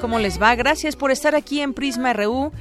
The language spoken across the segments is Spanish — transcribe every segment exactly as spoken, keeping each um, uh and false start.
¿Cómo les va? Gracias por estar aquí en Prisma R U,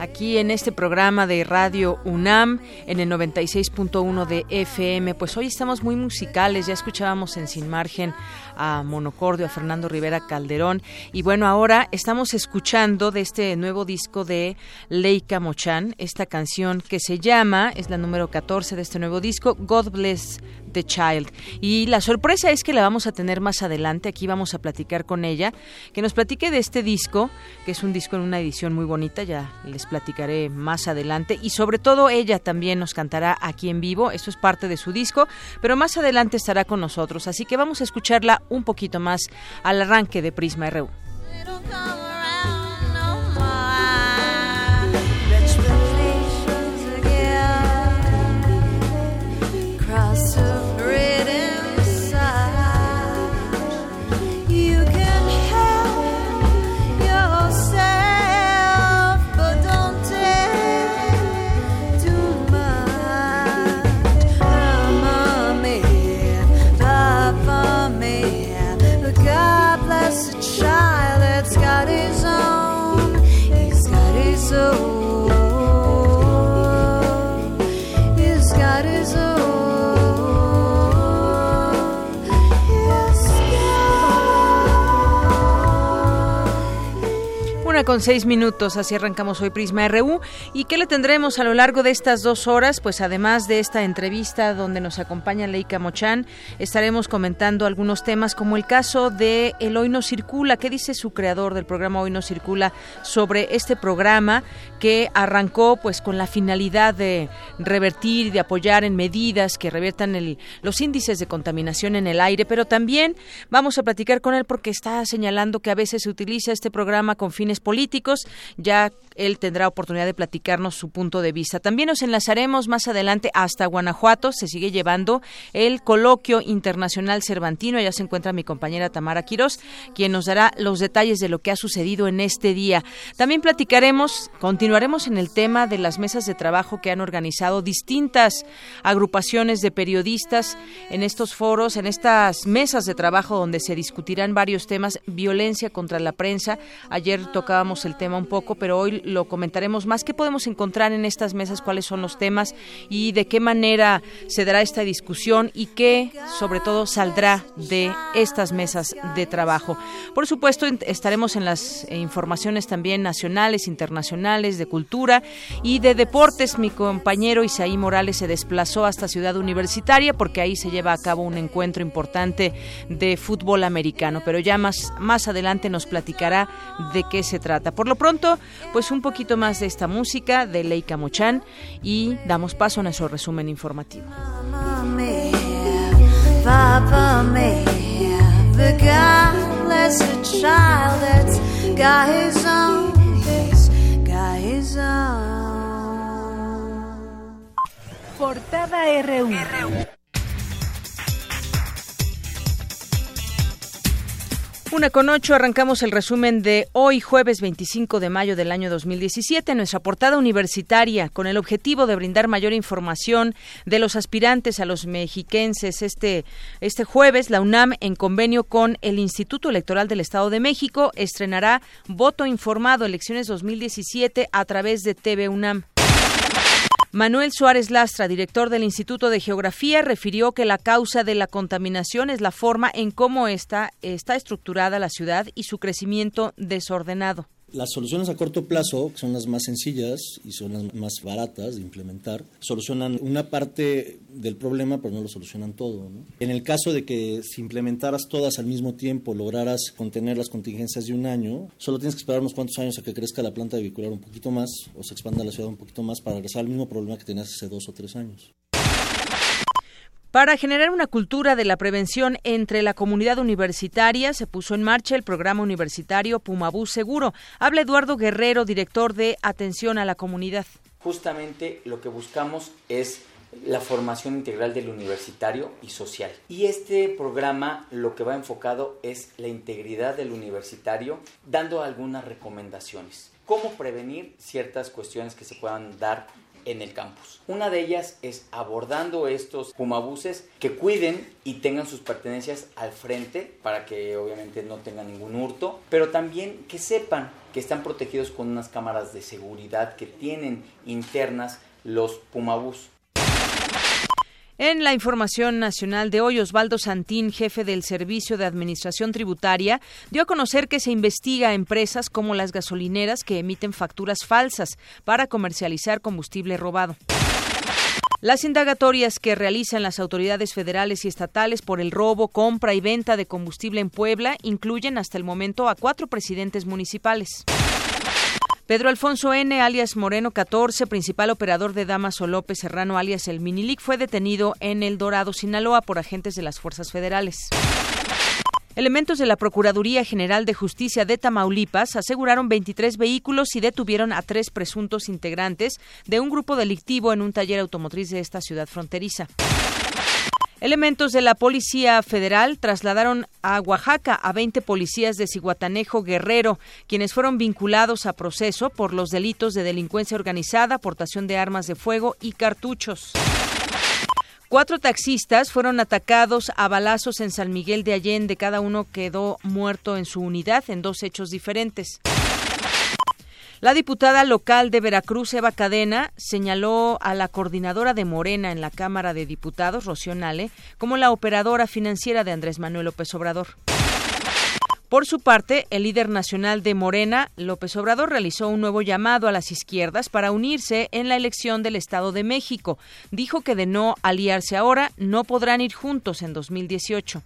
aquí en este programa de Radio UNAM en el noventa y seis punto uno de F M. Pues hoy estamos muy musicales, ya escuchábamos en Sin Margen a Monocordio, a Fernando Rivera Calderón, y bueno, ahora estamos escuchando de este nuevo disco de Leika Mochán, esta canción que se llama, es la número catorce de este nuevo disco, God Bless The Child. Y la sorpresa es que la vamos a tener más adelante, aquí vamos a platicar con ella, que nos platique de este disco, que es un disco en una edición muy bonita, ya les platicaré más adelante, y sobre todo ella también nos cantará aquí en vivo, esto es parte de su disco, pero más adelante estará con nosotros, así que vamos a escucharla un poquito más al arranque de Prisma R U. Con seis minutos, así arrancamos hoy Prisma R U. ¿Y qué le tendremos a lo largo de estas dos horas? Pues además de esta entrevista donde nos acompaña Leika Mochán, estaremos comentando algunos temas como el caso de El Hoy no Circula. ¿Qué dice su creador del programa Hoy no Circula sobre este programa que arrancó pues con la finalidad de revertir y de apoyar en medidas que reviertan el, los índices de contaminación en el aire? Pero también vamos a platicar con él porque está señalando que a veces se utiliza este programa con fines políticos. Ya él tendrá oportunidad de platicarnos su punto de vista. También nos enlazaremos más adelante hasta Guanajuato. Se sigue llevando el Coloquio Internacional Cervantino. Allá se encuentra mi compañera Tamara Quirós, quien nos dará los detalles de lo que ha sucedido en este día. También platicaremos, continuaremos en el tema de las mesas de trabajo que han organizado distintas agrupaciones de periodistas en estos foros, en estas mesas de trabajo donde se discutirán varios temas. Violencia contra la prensa. Ayer tocaba el tema un poco, pero hoy lo comentaremos más. ¿Qué podemos encontrar en estas mesas? ¿Cuáles son los temas? ¿Y de qué manera se dará esta discusión? ¿Y qué, sobre todo, saldrá de estas mesas de trabajo? Por supuesto, estaremos en las informaciones también nacionales, internacionales, de cultura y de deportes. Mi compañero Isaí Morales se desplazó hasta Ciudad Universitaria porque ahí se lleva a cabo un encuentro importante de fútbol americano, pero ya más, más adelante nos platicará de qué se trata. Por lo pronto, pues un poquito más de esta música de Leika Mochán y damos paso a nuestro resumen informativo. Portada R U. Una con ocho, arrancamos el resumen de hoy, jueves veinticinco de mayo del año dos mil diecisiete, nuestra portada universitaria, con el objetivo de brindar mayor información de los aspirantes a los mexiquenses. Este, este jueves, la UNAM, en convenio con el Instituto Electoral del Estado de México, estrenará Voto Informado, Elecciones dos mil diecisiete, a través de T V UNAM. Manuel Suárez Lastra, director del Instituto de Geografía, refirió que la causa de la contaminación es la forma en cómo está, está estructurada la ciudad y su crecimiento desordenado. Las soluciones a corto plazo, que son las más sencillas y son las más baratas de implementar, solucionan una parte del problema, pero no lo solucionan todo, ¿no? En el caso de que si implementaras todas al mismo tiempo, lograras contener las contingencias de un año, solo tienes que esperar unos cuantos años a que crezca la planta vehicular un poquito más o se expanda la ciudad un poquito más para regresar al mismo problema que tenías hace dos o tres años. Para generar una cultura de la prevención entre la comunidad universitaria, se puso en marcha el programa universitario Pumabú Seguro. Habla Eduardo Guerrero, director de Atención a la Comunidad. Justamente lo que buscamos es la formación integral del universitario y social. Y este programa lo que va enfocado es la integridad del universitario, dando algunas recomendaciones. Cómo prevenir ciertas cuestiones que se puedan dar en el campus. Una de ellas es abordando estos pumabuses que cuiden y tengan sus pertenencias al frente para que obviamente no tengan ningún hurto, pero también que sepan que están protegidos con unas cámaras de seguridad que tienen internas los pumabús. En la información nacional de hoy, Osvaldo Santín, jefe del Servicio de Administración Tributaria, dio a conocer que se investiga a empresas como las gasolineras que emiten facturas falsas para comercializar combustible robado. Las indagatorias que realizan las autoridades federales y estatales por el robo, compra y venta de combustible en Puebla incluyen hasta el momento a cuatro presidentes municipales. Pedro Alfonso N., alias Moreno catorce, principal operador de Dámaso López Serrano, alias El Minilic, fue detenido en El Dorado, Sinaloa, por agentes de las fuerzas federales. Elementos de la Procuraduría General de Justicia de Tamaulipas aseguraron veintitrés vehículos y detuvieron a tres presuntos integrantes de un grupo delictivo en un taller automotriz de esta ciudad fronteriza. Elementos de la Policía Federal trasladaron a Oaxaca a veinte policías de Zihuatanejo, Guerrero, quienes fueron vinculados a proceso por los delitos de delincuencia organizada, portación de armas de fuego y cartuchos. Cuatro taxistas fueron atacados a balazos en San Miguel de Allende. Cada uno quedó muerto en su unidad en dos hechos diferentes. La diputada local de Veracruz, Eva Cadena, señaló a la coordinadora de Morena en la Cámara de Diputados, Rocío Nale, como la operadora financiera de Andrés Manuel López Obrador. Por su parte, el líder nacional de Morena, López Obrador, realizó un nuevo llamado a las izquierdas para unirse en la elección del Estado de México. Dijo que de no aliarse ahora, no podrán ir juntos en dos mil dieciocho.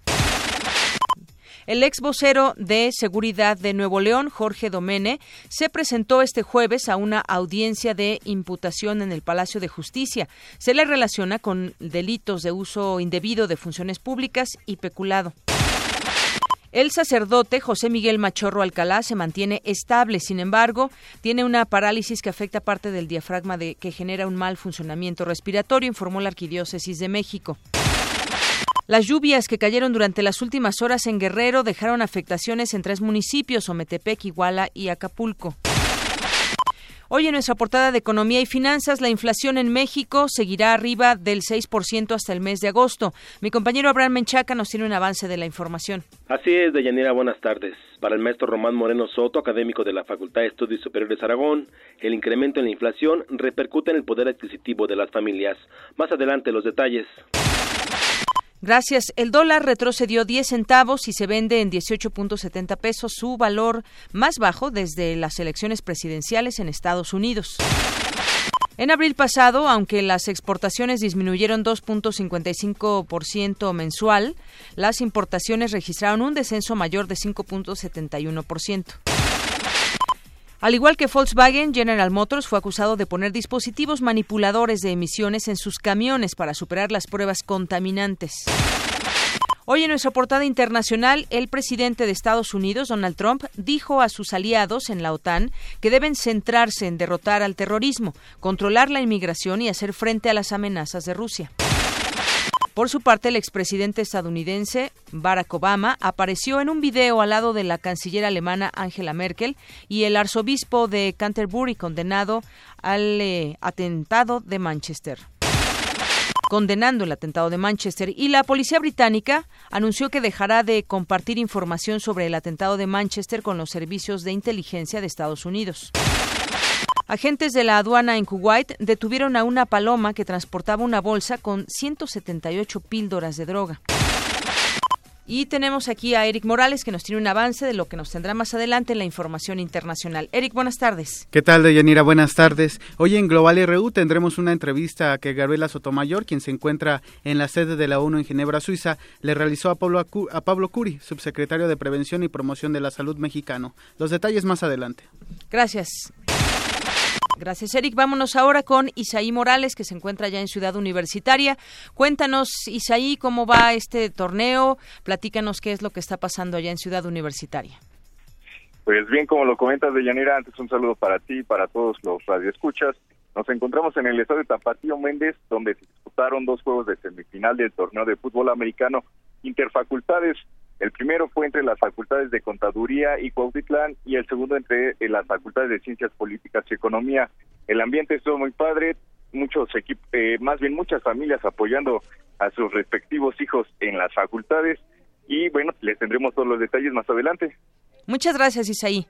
El ex vocero de Seguridad de Nuevo León, Jorge Domene, se presentó este jueves a una audiencia de imputación en el Palacio de Justicia. Se le relaciona con delitos de uso indebido de funciones públicas y peculado. El sacerdote José Miguel Machorro Alcalá se mantiene estable, sin embargo, tiene una parálisis que afecta parte del diafragma de, que genera un mal funcionamiento respiratorio, informó la Arquidiócesis de México. Las lluvias que cayeron durante las últimas horas en Guerrero dejaron afectaciones en tres municipios, Ometepec, Iguala y Acapulco. Hoy en nuestra portada de Economía y Finanzas, la inflación en México seguirá arriba del seis por ciento hasta el mes de agosto. Mi compañero Abraham Menchaca nos tiene un avance de la información. Así es, Deyanira, buenas tardes. Para el maestro Román Moreno Soto, académico de la Facultad de Estudios Superiores Aragón, el incremento en la inflación repercute en el poder adquisitivo de las familias. Más adelante los detalles. Gracias. El dólar retrocedió diez centavos y se vende en dieciocho punto setenta pesos, su valor más bajo desde las elecciones presidenciales en Estados Unidos. En abril pasado, aunque las exportaciones disminuyeron dos punto cincuenta y cinco por ciento mensual, las importaciones registraron un descenso mayor de cinco punto setenta y uno por ciento. Al igual que Volkswagen, General Motors fue acusado de poner dispositivos manipuladores de emisiones en sus camiones para superar las pruebas contaminantes. Hoy en nuestra portada internacional, el presidente de Estados Unidos, Donald Trump, dijo a sus aliados en la OTAN que deben centrarse en derrotar al terrorismo, controlar la inmigración y hacer frente a las amenazas de Rusia. Por su parte, el expresidente estadounidense Barack Obama apareció en un video al lado de la canciller alemana Angela Merkel y el arzobispo de Canterbury condenado al eh, atentado de Manchester. Condenando el atentado de Manchester, y la policía británica anunció que dejará de compartir información sobre el atentado de Manchester con los servicios de inteligencia de Estados Unidos. Agentes de la aduana en Kuwait detuvieron a una paloma que transportaba una bolsa con ciento setenta y ocho píldoras de droga. Y tenemos aquí a Eric Morales, que nos tiene un avance de lo que nos tendrá más adelante en la información internacional. Eric, buenas tardes. ¿Qué tal, Deyanira? Buenas tardes. Hoy en Global R U tendremos una entrevista que Gabriela Sotomayor, quien se encuentra en la sede de la ONU en Ginebra, Suiza, le realizó a Pablo, Acu- a Pablo Curi, subsecretario de Prevención y Promoción de la Salud mexicano. Los detalles más adelante. Gracias. Gracias, Eric. Vámonos ahora con Isaí Morales, que se encuentra ya en Ciudad Universitaria. Cuéntanos, Isaí, cómo va este torneo. Platícanos qué es lo que está pasando allá en Ciudad Universitaria. Pues bien, como lo comentas, Deyanira, antes un saludo para ti y para todos los radioescuchas. Nos encontramos en el estadio Tapatío Méndez, donde se disputaron dos juegos de semifinal del torneo de fútbol americano interfacultades. El primero fue entre las facultades de Contaduría y Cuautitlán, y el segundo entre las facultades de Ciencias Políticas y Economía. El ambiente estuvo muy padre, muchos equip- eh, más bien muchas familias apoyando a sus respectivos hijos en las facultades, y bueno, les tendremos todos los detalles más adelante. Muchas gracias, Isaí.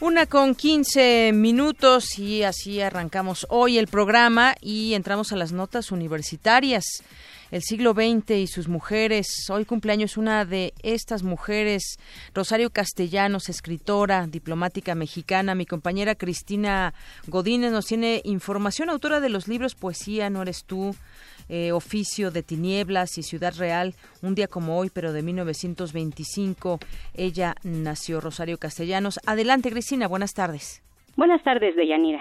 Una con quince minutos, y así arrancamos hoy el programa y entramos a las notas universitarias. El siglo veinte y sus mujeres. Hoy cumpleaños una de estas mujeres, Rosario Castellanos, escritora, diplomática mexicana. Mi compañera Cristina Godínez nos tiene información, autora de los libros Poesía, No Eres Tú, eh, Oficio de Tinieblas y Ciudad Real. Un día como hoy, pero de mil novecientos veinticinco, ella nació, Rosario Castellanos. Adelante, Cristina, buenas tardes. Buenas tardes, Deyanira.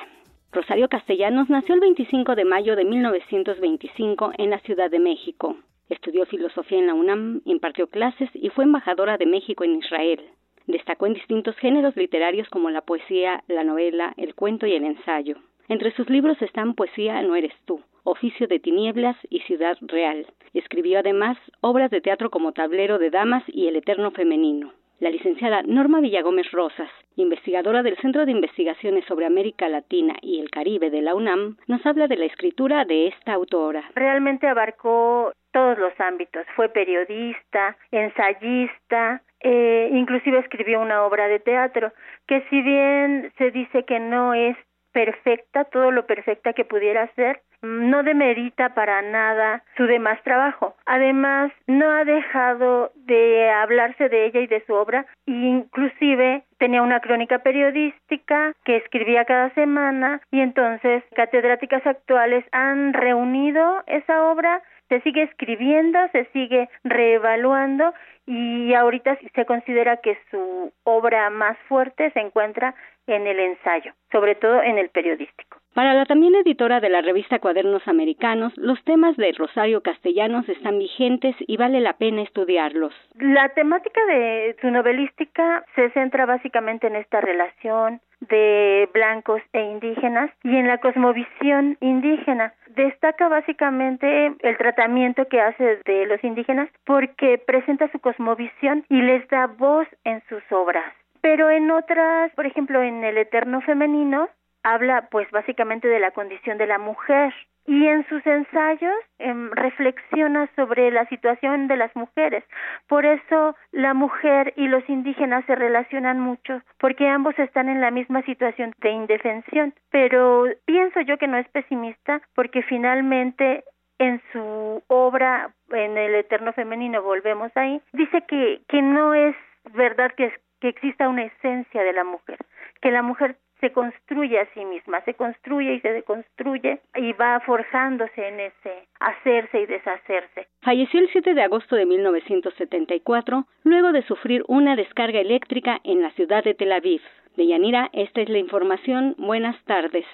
Rosario Castellanos nació el veinticinco de mayo de mil novecientos veinticinco en la Ciudad de México. Estudió filosofía en la UNAM, impartió clases y fue embajadora de México en Israel. Destacó en distintos géneros literarios como la poesía, la novela, el cuento y el ensayo. Entre sus libros están Poesía, No Eres Tú, Oficio de Tinieblas y Ciudad Real. Escribió además obras de teatro como Tablero de Damas y El Eterno Femenino. La licenciada Norma Villagómez Rosas, investigadora del Centro de Investigaciones sobre América Latina y el Caribe de la UNAM, nos habla de la escritura de esta autora. Realmente abarcó todos los ámbitos. Fue periodista, ensayista, eh, inclusive escribió una obra de teatro, que si bien se dice que no es perfecta, todo lo perfecta que pudiera ser, no demerita para nada su demás trabajo. Además, no ha dejado de hablarse de ella y de su obra, e inclusive tenía una crónica periodística que escribía cada semana, y entonces catedráticas actuales han reunido esa obra, se sigue escribiendo, se sigue reevaluando, y ahorita se considera que su obra más fuerte se encuentra en el ensayo, sobre todo en el periodístico. Para la también editora de la revista Cuadernos Americanos, los temas de Rosario Castellanos están vigentes y vale la pena estudiarlos. La temática de su novelística se centra básicamente en esta relación de blancos e indígenas y en la cosmovisión indígena. Destaca básicamente el tratamiento que hace de los indígenas porque presenta su cosmovisión y les da voz en sus obras. Pero en otras, por ejemplo, en El Eterno Femenino, habla pues básicamente de la condición de la mujer, y en sus ensayos eh, reflexiona sobre la situación de las mujeres. Por eso la mujer y los indígenas se relacionan mucho, porque ambos están en la misma situación de indefensión. Pero pienso yo que no es pesimista, porque finalmente en su obra, en El Eterno Femenino, volvemos ahí, dice que, que no es verdad que es que exista una esencia de la mujer, que la mujer se construye a sí misma, se construye y se deconstruye y va forjándose en ese hacerse y deshacerse. Falleció el siete de agosto de mil novecientos setenta y cuatro, luego de sufrir una descarga eléctrica en la ciudad de Tel Aviv. Deyanira, esta es la información. Buenas tardes.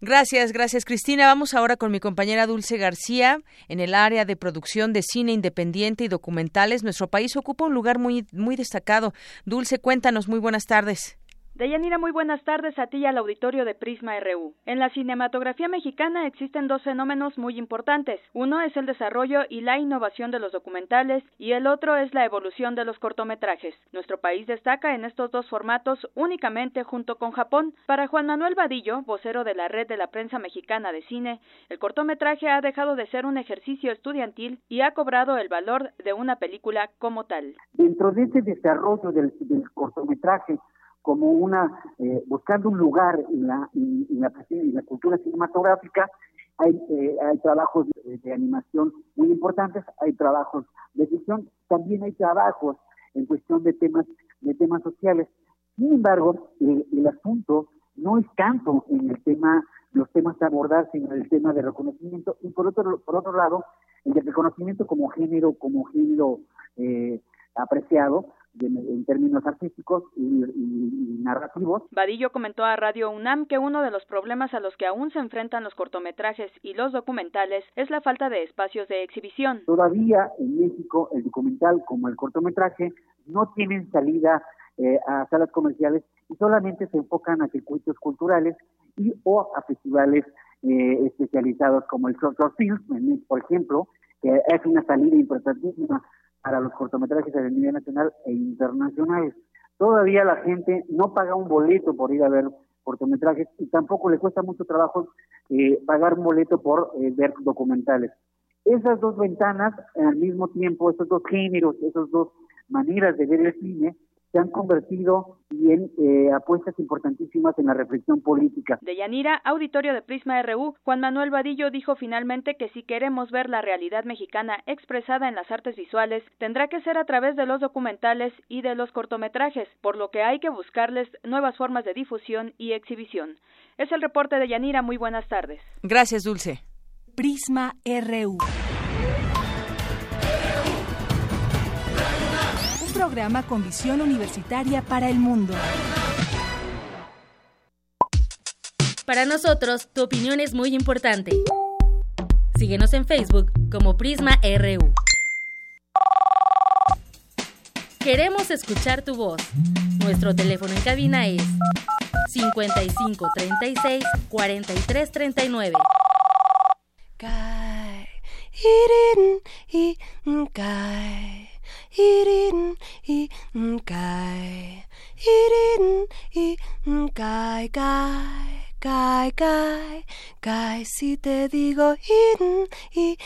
Gracias, gracias Cristina. Vamos ahora con mi compañera Dulce García. En el área de producción de cine independiente y documentales, nuestro país ocupa un lugar muy, muy destacado. Dulce, cuéntanos, muy buenas tardes. Deyanira, muy buenas tardes a ti y al auditorio de Prisma R U. En la cinematografía mexicana existen dos fenómenos muy importantes. Uno es el desarrollo y la innovación de los documentales y el otro es la evolución de los cortometrajes. Nuestro país destaca en estos dos formatos únicamente junto con Japón. Para Juan Manuel Vadillo, vocero de la Red de la Prensa Mexicana de Cine, el cortometraje ha dejado de ser un ejercicio estudiantil y ha cobrado el valor de una película como tal. Dentro de ese desarrollo del, del cortometraje, como una, eh, buscando un lugar en la, en, en, la, en la cultura cinematográfica, hay, eh, hay trabajos de, de animación muy importantes, hay trabajos de ficción, también hay trabajos en cuestión de temas de temas sociales. Sin embargo, el, el asunto no es tanto en el tema, los temas a abordar, sino en el tema de reconocimiento, y por otro, por otro lado, el reconocimiento como género, como género eh, apreciado, en términos artísticos y, y, y narrativos. Vadillo comentó a Radio UNAM que uno de los problemas a los que aún se enfrentan los cortometrajes y los documentales es la falta de espacios de exhibición. Todavía en México el documental como el cortometraje no tienen salida eh, a salas comerciales y solamente se enfocan a circuitos culturales y o a festivales eh, especializados como el Short Film, por ejemplo, que es una salida importantísima para los cortometrajes a nivel nacional e internacional. Todavía la gente no paga un boleto por ir a ver cortometrajes y tampoco le cuesta mucho trabajo eh, pagar un boleto por eh, ver documentales. Esas dos ventanas, al mismo tiempo, esos dos géneros, esas dos maneras de ver el cine, se han convertido en eh, apuestas importantísimas en la reflexión política. Deyanira, auditorio de Prisma R U, Juan Manuel Vadillo dijo finalmente que si queremos ver la realidad mexicana expresada en las artes visuales, tendrá que ser a través de los documentales y de los cortometrajes, por lo que hay que buscarles nuevas formas de difusión y exhibición. Es el reporte de Deyanira, muy buenas tardes. Gracias, Dulce. Prisma R U. Programa con visión universitaria para el mundo. Para nosotros, tu opinión es muy importante. Síguenos en Facebook como Prisma R U. Queremos escuchar tu voz. Nuestro teléfono en cabina es cincuenta y cinco treinta y seis cuarenta y tres treinta y nueve. Kai, irin, irin, kai. Irin i kai, irin i kai, kai, kai, kai, kai. Si te digo irin i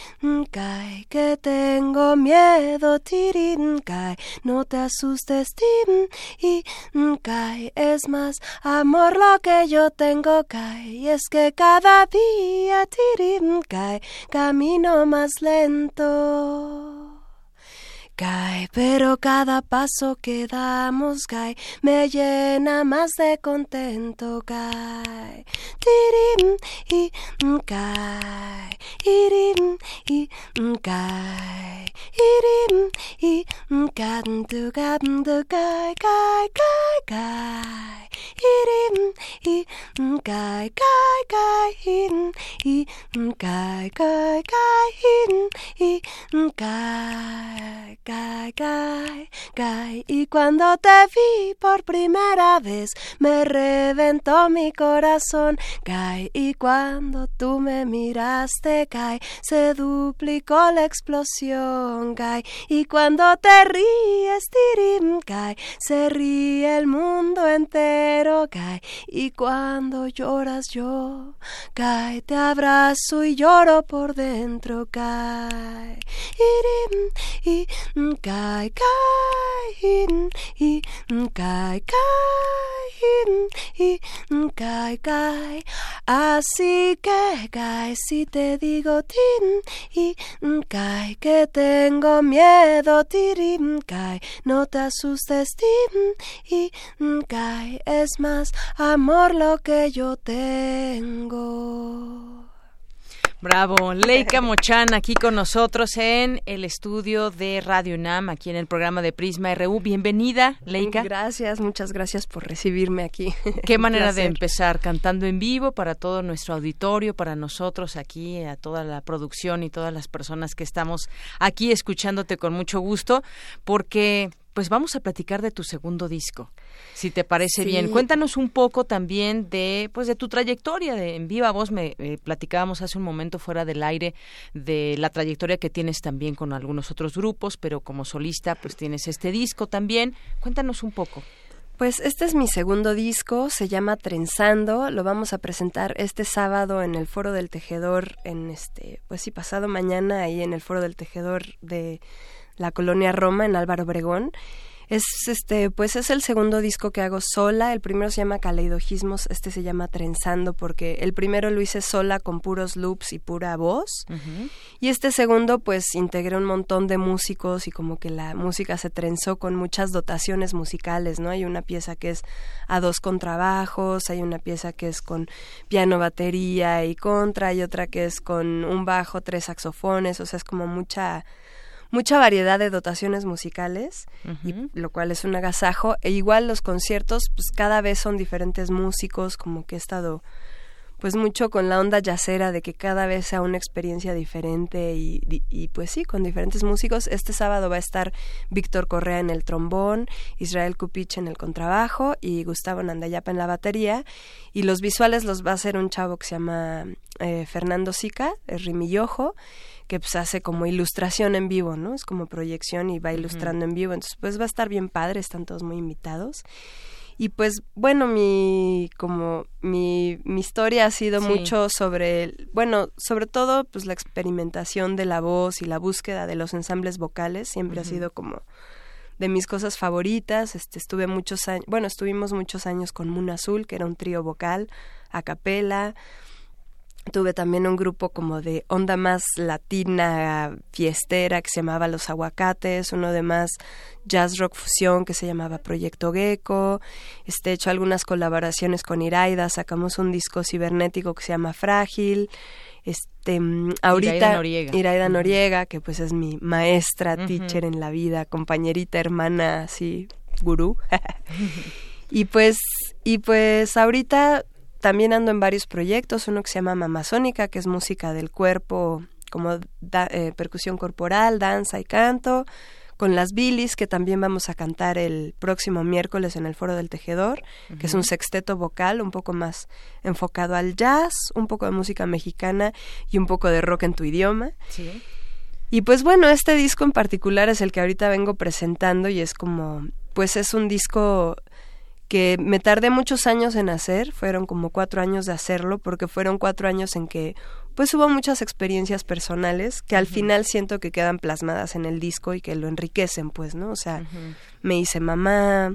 kai, que tengo miedo, tirin kai, no te asustes, tirin i kai. Es más amor lo que yo tengo, kai, y es que cada día, tirin kai, camino más lento. Cae, pero cada paso que damos, cae, me llena más de contento, cae. Tirim y cae, irim y cae, irim y canto, canto, cae, cae, cae, cae, irim y cae, cae, cae, irim y cae, cae, cae, irim y cae. Kai, kai, kai, y cuando te vi por primera vez me reventó mi corazón, kai, y cuando tú me miraste, kai, se duplicó la explosión, kai, y cuando te ríes, tirim, kai, se ríe el mundo entero, kai, y cuando lloras yo, kai, te abrazo y lloro por dentro, kai, irim, y kai, kai, i, kai, kai, i, kai, kai. Así que, kai, si te digo tin, i, kai, que tengo miedo, tirim, kai, no te asustes, tin, i, kai, es más amor lo que yo tengo. Bravo, Leika Mochán aquí con nosotros en el estudio de Radio UNAM, aquí en el programa de Prisma R U. Bienvenida, Leika. Gracias, muchas gracias por recibirme aquí. Qué manera de empezar, cantando en vivo para todo nuestro auditorio, para nosotros aquí, a toda la producción y todas las personas que estamos aquí escuchándote con mucho gusto, porque pues vamos a platicar de tu segundo disco, si te parece sí. bien. Cuéntanos un poco también de pues de tu trayectoria de, en viva voz. Me eh, platicábamos hace un momento fuera del aire de la trayectoria que tienes también con algunos otros grupos, pero como solista pues tienes este disco también. Cuéntanos un poco. Pues este es mi segundo disco, se llama Trenzando, lo vamos a presentar este sábado en el Foro del Tejedor, en este pues sí pasado mañana ahí en el Foro del Tejedor de la Colonia Roma, en Álvaro Obregón. Es este, pues es el segundo disco que hago sola. El primero se llama Caleidojismos, este se llama Trenzando, porque el primero lo hice sola con puros loops y pura voz. Uh-huh. Y este segundo, pues integré un montón de músicos y como que la música se trenzó con muchas dotaciones musicales, ¿no? Hay una pieza que es a dos contrabajos, hay una pieza que es con piano, batería y contra, hay otra que es con un bajo, tres saxofones, o sea, es como mucha... mucha variedad de dotaciones musicales, uh-huh. y lo cual es un agasajo. E igual los conciertos, pues cada vez son diferentes músicos, como que he estado pues mucho con la onda jazzera de que cada vez sea una experiencia diferente y, y, y pues sí, con diferentes músicos. Este sábado va a estar Víctor Correa en el trombón, Israel Cupich en el contrabajo y Gustavo Nandayapa en la batería. Y los visuales los va a hacer un chavo que se llama eh, Fernando Sica, Rimillojo, que pues hace como ilustración en vivo, ¿no? Es como proyección y va ilustrando uh-huh. en vivo. Entonces, pues va a estar bien padre, están todos muy invitados. Y pues, bueno, mi como mi, mi historia ha sido sí. mucho sobre, bueno, sobre todo, pues la experimentación de la voz y la búsqueda de los ensambles vocales siempre uh-huh. ha sido como de mis cosas favoritas. Este, estuve muchos años, bueno, estuvimos muchos años con Moon Azul, que era un trío vocal a capela. Tuve también un grupo como de onda más latina, fiestera, que se llamaba Los Aguacates, uno de más jazz rock fusión que se llamaba Proyecto Gecko. Este, he hecho algunas colaboraciones con Iraida, sacamos un disco cibernético que se llama Frágil. Este, ahorita Iraida Noriega, Iraida Noriega que pues es mi maestra, uh-huh. teacher en la vida, compañerita, hermana, así, gurú. y pues y pues ahorita también ando en varios proyectos, uno que se llama Mamazónica, que es música del cuerpo, como da, eh, percusión corporal, danza y canto, con las Bilis, que también vamos a cantar el próximo miércoles en el Foro del Tejedor, uh-huh. que es un sexteto vocal un poco más enfocado al jazz, un poco de música mexicana y un poco de rock en tu idioma. Sí. Y pues bueno, este disco en particular es el que ahorita vengo presentando y es como, pues es un disco que me tardé muchos años en hacer, fueron como cuatro años de hacerlo, porque fueron cuatro años en que pues hubo muchas experiencias personales que al uh-huh. final siento que quedan plasmadas en el disco y que lo enriquecen, pues, ¿no? O sea, uh-huh. me hice mamá,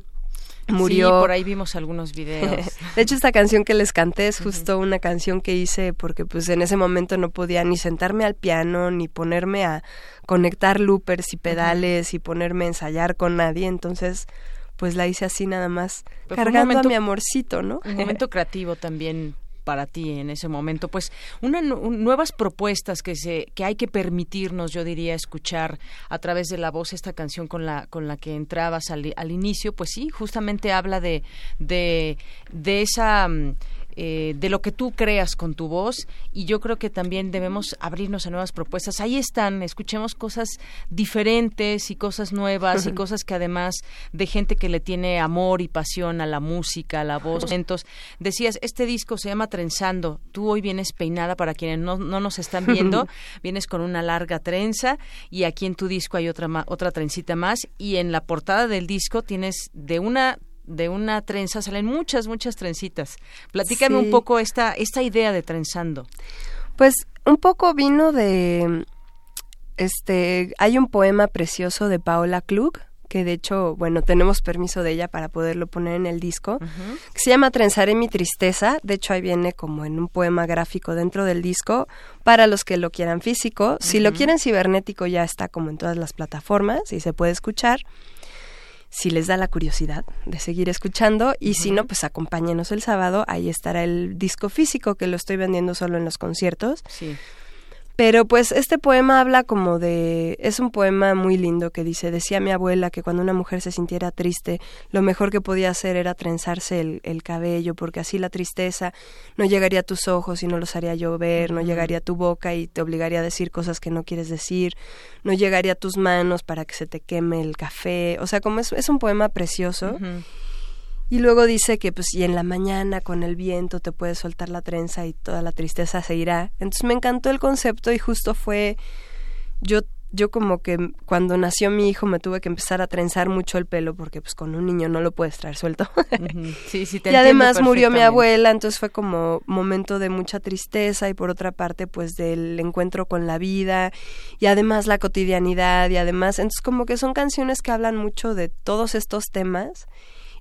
murió. Sí, por ahí vimos algunos videos. De hecho, esta canción que les canté es justo uh-huh. una canción que hice porque pues en ese momento no podía ni sentarme al piano, ni ponerme a conectar loopers y pedales uh-huh. y ponerme a ensayar con nadie, entonces pues la hice así nada más, pero cargando momento, a mi amorcito, ¿no? Un momento creativo también para ti en ese momento, pues una, un, nuevas propuestas que se que hay que permitirnos, yo diría, escuchar a través de la voz. Esta canción con la con la que entrabas al, al inicio, pues sí, justamente habla de de de esa Eh, de lo que tú creas con tu voz, y yo creo que también debemos abrirnos a nuevas propuestas. Ahí están, escuchemos cosas diferentes y cosas nuevas y cosas que además de gente que le tiene amor y pasión a la música, a la voz. Entonces, decías, este disco se llama Trenzando. Tú hoy vienes peinada, para quienes no, no nos están viendo, vienes con una larga trenza y aquí en tu disco hay otra, otra trencita más, y en la portada del disco tienes de una... de una trenza salen muchas, muchas trencitas. Platícame sí. un poco esta, esta idea de Trenzando. Pues un poco vino de... este hay un poema precioso de Paola Klug, que de hecho, bueno, tenemos permiso de ella para poderlo poner en el disco, uh-huh. que se llama Trenzaré mi tristeza. De hecho, ahí viene como en un poema gráfico dentro del disco, para los que lo quieran físico. Uh-huh. Si lo quieren cibernético, ya está como en todas las plataformas y se puede escuchar, si les da la curiosidad de seguir escuchando, y uh-huh. si no, pues acompáñenos el sábado, ahí estará el disco físico que lo estoy vendiendo solo en los conciertos. Sí. Pero pues este poema habla como de... Es un poema muy lindo que dice: decía mi abuela que cuando una mujer se sintiera triste, lo mejor que podía hacer era trenzarse el, el cabello, porque así la tristeza no llegaría a tus ojos y no los haría llover, no llegaría a tu boca y te obligaría a decir cosas que no quieres decir, no llegaría a tus manos para que se te queme el café. O sea, como es, es un poema precioso. Uh-huh. Y luego dice que pues y en la mañana con el viento te puedes soltar la trenza y toda la tristeza se irá. Entonces me encantó el concepto y justo fue, yo yo como que cuando nació mi hijo me tuve que empezar a trenzar mucho el pelo porque pues con un niño no lo puedes traer suelto. Uh-huh. Sí, sí, te entiendo. Y además murió mi abuela, entonces fue como momento de mucha tristeza y por otra parte pues del encuentro con la vida y además la cotidianidad y además, entonces como que son canciones que hablan mucho de todos estos temas.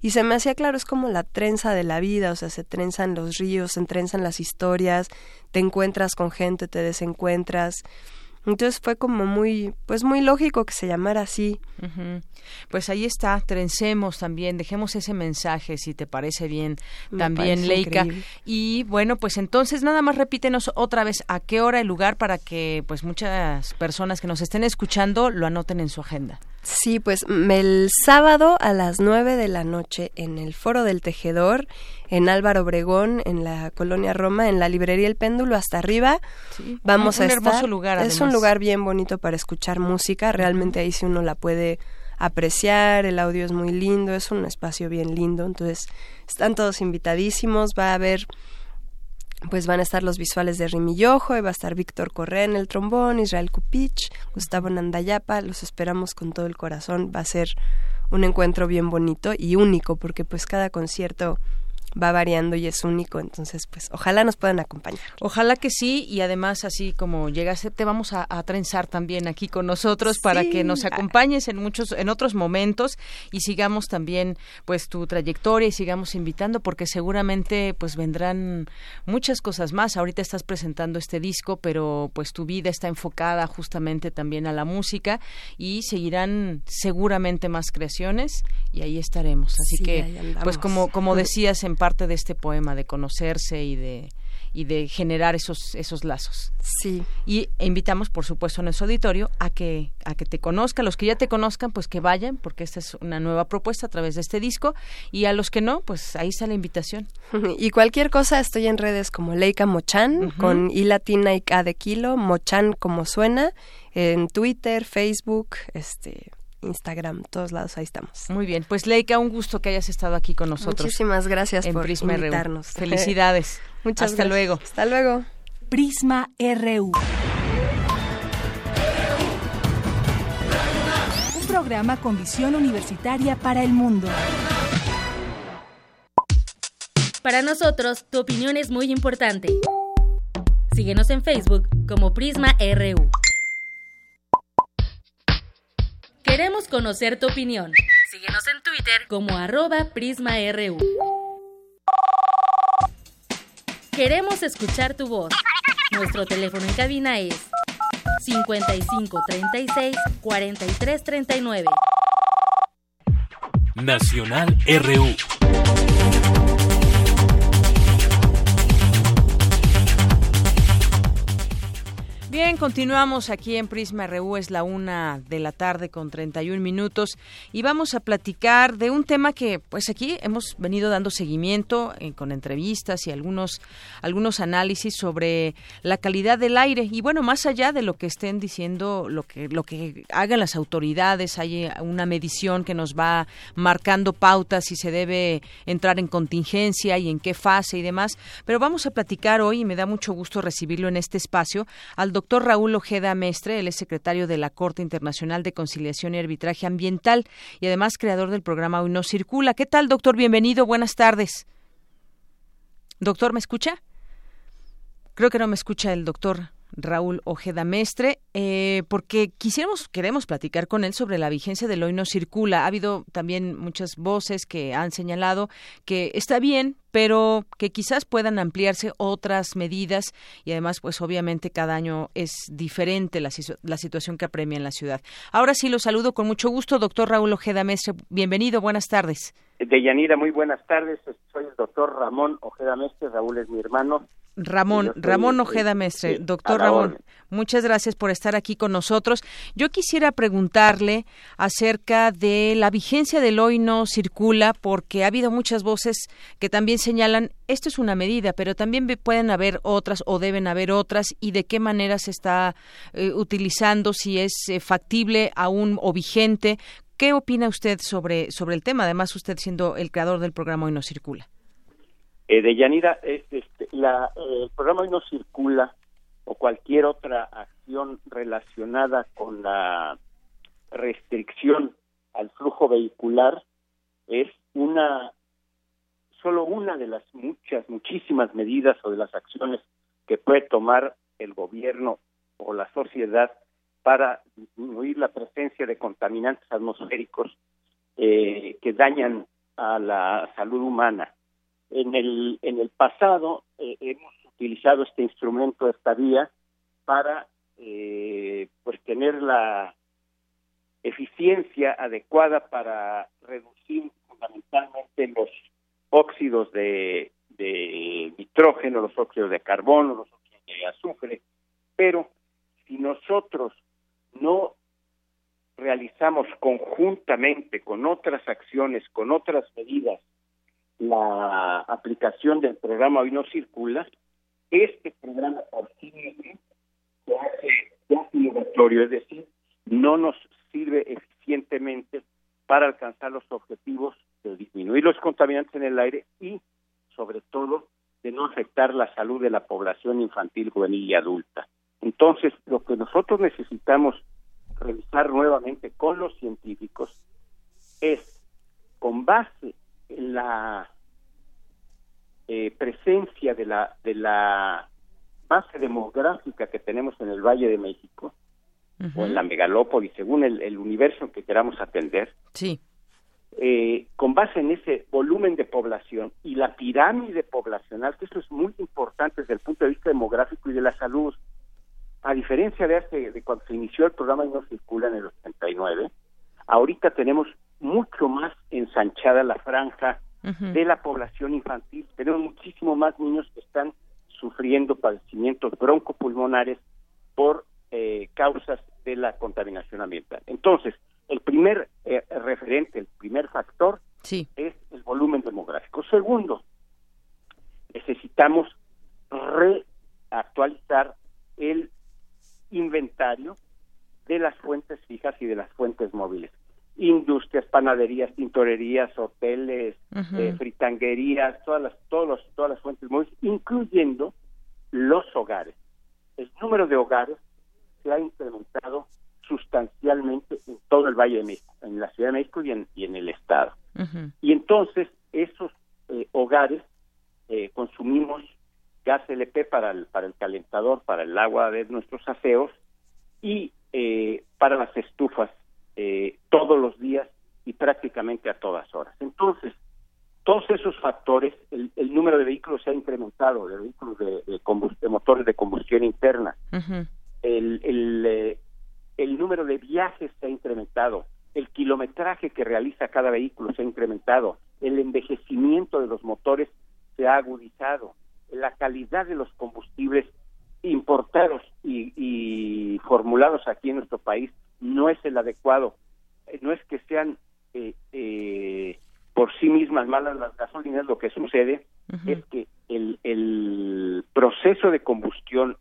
Y se me hacía claro, es como la trenza de la vida, o sea, se trenzan los ríos, se trenzan las historias, te encuentras con gente, te desencuentras. Entonces fue como muy, pues muy lógico que se llamara así. Uh-huh. Pues ahí está, trencemos también, dejemos ese mensaje, si te parece bien, Me también, parece Leika. Increíble. Y bueno, pues entonces nada más repítenos otra vez a qué hora el lugar para que pues muchas personas que nos estén escuchando lo anoten en su agenda. Sí, pues el sábado a las nueve de la noche en el Foro del Tejedor, en Álvaro Obregón, en la Colonia Roma, en la librería El Péndulo, hasta arriba, sí, vamos a estar. Es un hermoso lugar, además. Es un lugar bien bonito para escuchar música, realmente ahí sí uno la puede apreciar, el audio es muy lindo, es un espacio bien lindo, entonces están todos invitadísimos, va a haber... Pues van a estar los visuales de Rimillojo, y va a estar Víctor Correa en el trombón, Israel Cupich, Gustavo Nandayapa, los esperamos con todo el corazón, va a ser un encuentro bien bonito y único, porque pues cada concierto va variando y es único, entonces pues ojalá nos puedan acompañar. Ojalá que sí, y además así como llegaste te vamos a, a trenzar también aquí con nosotros, sí, para que nos acompañes en muchos, en otros momentos y sigamos también pues tu trayectoria y sigamos invitando, porque seguramente pues vendrán muchas cosas más. Ahorita estás presentando este disco, pero pues tu vida está enfocada justamente también a la música y seguirán seguramente más creaciones y ahí estaremos. Así sí, que pues como, como decías en parte de este poema, de conocerse y de y de generar esos esos lazos. Sí. Y invitamos, por supuesto, a nuestro auditorio a que a que te conozcan. Los que ya te conozcan, pues que vayan, porque esta es una nueva propuesta a través de este disco. Y a los que no, pues ahí está la invitación. Y cualquier cosa, estoy en redes como Leika Mochán, uh-huh, con I latina y K de kilo, Mochán como suena, en Twitter, Facebook, este... Instagram, todos lados, ahí estamos. Muy bien, pues Leika, un gusto que hayas estado aquí con nosotros. Muchísimas gracias por Prisma invitarnos. R U. Felicidades. Muchas Hasta gracias. luego. Hasta luego. Prisma R U. Un programa con visión universitaria para el mundo. Para nosotros, tu opinión es muy importante. Síguenos en Facebook como Prisma R U. Queremos conocer tu opinión. Síguenos en Twitter como arroba PrismaRU. Queremos escuchar tu voz. Nuestro teléfono en cabina es cincuenta y cinco, treinta y seis, cuarenta y tres, treinta y nueve. Nacional R U. Bien, continuamos aquí en Prisma R U, es la una de la tarde con treinta y un minutos y vamos a platicar de un tema que pues aquí hemos venido dando seguimiento eh, con entrevistas y algunos, algunos análisis sobre la calidad del aire y bueno, más allá de lo que estén diciendo, lo que, lo que hagan las autoridades, hay una medición que nos va marcando pautas si se debe entrar en contingencia y en qué fase y demás, pero vamos a platicar hoy y me da mucho gusto recibirlo en este espacio al doctor Doctor Ramón Ojeda Mestre, él es secretario de la Corte Internacional de Conciliación y Arbitraje Ambiental y además creador del programa Hoy no Circula. ¿Qué tal, doctor? Bienvenido, buenas tardes. Doctor, ¿me escucha? Creo que no me escucha el doctor Ramón Ojeda Mestre, eh, porque quisiéramos, queremos platicar con él sobre la vigencia del Hoy no Circula. Ha habido también muchas voces que han señalado que está bien, pero que quizás puedan ampliarse otras medidas y además, pues obviamente cada año es diferente la, la situación que apremia en la ciudad. Ahora sí lo saludo con mucho gusto, doctor Ramón Ojeda Mestre. Bienvenido, buenas tardes. Deyanira, muy buenas tardes. Soy el doctor Ramón Ojeda Mestre, Raúl es mi hermano. Ramón, Ramón Ojeda Mestre. Doctor Ramón, muchas gracias por estar aquí con nosotros. Yo quisiera preguntarle acerca de la vigencia del Hoy no Circula, porque ha habido muchas voces que también señalan esto es una medida, pero también pueden haber otras o deben haber otras, y de qué manera se está eh, utilizando, si es eh, factible aún o vigente. ¿Qué opina usted sobre, sobre el tema? Además, usted siendo el creador del programa Hoy no Circula. Eh, Deyanira, este, este, la, eh, el programa Hoy no Circula o cualquier otra acción relacionada con la restricción al flujo vehicular es una, solo una de las muchas, muchísimas medidas o de las acciones que puede tomar el gobierno o la sociedad para disminuir la presencia de contaminantes atmosféricos eh, que dañan a la salud humana. En el en el pasado eh, hemos utilizado este instrumento, esta vía, para eh, pues tener la eficiencia adecuada para reducir fundamentalmente los óxidos de, de nitrógeno, los óxidos de carbono, los óxidos de azufre. Pero si nosotros no realizamos conjuntamente con otras acciones, con otras medidas, la aplicación del programa Hoy no Circula, este programa por sí mismo se hace obligatorio, es decir, no nos sirve eficientemente para alcanzar los objetivos de disminuir los contaminantes en el aire y, sobre todo, de no afectar la salud de la población infantil, juvenil y adulta. Entonces, lo que nosotros necesitamos revisar nuevamente con los científicos es, con base la eh, presencia de la de la base demográfica que tenemos en el Valle de México, uh-huh, o en la megalópolis, según el, el universo que queramos atender, sí, eh, con base en ese volumen de población y la pirámide poblacional, que eso es muy importante desde el punto de vista demográfico y de la salud, a diferencia de hace, de cuando se inició el programa y no circula en el ochenta y nueve, ahorita tenemos mucho más ensanchada la franja, uh-huh, de la población infantil. Tenemos muchísimo más niños que están sufriendo padecimientos broncopulmonares por eh, causas de la contaminación ambiental. Entonces, el primer eh, referente, el primer factor, sí, es el volumen demográfico. Segundo, necesitamos reactualizar el inventario de las fuentes fijas y de las fuentes móviles. Industrias, panaderías, tintorerías, hoteles, uh-huh, eh, fritanguerías, todas las, todos los, todas las fuentes móviles, incluyendo los hogares. El número de hogares se ha incrementado sustancialmente en todo el Valle de México, en la Ciudad de México y en, y en el Estado. Uh-huh. Y entonces, esos eh, hogares eh, consumimos gas L P para el, para el calentador, para el agua de nuestros aseos y eh, para las estufas, Eh, todos los días y prácticamente a todas horas. Entonces, todos esos factores, el, el número de vehículos se ha incrementado, de vehículos de, de, combust- de motores de combustión interna, uh-huh, el, el, eh, el número de viajes se ha incrementado, el kilometraje que realiza cada vehículo se ha incrementado, el envejecimiento de los motores se ha agudizado, la calidad de los combustibles importados y, y formulados aquí en nuestro país no es el adecuado. No es que sean eh, eh, por sí mismas malas las gasolinas, lo que sucede, uh-huh, es que el, el proceso de combustión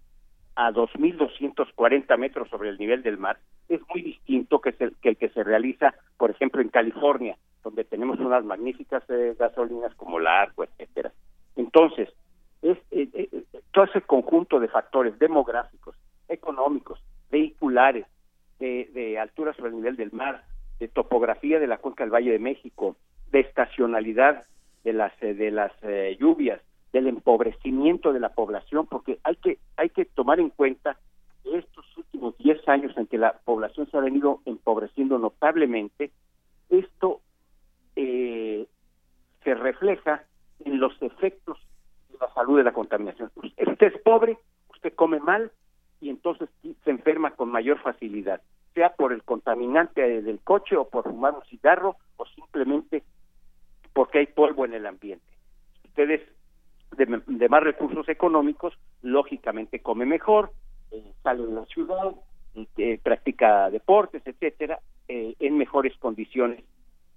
a dos mil doscientos cuarenta metros sobre el nivel del mar es muy distinto que, se, que el que se realiza, por ejemplo, en California, donde tenemos unas magníficas eh, gasolinas como la Arco, etcétera. Entonces, es eh, eh, todo ese conjunto de factores demográficos, económicos, vehiculares, De, de altura sobre el nivel del mar, de topografía de la cuenca del Valle de México, de estacionalidad de las de las eh, lluvias, del empobrecimiento de la población, porque hay que hay que tomar en cuenta estos últimos diez años en que la población se ha venido empobreciendo notablemente. Esto eh, se refleja en los efectos de la salud de la contaminación. Usted es pobre, usted come mal, y entonces se enferma con mayor facilidad, sea por el contaminante del coche o por fumar un cigarro o simplemente porque hay polvo en el ambiente. Ustedes de, de más recursos económicos, lógicamente come mejor, eh, sale de la ciudad, eh, practica deportes, etcétera, eh, en mejores condiciones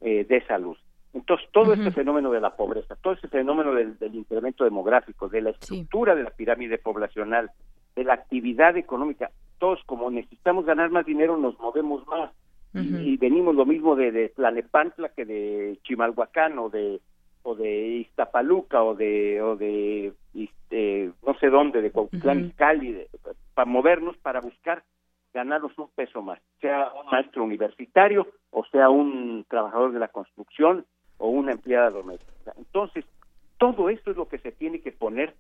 eh, de salud. Entonces, todo uh-huh. este fenómeno de la pobreza, todo este fenómeno del, del incremento demográfico, de la estructura sí. de la pirámide poblacional, de la actividad económica, todos como necesitamos ganar más dinero, nos movemos más. Uh-huh. Y, y venimos lo mismo de, de Tlalnepantla que de Chimalhuacán o de o de Iztapaluca o de o de este, no sé dónde, de Cuauhtlán, uh-huh. Cali, para movernos, para buscar ganarnos un peso más, sea un maestro universitario o sea un trabajador de la construcción o una empleada doméstica. Entonces, todo esto es lo que se tiene que poner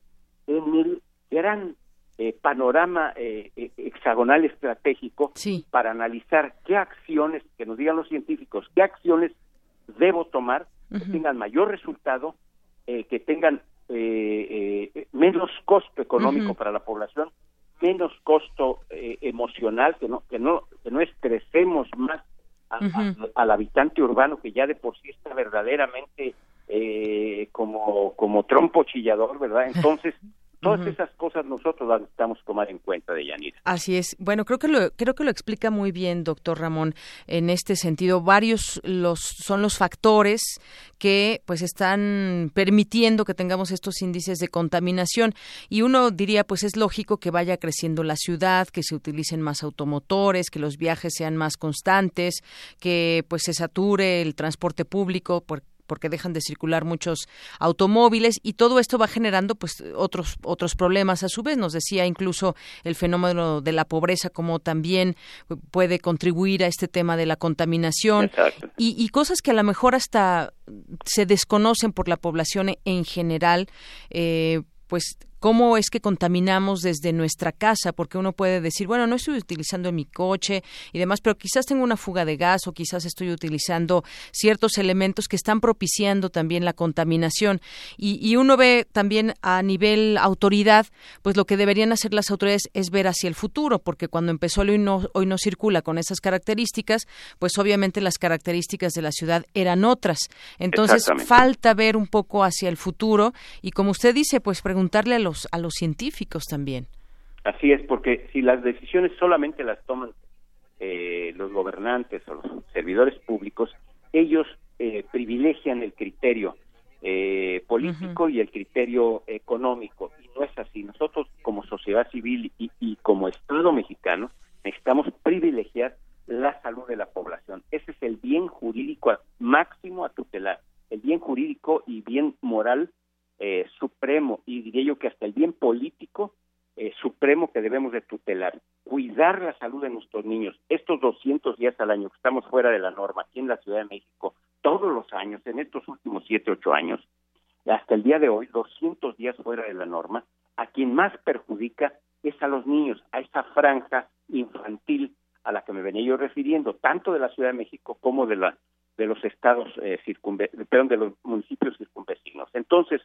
en el gran eh, panorama eh, hexagonal estratégico sí. para analizar qué acciones, que nos digan los científicos, qué acciones debo tomar uh-huh. que tengan mayor resultado, eh, que tengan eh, eh, menos costo económico uh-huh. para la población, menos costo eh, emocional, que no que no que no estresemos más a, uh-huh. a, al habitante urbano, que ya de por sí está verdaderamente eh, como como trompo chillador, ¿verdad? Entonces todas uh-huh. esas cosas nosotros las necesitamos tomar en cuenta, Deyanira. Así es. Bueno, creo que lo creo que lo explica muy bien, doctor Ramón, en este sentido. Varios los son los factores que pues están permitiendo que tengamos estos índices de contaminación. Y uno diría, pues es lógico que vaya creciendo la ciudad, que se utilicen más automotores, que los viajes sean más constantes, que pues se sature el transporte público, porque porque dejan de circular muchos automóviles, y todo esto va generando pues otros otros problemas a su vez. Nos decía incluso el fenómeno de la pobreza, como también puede contribuir a este tema de la contaminación y, y cosas que a lo mejor hasta se desconocen por la población en general, eh, pues cómo es que contaminamos desde nuestra casa, porque uno puede decir, bueno, no estoy utilizando mi coche y demás, pero quizás tengo una fuga de gas o quizás estoy utilizando ciertos elementos que están propiciando también la contaminación. Y, y uno ve también a nivel autoridad, pues lo que deberían hacer las autoridades es ver hacia el futuro, porque cuando empezó el Hoy no, Hoy no Circula con esas características, pues obviamente las características de la ciudad eran otras. Entonces falta ver un poco hacia el futuro y, como usted dice, pues preguntarle a los a los científicos también. Así es, porque si las decisiones solamente las toman eh, los gobernantes o los servidores públicos, ellos eh, privilegian el criterio eh, político uh-huh. y el criterio económico, y no es así. Nosotros como sociedad civil y, y como Estado mexicano necesitamos privilegiar la salud de la población. Ese es el bien jurídico máximo a tutelar, el bien jurídico y bien moral Eh, supremo, y diría yo que hasta el bien político eh, supremo que debemos de tutelar. Cuidar la salud de nuestros niños, estos doscientos días al año que estamos fuera de la norma aquí en la Ciudad de México, todos los años, en estos últimos siete, ocho años, hasta el día de hoy, doscientos días fuera de la norma. A quien más perjudica es a los niños, a esa franja infantil a la que me venía yo refiriendo, tanto de la Ciudad de México como de la de los estados eh, circunve- perdón, de los municipios circunvecinos. Entonces,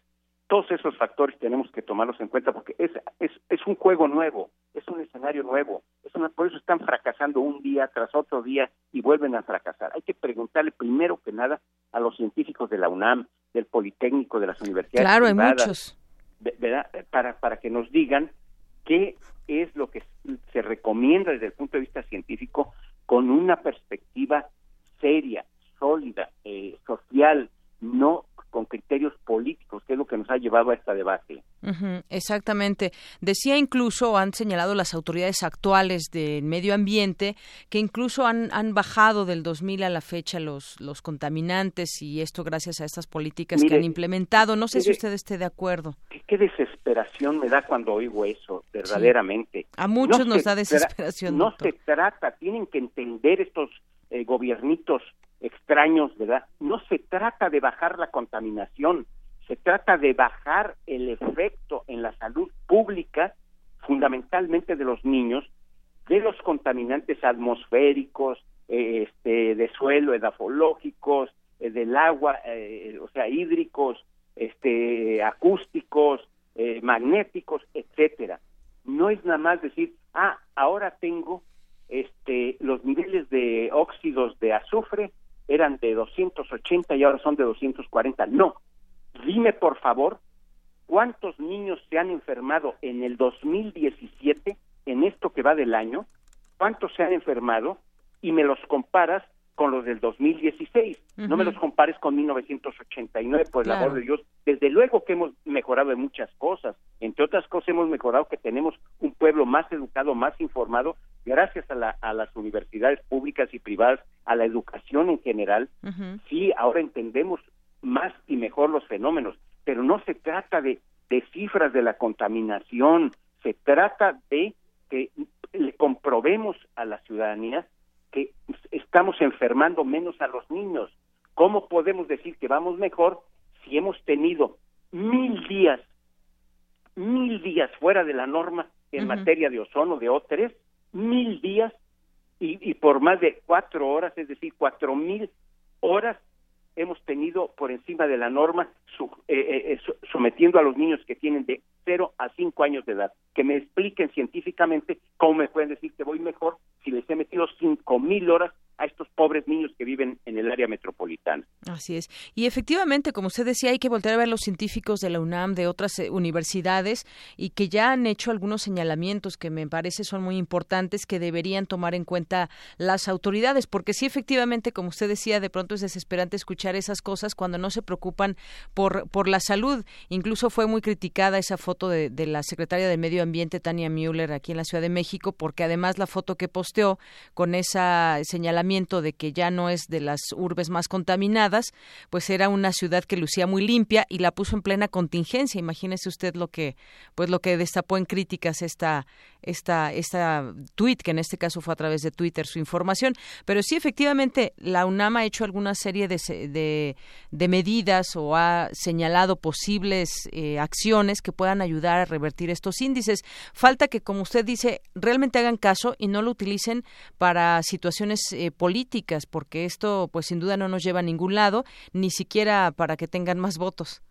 todos esos factores tenemos que tomarlos en cuenta, porque es es es un juego nuevo, es un escenario nuevo, es una, por eso están fracasando un día tras otro día y vuelven a fracasar. Hay que preguntarle primero que nada a los científicos de la UNAM, del Politécnico, de las universidades claro, privadas, hay muchos. ¿Verdad? Para, para que nos digan qué es lo que se recomienda desde el punto de vista científico, con una perspectiva seria, sólida, eh, social, no con criterios políticos, que es lo que nos ha llevado a esta debate. Uh-huh, exactamente. Decía incluso, han señalado las autoridades actuales del medio ambiente, que incluso han, han bajado del dos mil a la fecha los, los contaminantes, y esto gracias a estas políticas mire, que han implementado. No sé mire, si usted esté de acuerdo. Qué, qué desesperación me da cuando oigo eso, verdaderamente. Sí. A muchos no nos da desesperación. Tra- no se trata, tienen que entender estos eh, gobiernitos extraños, ¿verdad? No se trata de bajar la contaminación, se trata de bajar el efecto en la salud pública, fundamentalmente de los niños, de los contaminantes atmosféricos, eh, este, de suelo, edafológicos, eh, del agua, eh, o sea, hídricos, este, acústicos, eh, magnéticos, etcétera. No es nada más decir, ah, ahora tengo este, los niveles de óxidos de azufre eran de doscientos ochenta y ahora son de doscientos cuarenta. No, dime por favor cuántos niños se han enfermado en el dos mil diecisiete, en esto que va del año, cuántos se han enfermado, y me los comparas con los del dos mil dieciséis, uh-huh. no me los compares con mil novecientos ochenta y nueve, por el claro. amor de Dios. Desde luego que hemos mejorado en muchas cosas, entre otras cosas hemos mejorado que tenemos un pueblo más educado, más informado, gracias a, la, a las universidades públicas y privadas, a la educación en general, uh-huh. sí, ahora entendemos más y mejor los fenómenos, pero no se trata de, de cifras de la contaminación, se trata de que le comprobemos a la ciudadanía que estamos enfermando menos a los niños. ¿Cómo podemos decir que vamos mejor si hemos tenido mil días, mil días fuera de la norma en uh-huh. materia de ozono, de O tres, mil días y, y por más de cuatro horas, es decir, cuatro mil horas hemos tenido por encima de la norma su, eh, eh, sometiendo a los niños que tienen de cero a cinco años de edad? Que me expliquen científicamente cómo me pueden decir que voy mejor si les he metido cinco mil horas a estos pobres niños que viven en el área metropolitana. Así es. Y efectivamente, como usted decía, hay que voltear a ver los científicos de la UNAM, de otras eh, universidades, y que ya han hecho algunos señalamientos que me parece son muy importantes, que deberían tomar en cuenta las autoridades, porque sí, efectivamente, como usted decía, de pronto es desesperante escuchar esas cosas cuando no se preocupan por, por la salud. Incluso fue muy criticada esa foto de, de la secretaria del Medio Ambiente, Tania Müller, aquí en la Ciudad de México, porque además la foto que posteó con esa señalamiento de que ya no es de las urbes más contaminadas, pues era una ciudad que lucía muy limpia y la puso en plena contingencia. Imagínese usted lo que, pues lo que destapó en críticas esta, esta, esta tuit, que en este caso fue a través de Twitter su información. Pero sí, efectivamente, la UNAM ha hecho alguna serie de, de, de medidas o ha señalado posibles eh, acciones que puedan ayudar a revertir estos índices. Falta que, como usted dice, realmente hagan caso y no lo utilicen para situaciones eh, políticas, porque esto pues sin duda no nos lleva a ningún lado, ni siquiera para que tengan más votos.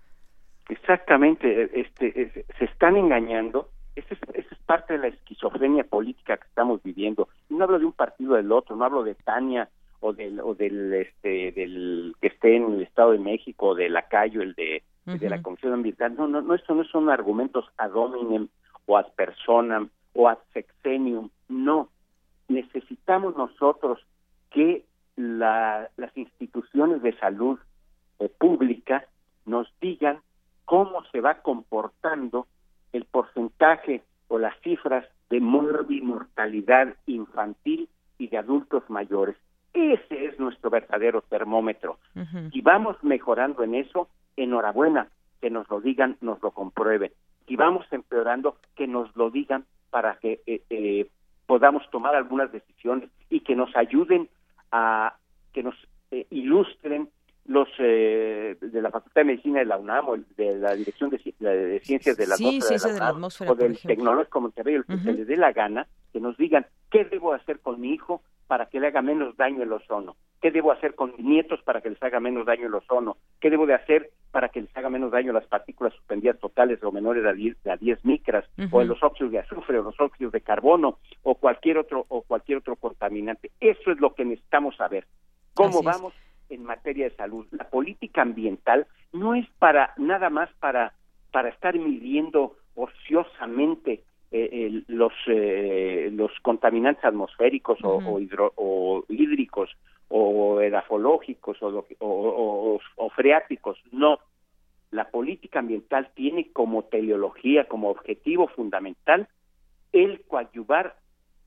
Exactamente, este, es, se están engañando, esa es, es parte de la esquizofrenia política que estamos viviendo. No hablo de un partido o del otro, no hablo de Tania o del o del este del que esté en el Estado de México, o de Lacayo, el de, uh-huh. de la Comisión Ambiental. No, no, no, eso no son argumentos ad hominem o ad personam o ad sexenium, no. Necesitamos nosotros que la, las instituciones de salud eh, pública nos digan cómo se va comportando el porcentaje o las cifras de morbimortalidad infantil y de adultos mayores. Ese es nuestro verdadero termómetro. Uh-huh. Si vamos mejorando en eso, enhorabuena, que nos lo digan, nos lo comprueben. Si vamos empeorando, que nos lo digan para que eh, eh, podamos tomar algunas decisiones y que nos ayuden a que nos eh, ilustren los eh, de la Facultad de Medicina de la UNAM o de la Dirección de, de, de Ciencias de la, sí, atmósfera, de la, de la atmósfera o del Tecnológico Monterrey, el que uh-huh. se les dé la gana, que nos digan qué debo hacer con mi hijo para que le haga menos daño el ozono, qué debo hacer con mis nietos para que les haga menos daño el ozono, qué debo de hacer para que les haga menos daño las partículas suspendidas totales o menores a diez, a diez micras, uh-huh. o los óxidos de azufre, o los óxidos de carbono, o cualquier otro o cualquier otro contaminante. Eso es lo que necesitamos saber. ¿Cómo Así vamos es. en materia de salud? La política ambiental no es para nada más para, para estar midiendo ociosamente eh, eh, los eh, los contaminantes atmosféricos uh-huh. o, o, hidro, o hídricos, o edafológicos o, o, o, o freáticos. No, la política ambiental tiene como teleología, como objetivo fundamental, el coadyuvar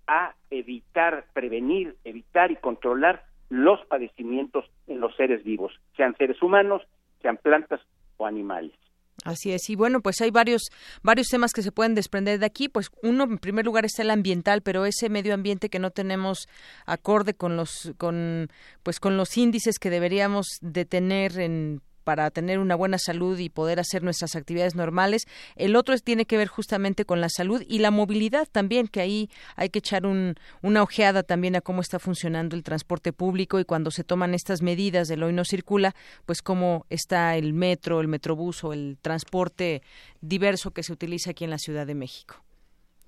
a evitar, prevenir, evitar y controlar los padecimientos en los seres vivos, sean seres humanos, sean plantas o animales. Así es, y bueno, pues hay varios varios temas que se pueden desprender de aquí. Pues uno, en primer lugar, está el ambiental, pero ese medio ambiente que no tenemos acorde con los con pues con los índices que deberíamos de tener en para tener una buena salud y poder hacer nuestras actividades normales. El otro tiene que ver justamente con la salud y la movilidad también, que ahí hay que echar un, una ojeada también a cómo está funcionando el transporte público y cuando se toman estas medidas del Hoy no Circula, pues cómo está el metro, el metrobús o el transporte diverso que se utiliza aquí en la Ciudad de México.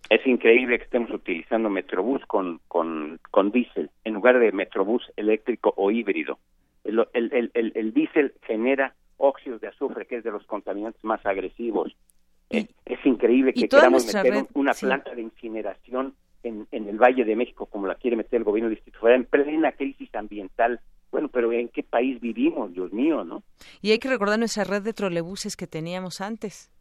Es increíble que estemos utilizando metrobús con, con, con diésel en lugar de metrobús eléctrico o híbrido. El, el, el, el diésel genera óxidos de azufre, que es de los contaminantes más agresivos. Eh, es increíble que queramos meter red, una sí. planta de incineración en, en el Valle de México, como la quiere meter el gobierno del Distrito Federal, en plena crisis ambiental. Bueno, pero ¿en qué país vivimos? Dios mío, ¿no? Y hay que recordar nuestra red de trolebuses que teníamos antes.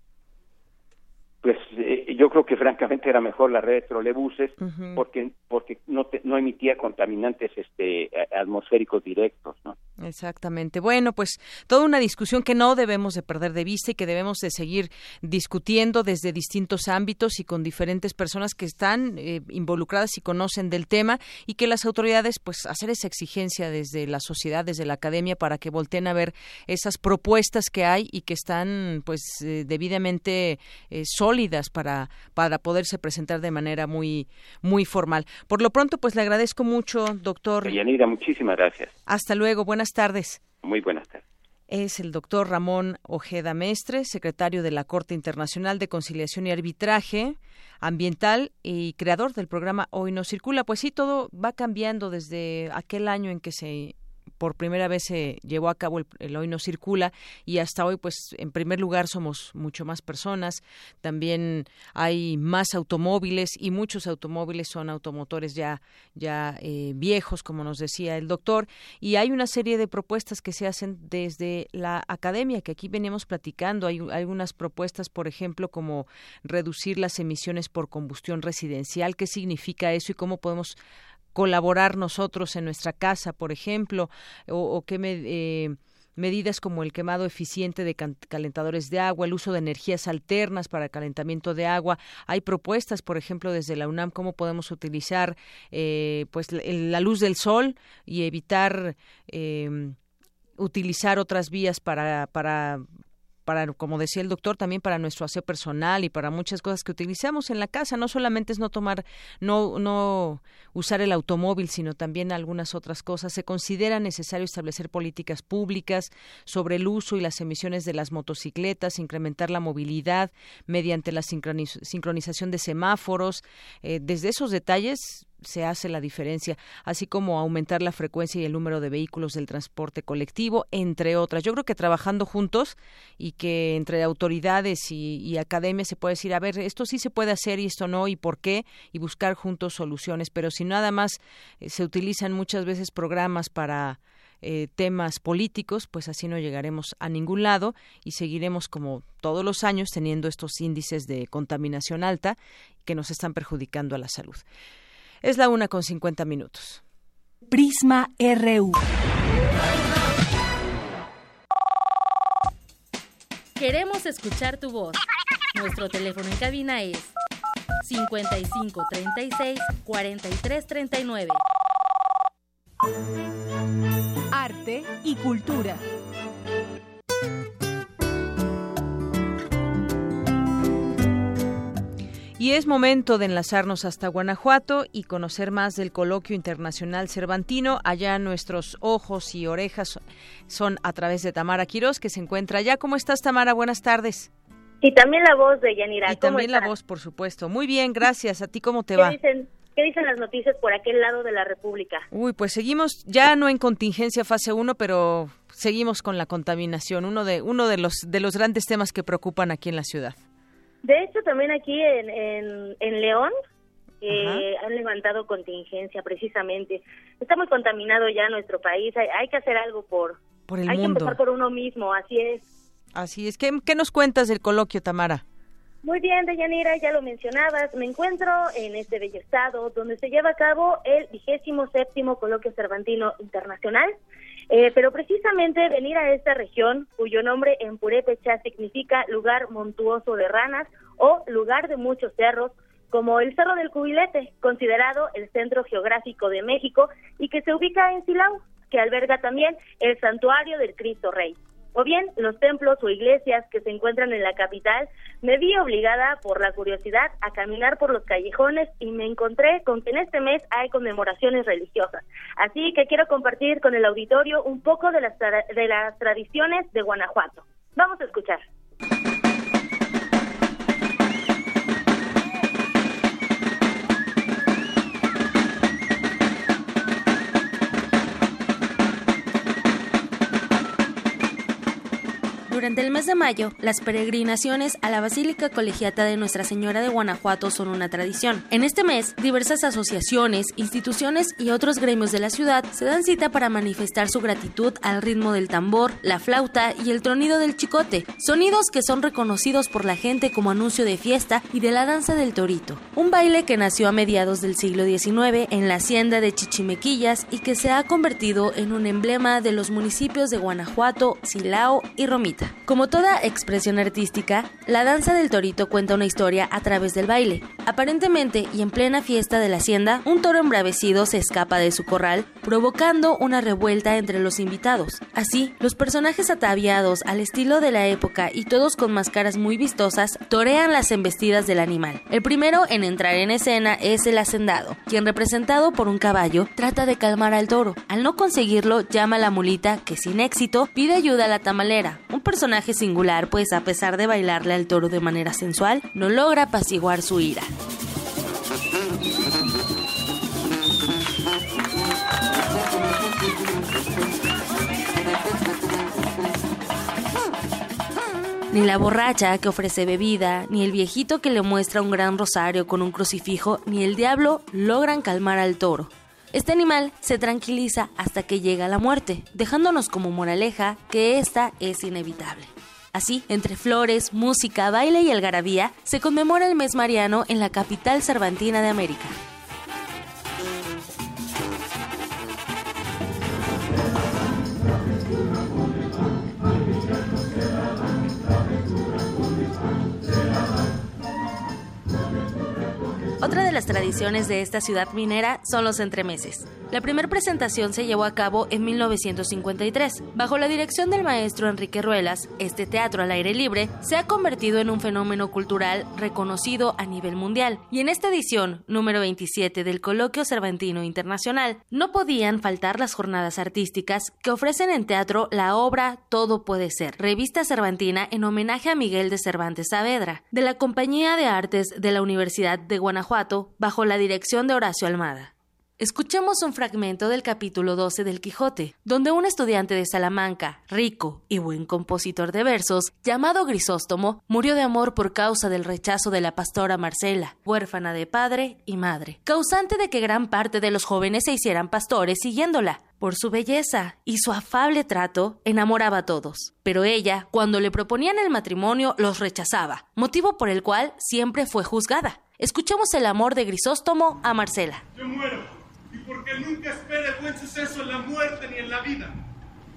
Pues eh, yo creo que francamente era mejor la red de trolebuses, uh-huh. porque porque no te, no emitía contaminantes este atmosféricos directos, ¿no? Exactamente. Bueno, pues toda una discusión que no debemos de perder de vista y que debemos de seguir discutiendo desde distintos ámbitos y con diferentes personas que están eh, involucradas y conocen del tema, y que las autoridades pues hacer esa exigencia desde la sociedad, desde la academia, para que volteen a ver esas propuestas que hay y que están pues eh, debidamente eh, sólidas para para poderse presentar de manera muy muy formal. Por lo pronto pues le agradezco mucho, doctor Deyanira, muchísimas gracias. Hasta luego, buenas Buenas tardes. Muy buenas tardes. Es el doctor Ramón Ojeda Mestre, secretario de la Corte Internacional de Conciliación y Arbitraje Ambiental y creador del programa Hoy no Circula. Pues sí, todo va cambiando desde aquel año en que se... por primera vez se llevó a cabo el, el Hoy no Circula, y hasta hoy pues en primer lugar somos mucho más personas, también hay más automóviles y muchos automóviles son automotores ya, ya eh, viejos, como nos decía el doctor, y hay una serie de propuestas que se hacen desde la academia que aquí veníamos platicando. Hay algunas propuestas, por ejemplo, como reducir las emisiones por combustión residencial. ¿Qué significa eso y cómo podemos colaborar nosotros en nuestra casa, por ejemplo, o, o qué me, eh, medidas como el quemado eficiente de calentadores de agua, el uso de energías alternas para calentamiento de agua? Hay propuestas, por ejemplo, desde la UNAM, cómo podemos utilizar eh, pues la, la luz del sol y evitar eh, utilizar otras vías para para para, como decía el doctor, también para nuestro aseo personal y para muchas cosas que utilizamos en la casa. No solamente es no tomar, no, no usar el automóvil, sino también algunas otras cosas. Se considera necesario establecer políticas públicas sobre el uso y las emisiones de las motocicletas, incrementar la movilidad mediante la sincroniz- sincronización de semáforos. Eh, desde esos detalles se hace la diferencia, así como aumentar la frecuencia y el número de vehículos del transporte colectivo, entre otras. Yo creo que trabajando juntos y que entre autoridades y, y academias se puede decir, a ver, esto sí se puede hacer y esto no, y por qué, y buscar juntos soluciones. Pero si nada más eh, se utilizan muchas veces programas para eh, temas políticos, pues así no llegaremos a ningún lado y seguiremos como todos los años teniendo estos índices de contaminación alta que nos están perjudicando a la salud. Es la una con cincuenta minutos. Prisma R U. Queremos escuchar tu voz. Nuestro teléfono en cabina es cincuenta y cinco, treinta y seis, cuarenta y tres, treinta y nueve. Arte y cultura. Y es momento de enlazarnos hasta Guanajuato y conocer más del Coloquio Internacional Cervantino. Allá nuestros ojos y orejas son a través de Tamara Quirós, que se encuentra allá. ¿Cómo estás, Tamara? Buenas tardes. Y también la voz de Yanira. Y también ¿cómo la voz, por supuesto. Muy bien, gracias. ¿A ti cómo te va? Dicen, ¿qué dicen las noticias por aquel lado de la República? Uy, pues seguimos ya no en contingencia fase uno, pero seguimos con la contaminación, uno de uno de los de los grandes temas que preocupan aquí en la ciudad. De hecho, también aquí en, en, en León eh, han levantado contingencia, precisamente. Está muy contaminado ya nuestro país. Hay, hay que hacer algo por, por el hay mundo. Hay que empezar por uno mismo, así es. Así es. ¿Qué, qué nos cuentas del coloquio, Tamara? Muy bien, Deyanira, ya lo mencionabas. Me encuentro en este bello estado donde se lleva a cabo el vigésimo séptimo Coloquio Cervantino Internacional. Eh, pero precisamente venir a esta región, cuyo nombre en purépecha significa lugar montuoso de ranas o lugar de muchos cerros, como el Cerro del Cubilete, considerado el Centro Geográfico de México y que se ubica en Silao, que alberga también el Santuario del Cristo Rey. O bien, los templos o iglesias que se encuentran en la capital. Me vi obligada por la curiosidad a caminar por los callejones y me encontré con que en este mes hay conmemoraciones religiosas. Así que quiero compartir con el auditorio un poco de las, tra- de las tradiciones de Guanajuato. Vamos a escuchar. Durante el mes de mayo, las peregrinaciones a la Basílica Colegiata de Nuestra Señora de Guanajuato son una tradición. En este mes, diversas asociaciones, instituciones y otros gremios de la ciudad se dan cita para manifestar su gratitud al ritmo del tambor, la flauta y el tronido del chicote, sonidos que son reconocidos por la gente como anuncio de fiesta y de la danza del torito, un baile que nació a mediados del siglo diecinueve en la hacienda de Chichimequillas y que se ha convertido en un emblema de los municipios de Guanajuato, Silao y Romita. Como toda expresión artística, la danza del torito cuenta una historia a través del baile. Aparentemente, y en plena fiesta de la hacienda, un toro embravecido se escapa de su corral, provocando una revuelta entre los invitados. Así, los personajes ataviados al estilo de la época y todos con máscaras muy vistosas, torean las embestidas del animal. El primero en entrar en escena es el hacendado, quien representado por un caballo, trata de calmar al toro. Al no conseguirlo, llama a la mulita, que sin éxito, pide ayuda a la tamalera, un personaje singular, pues a pesar de bailarle al toro de manera sensual, no logra apaciguar su ira. Ni la borracha que ofrece bebida, ni el viejito que le muestra un gran rosario con un crucifijo, ni el diablo logran calmar al toro. Este animal se tranquiliza hasta que llega la muerte, dejándonos como moraleja que esta es inevitable. Así, entre flores, música, baile y algarabía, se conmemora el mes mariano en la capital cervantina de América. Otra de las tradiciones de esta ciudad minera son los entremeses. La primera presentación se llevó a cabo en mil novecientos cincuenta y tres. Bajo la dirección del maestro Enrique Ruelas, este teatro al aire libre se ha convertido en un fenómeno cultural reconocido a nivel mundial. Y en esta edición, número veintisiete del Coloquio Cervantino Internacional, no podían faltar las jornadas artísticas que ofrecen en teatro la obra Todo Puede Ser, revista cervantina en homenaje a Miguel de Cervantes Saavedra, de la Compañía de Artes de la Universidad de Guanajuato, bajo la dirección de Horacio Almada. Escuchemos un fragmento del capítulo doce del Quijote, donde un estudiante de Salamanca, rico y buen compositor de versos, llamado Grisóstomo, murió de amor por causa del rechazo de la pastora Marcela, huérfana de padre y madre, causante de que gran parte de los jóvenes se hicieran pastores siguiéndola. Por su belleza y su afable trato, enamoraba a todos, pero ella, cuando le proponían el matrimonio, los rechazaba, motivo por el cual siempre fue juzgada. Escuchemos el amor de Grisóstomo a Marcela. Yo muero. Y porque nunca espere buen suceso en la muerte ni en la vida.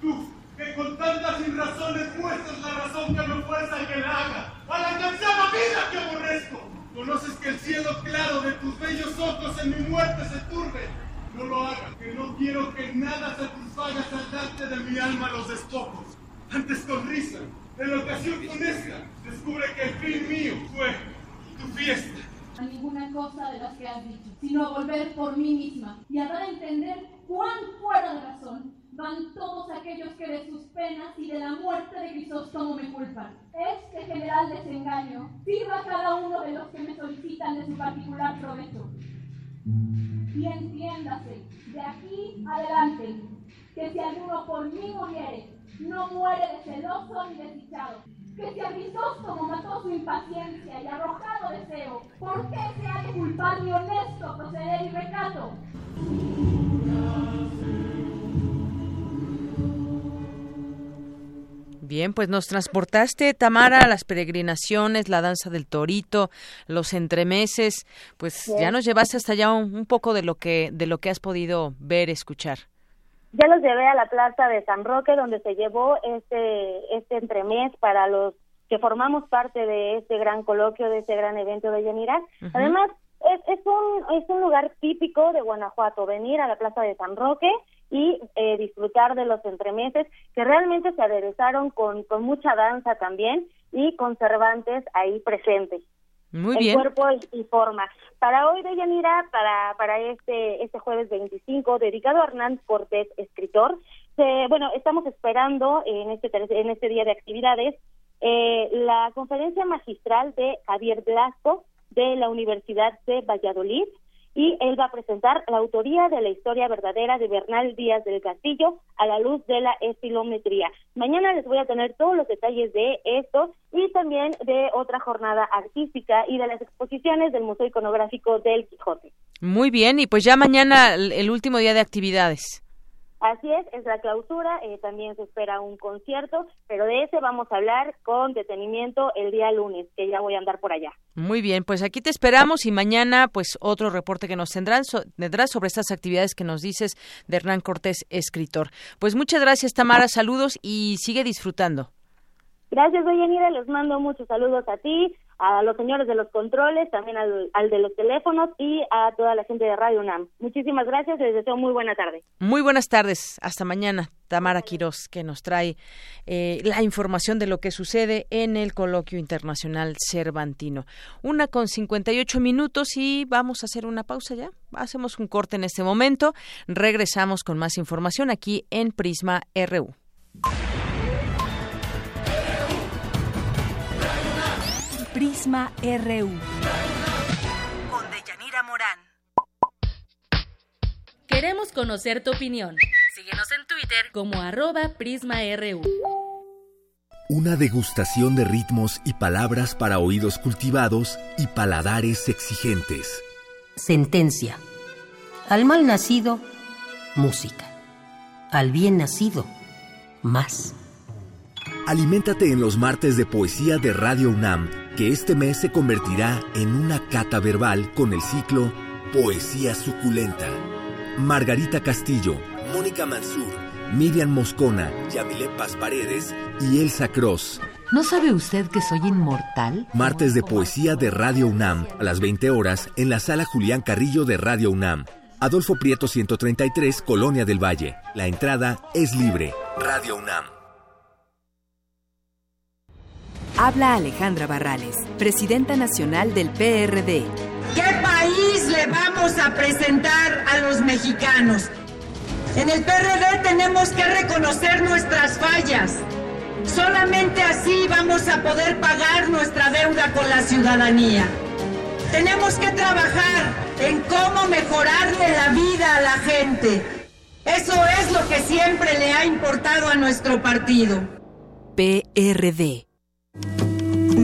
Tú, que con tantas irrazones muestras la razón que me fuerza y que la haga, a la cansada vida que aborrezco. Conoces que el cielo claro de tus bellos ojos en mi muerte se turbe. No lo hagas, que no quiero que nada satisfaga saltarte de mi alma los despojos. Antes con risa, en la ocasión con esta, descubre que el fin mío fue tu fiesta. A ninguna cosa de las que has dicho, sino a volver por mí misma y a dar a entender cuán fuera de razón van todos aquellos que de sus penas y de la muerte de Grisóstomo me culpan. Este general desengaño sirva a cada uno de los que me solicitan de su particular provecho. Y entiéndase, de aquí adelante, que si alguno por mí muriere, no muere de celoso ni desdichado. Que si a Grisóstomo mató su impaciencia y arrojado deseo, ¿por qué se ha de culpar mi honesto proceder y recato? Bien, pues nos transportaste, Tamara, a las peregrinaciones, la danza del torito, los entremeses, pues bien. Ya nos llevaste hasta allá un, un poco de lo que de lo que has podido ver, escuchar. Ya los llevé a la plaza de San Roque, donde se llevó este este entremés para los que formamos parte de este gran coloquio, de este gran evento de Yanira. Uh-huh. Además, es, es, un, es un lugar típico de Guanajuato, venir a la plaza de San Roque y eh, disfrutar de los entremeses, que realmente se aderezaron con, con mucha danza también y con Cervantes ahí presentes. Muy bien. El cuerpo y forma. Para hoy, Deyanira, para para este este jueves veinticinco, dedicado a Hernán Cortés, escritor, se, bueno, estamos esperando en este en este día de actividades eh, la conferencia magistral de Javier Blasco de la Universidad de Valladolid, y él va a presentar la autoría de la historia verdadera de Bernal Díaz del Castillo a la luz de la estilometría. Mañana les voy a tener todos los detalles de esto y también de otra jornada artística y de las exposiciones del Museo Iconográfico del Quijote. Muy bien, y pues ya mañana el último día de actividades. Así es, es la clausura, eh, también se espera un concierto, pero de ese vamos a hablar con detenimiento el día lunes, que ya voy a andar por allá. Muy bien, pues aquí te esperamos y mañana pues otro reporte que nos tendrán so- tendrás sobre estas actividades que nos dices de Hernán Cortés, escritor. Pues muchas gracias, Tamara, saludos y sigue disfrutando. Gracias, Deyanira, les mando muchos saludos a ti, a los señores de los controles, también al, al de los teléfonos y a toda la gente de Radio UNAM. Muchísimas gracias, les deseo muy buena tarde. Muy buenas tardes, hasta mañana. Tamara Quirós, que nos trae eh, la información de lo que sucede en el Coloquio Internacional Cervantino. Una con cincuenta y ocho minutos y vamos a hacer una pausa ya. Hacemos un corte en este momento, regresamos con más información aquí en Prisma R U. Prisma R U. Con Deyanira Morán. Queremos conocer tu opinión. Síguenos en Twitter como arroba Prisma R U. Una degustación de ritmos y palabras para oídos cultivados y paladares exigentes. Sentencia. Al mal nacido, música. Al bien nacido, más. Aliméntate en los martes de poesía de Radio UNAM, que este mes se convertirá en una cata verbal con el ciclo Poesía Suculenta. Margarita Castillo, Mónica Mansur, Miriam Moscona, Yamile Paz Paredes y Elsa Cross. ¿No sabe usted que soy inmortal? Martes de poesía de Radio UNAM, a las veinte horas, en la Sala Julián Carrillo de Radio UNAM. Adolfo Prieto ciento treinta y tres, Colonia del Valle. La entrada es libre. Radio UNAM. Habla Alejandra Barrales, presidenta nacional del P R D. ¿Qué país le vamos a presentar a los mexicanos? En el P R D tenemos que reconocer nuestras fallas. Solamente así vamos a poder pagar nuestra deuda con la ciudadanía. Tenemos que trabajar en cómo mejorarle la vida a la gente. Eso es lo que siempre le ha importado a nuestro partido. P R D.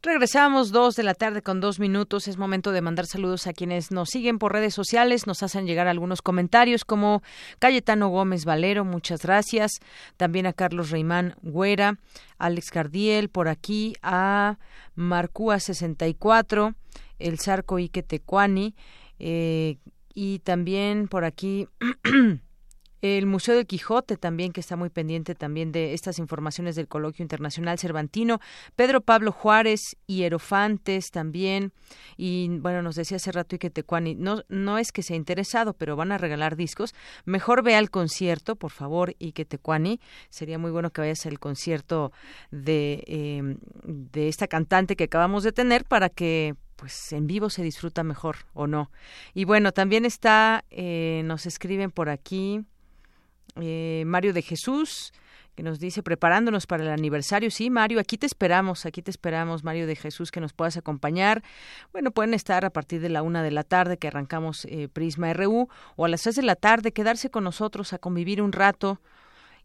Regresamos dos de la tarde con dos minutos. Es momento de mandar saludos a quienes nos siguen por redes sociales. Nos hacen llegar algunos comentarios como Cayetano Gómez Valero, muchas gracias. También a Carlos Reimán Güera, Alex Cardiel por aquí, a Marcúa sesenta y cuatro, El Zarco Iquetecuani eh, y también por aquí El Museo del Quijote también, que está muy pendiente también de estas informaciones del Coloquio Internacional Cervantino, Pedro Pablo Juárez, Hierofantes también, y bueno, nos decía hace rato Iquetecuani, no, no es que sea interesado, pero van a regalar discos, mejor ve al concierto, por favor, Iquetecuani, sería muy bueno que vayas al concierto de, eh, de esta cantante que acabamos de tener para que pues en vivo se disfruta mejor, ¿o no? Y bueno, también está, eh, nos escriben por aquí, Eh, Mario de Jesús, que nos dice, preparándonos para el aniversario. Sí, Mario, aquí te esperamos, aquí te esperamos, Mario de Jesús, que nos puedas acompañar. Bueno, pueden estar a partir de la una de la tarde, que arrancamos eh, Prisma R U, o a las tres de la tarde, quedarse con nosotros a convivir un rato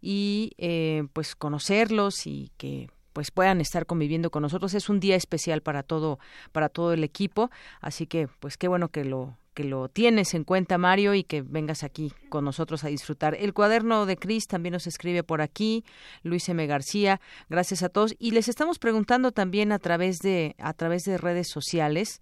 y eh, pues conocerlos y que pues puedan estar conviviendo con nosotros. Es un día especial para todo, para todo el equipo, así que pues qué bueno que lo... que lo tienes en cuenta, Mario, y que vengas aquí con nosotros a disfrutar. El cuaderno de Cris también nos escribe por aquí, Luis M. García, gracias a todos. Y les estamos preguntando también a través de, a través de redes sociales,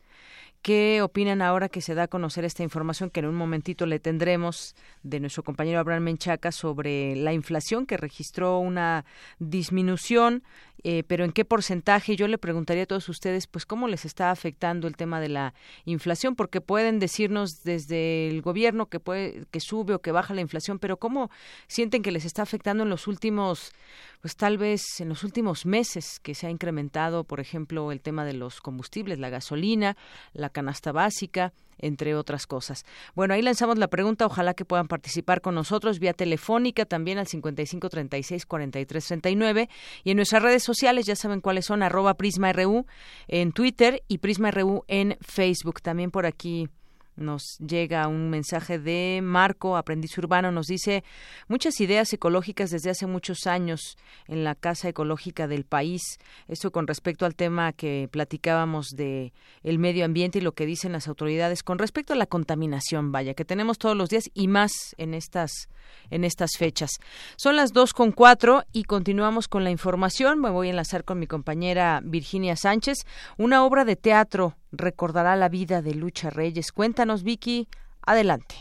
¿qué opinan ahora que se da a conocer esta información que en un momentito le tendremos de nuestro compañero Abraham Menchaca sobre la inflación que registró una disminución, eh, pero en qué porcentaje? Yo le preguntaría a todos ustedes, pues, ¿cómo les está afectando el tema de la inflación? Porque pueden decirnos desde el gobierno que puede, que sube o que baja la inflación, pero ¿cómo sienten que les está afectando en los últimos, pues tal vez en los últimos meses, que se ha incrementado, por ejemplo, el tema de los combustibles, la gasolina, la canasta básica, entre otras cosas? Bueno, ahí lanzamos la pregunta, ojalá que puedan participar con nosotros vía telefónica también al cincuenta y cinco, treinta y seis, cuarenta y tres, treinta y nueve, y en nuestras redes sociales ya saben cuáles son, arroba PrismaRU en Twitter y PrismaRU en Facebook. También por aquí nos llega un mensaje de Marco, aprendiz urbano, nos dice: muchas ideas ecológicas desde hace muchos años en la Casa Ecológica del país. Esto con respecto al tema que platicábamos de el medio ambiente y lo que dicen las autoridades con respecto a la contaminación, vaya, que tenemos todos los días y más en estas, en estas fechas. Son las dos con cuatro y continuamos con la información. Me voy a enlazar con mi compañera Virginia Sánchez. Una obra de teatro recordará la vida de Lucha Reyes. Cuéntanos, Vicky, adelante.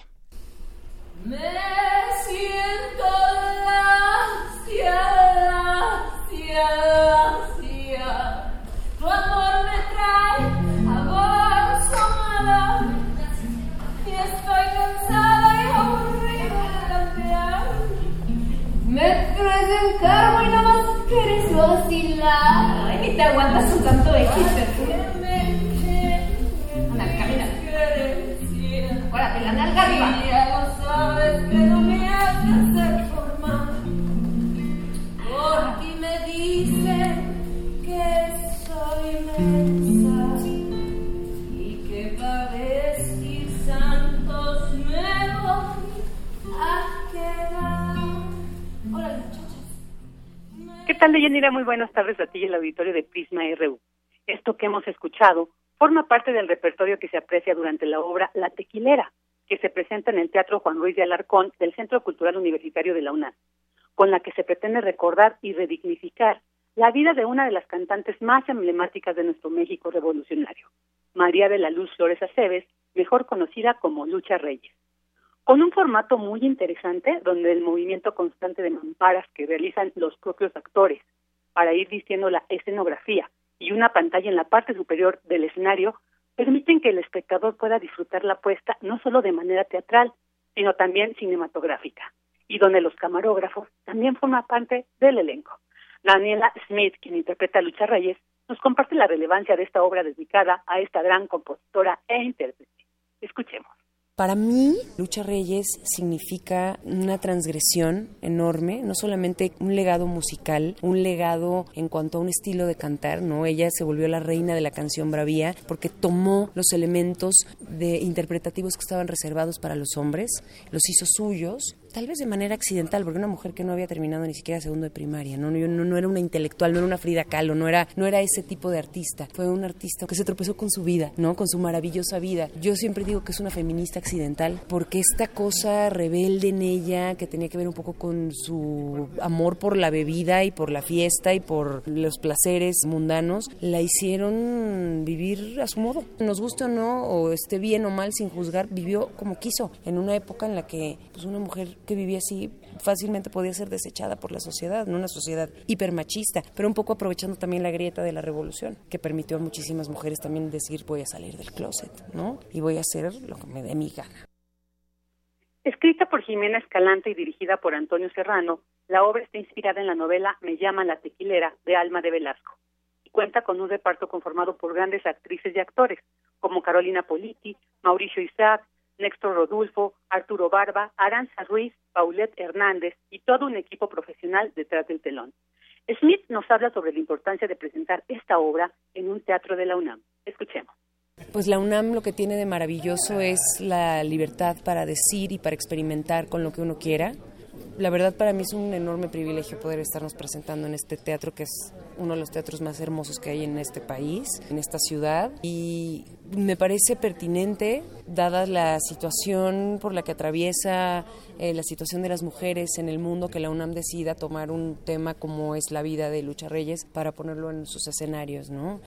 Me siento la ciudad, ciudad, ciudad. Tu amor me trae amor somada. Y estoy cansada y aburrida de cambiar. Me traes en cargo y no más quieres vacilar. Ay, ni te aguantas un tanto de chiste. Acuérdate, la nalga arriba. Ya lo sabes, pero me hagas ser formal. Por ti me dicen que soy inmensa y que para vestir santos me voy a quedar. Hola, muchachas. ¿Qué tal, Deyanira? Muy buenas tardes a ti y el auditorio de Prisma R U. Esto que hemos escuchado forma parte del repertorio que se aprecia durante la obra La Tequilera, que se presenta en el Teatro Juan Ruiz de Alarcón del Centro Cultural Universitario de la UNAM, con la que se pretende recordar y redignificar la vida de una de las cantantes más emblemáticas de nuestro México revolucionario, María de la Luz Flores Aceves, mejor conocida como Lucha Reyes. Con un formato muy interesante, donde el movimiento constante de mamparas que realizan los propios actores para ir vistiendo la escenografía y una pantalla en la parte superior del escenario, permiten que el espectador pueda disfrutar la puesta no solo de manera teatral, sino también cinematográfica, y donde los camarógrafos también forman parte del elenco. Daniela Smith, quien interpreta a Lucha Reyes, nos comparte la relevancia de esta obra dedicada a esta gran compositora e intérprete. Escuchemos. Para mí, Lucha Reyes significa una transgresión enorme, no solamente un legado musical, un legado en cuanto a un estilo de cantar, ¿no? Ella se volvió la reina de la canción bravía porque tomó los elementos de interpretativos que estaban reservados para los hombres, los hizo suyos, tal vez de manera accidental, porque una mujer que no había terminado ni siquiera segundo de primaria, no, no, no era una intelectual, no era una Frida Kahlo, no era, no era ese tipo de artista. Fue un artista que se tropezó con su vida, ¿no? Con su maravillosa vida. Yo siempre digo que es una feminista accidental, porque esta cosa rebelde en ella, que tenía que ver un poco con su amor por la bebida y por la fiesta y por los placeres mundanos, la hicieron vivir a su modo. Nos guste o no, o esté bien o mal, sin juzgar, vivió como quiso, en una época en la que pues, una mujer que vivía así fácilmente podía ser desechada por la sociedad, en una sociedad hipermachista, pero un poco aprovechando también la grieta de la revolución, que permitió a muchísimas mujeres también decir voy a salir del closet, ¿no? Y voy a hacer lo que me dé mi gana. Escrita por Jimena Escalante y dirigida por Antonio Serrano, la obra está inspirada en la novela Me llama la tequilera, de Alma de Velasco, y cuenta con un reparto conformado por grandes actrices y actores, como Carolina Politi, Mauricio Isaac, Néstor Rodulfo, Arturo Barba, Aranza Ruiz, Paulette Hernández y todo un equipo profesional detrás del telón. Smith nos habla sobre la importancia de presentar esta obra en un teatro de la UNAM. Escuchemos. Pues la UNAM lo que tiene de maravilloso es la libertad para decir y para experimentar con lo que uno quiera. La verdad, para mí es un enorme privilegio poder estarnos presentando en este teatro, que es uno de los teatros más hermosos que hay en este país, en esta ciudad. Y me parece pertinente, dada la situación por la que atraviesa eh, la situación de las mujeres en el mundo, que la UNAM decida tomar un tema como es la vida de Lucha Reyes para ponerlo en sus escenarios, ¿no?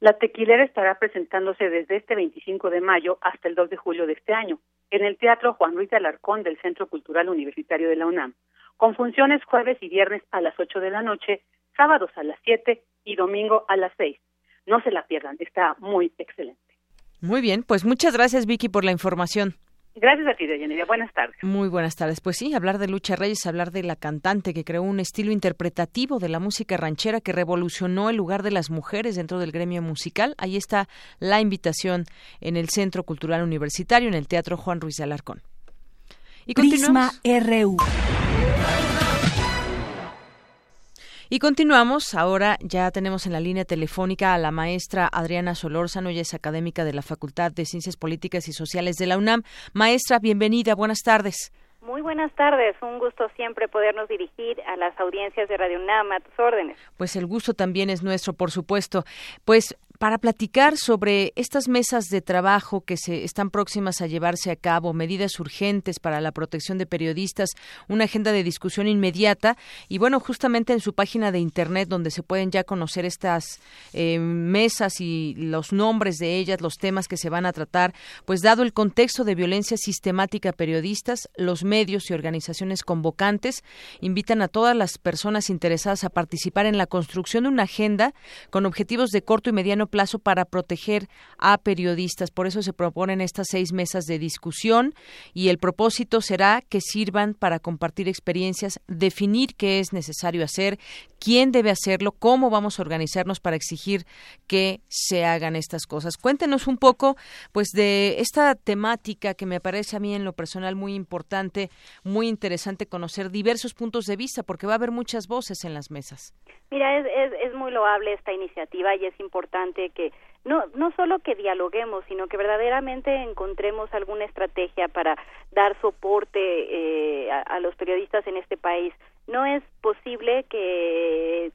La Tequilera estará presentándose desde este veinticinco de mayo hasta el dos de julio de este año, en el Teatro Juan Ruiz de Alarcón del Centro Cultural Universitario de la UNAM, con funciones jueves y viernes a las ocho de la noche, sábados a las siete y domingo a las seis. No se la pierdan, está muy excelente. Muy bien, pues muchas gracias, Vicky, por la información. Gracias a ti, Deyanira. Buenas tardes. Muy buenas tardes. Pues sí, hablar de Lucha Reyes, hablar de la cantante que creó un estilo interpretativo de la música ranchera que revolucionó el lugar de las mujeres dentro del gremio musical. Ahí está la invitación en el Centro Cultural Universitario, en el Teatro Juan Ruiz de Alarcón. Y continuamos. Prisma R U. Y continuamos, ahora ya tenemos en la línea telefónica a la maestra Adriana Solórzano, ella es académica de la Facultad de Ciencias Políticas y Sociales de la UNAM. Maestra, bienvenida, buenas tardes. Muy buenas tardes, un gusto siempre podernos dirigir a las audiencias de Radio UNAM, a tus órdenes. Pues el gusto también es nuestro, por supuesto. Pues para platicar sobre estas mesas de trabajo que se están próximas a llevarse a cabo, medidas urgentes para la protección de periodistas, una agenda de discusión inmediata y bueno, justamente en su página de internet donde se pueden ya conocer estas eh, mesas y los nombres de ellas, los temas que se van a tratar, pues dado el contexto de violencia sistemática a periodistas, los medios y organizaciones convocantes invitan a todas las personas interesadas a participar en la construcción de una agenda con objetivos de corto y mediano plazo para proteger a periodistas. Por eso se proponen estas seis mesas de discusión y el propósito será que sirvan para compartir experiencias, definir qué es necesario hacer, quién debe hacerlo, cómo vamos a organizarnos para exigir que se hagan estas cosas. Cuéntenos un poco pues de esta temática que me parece a mí en lo personal muy importante, muy interesante conocer diversos puntos de vista porque va a haber muchas voces en las mesas. Mira, es, es, es muy loable esta iniciativa y es importante que no, no solo que dialoguemos, sino que verdaderamente encontremos alguna estrategia para dar soporte eh, a, a los periodistas en este país. No es posible que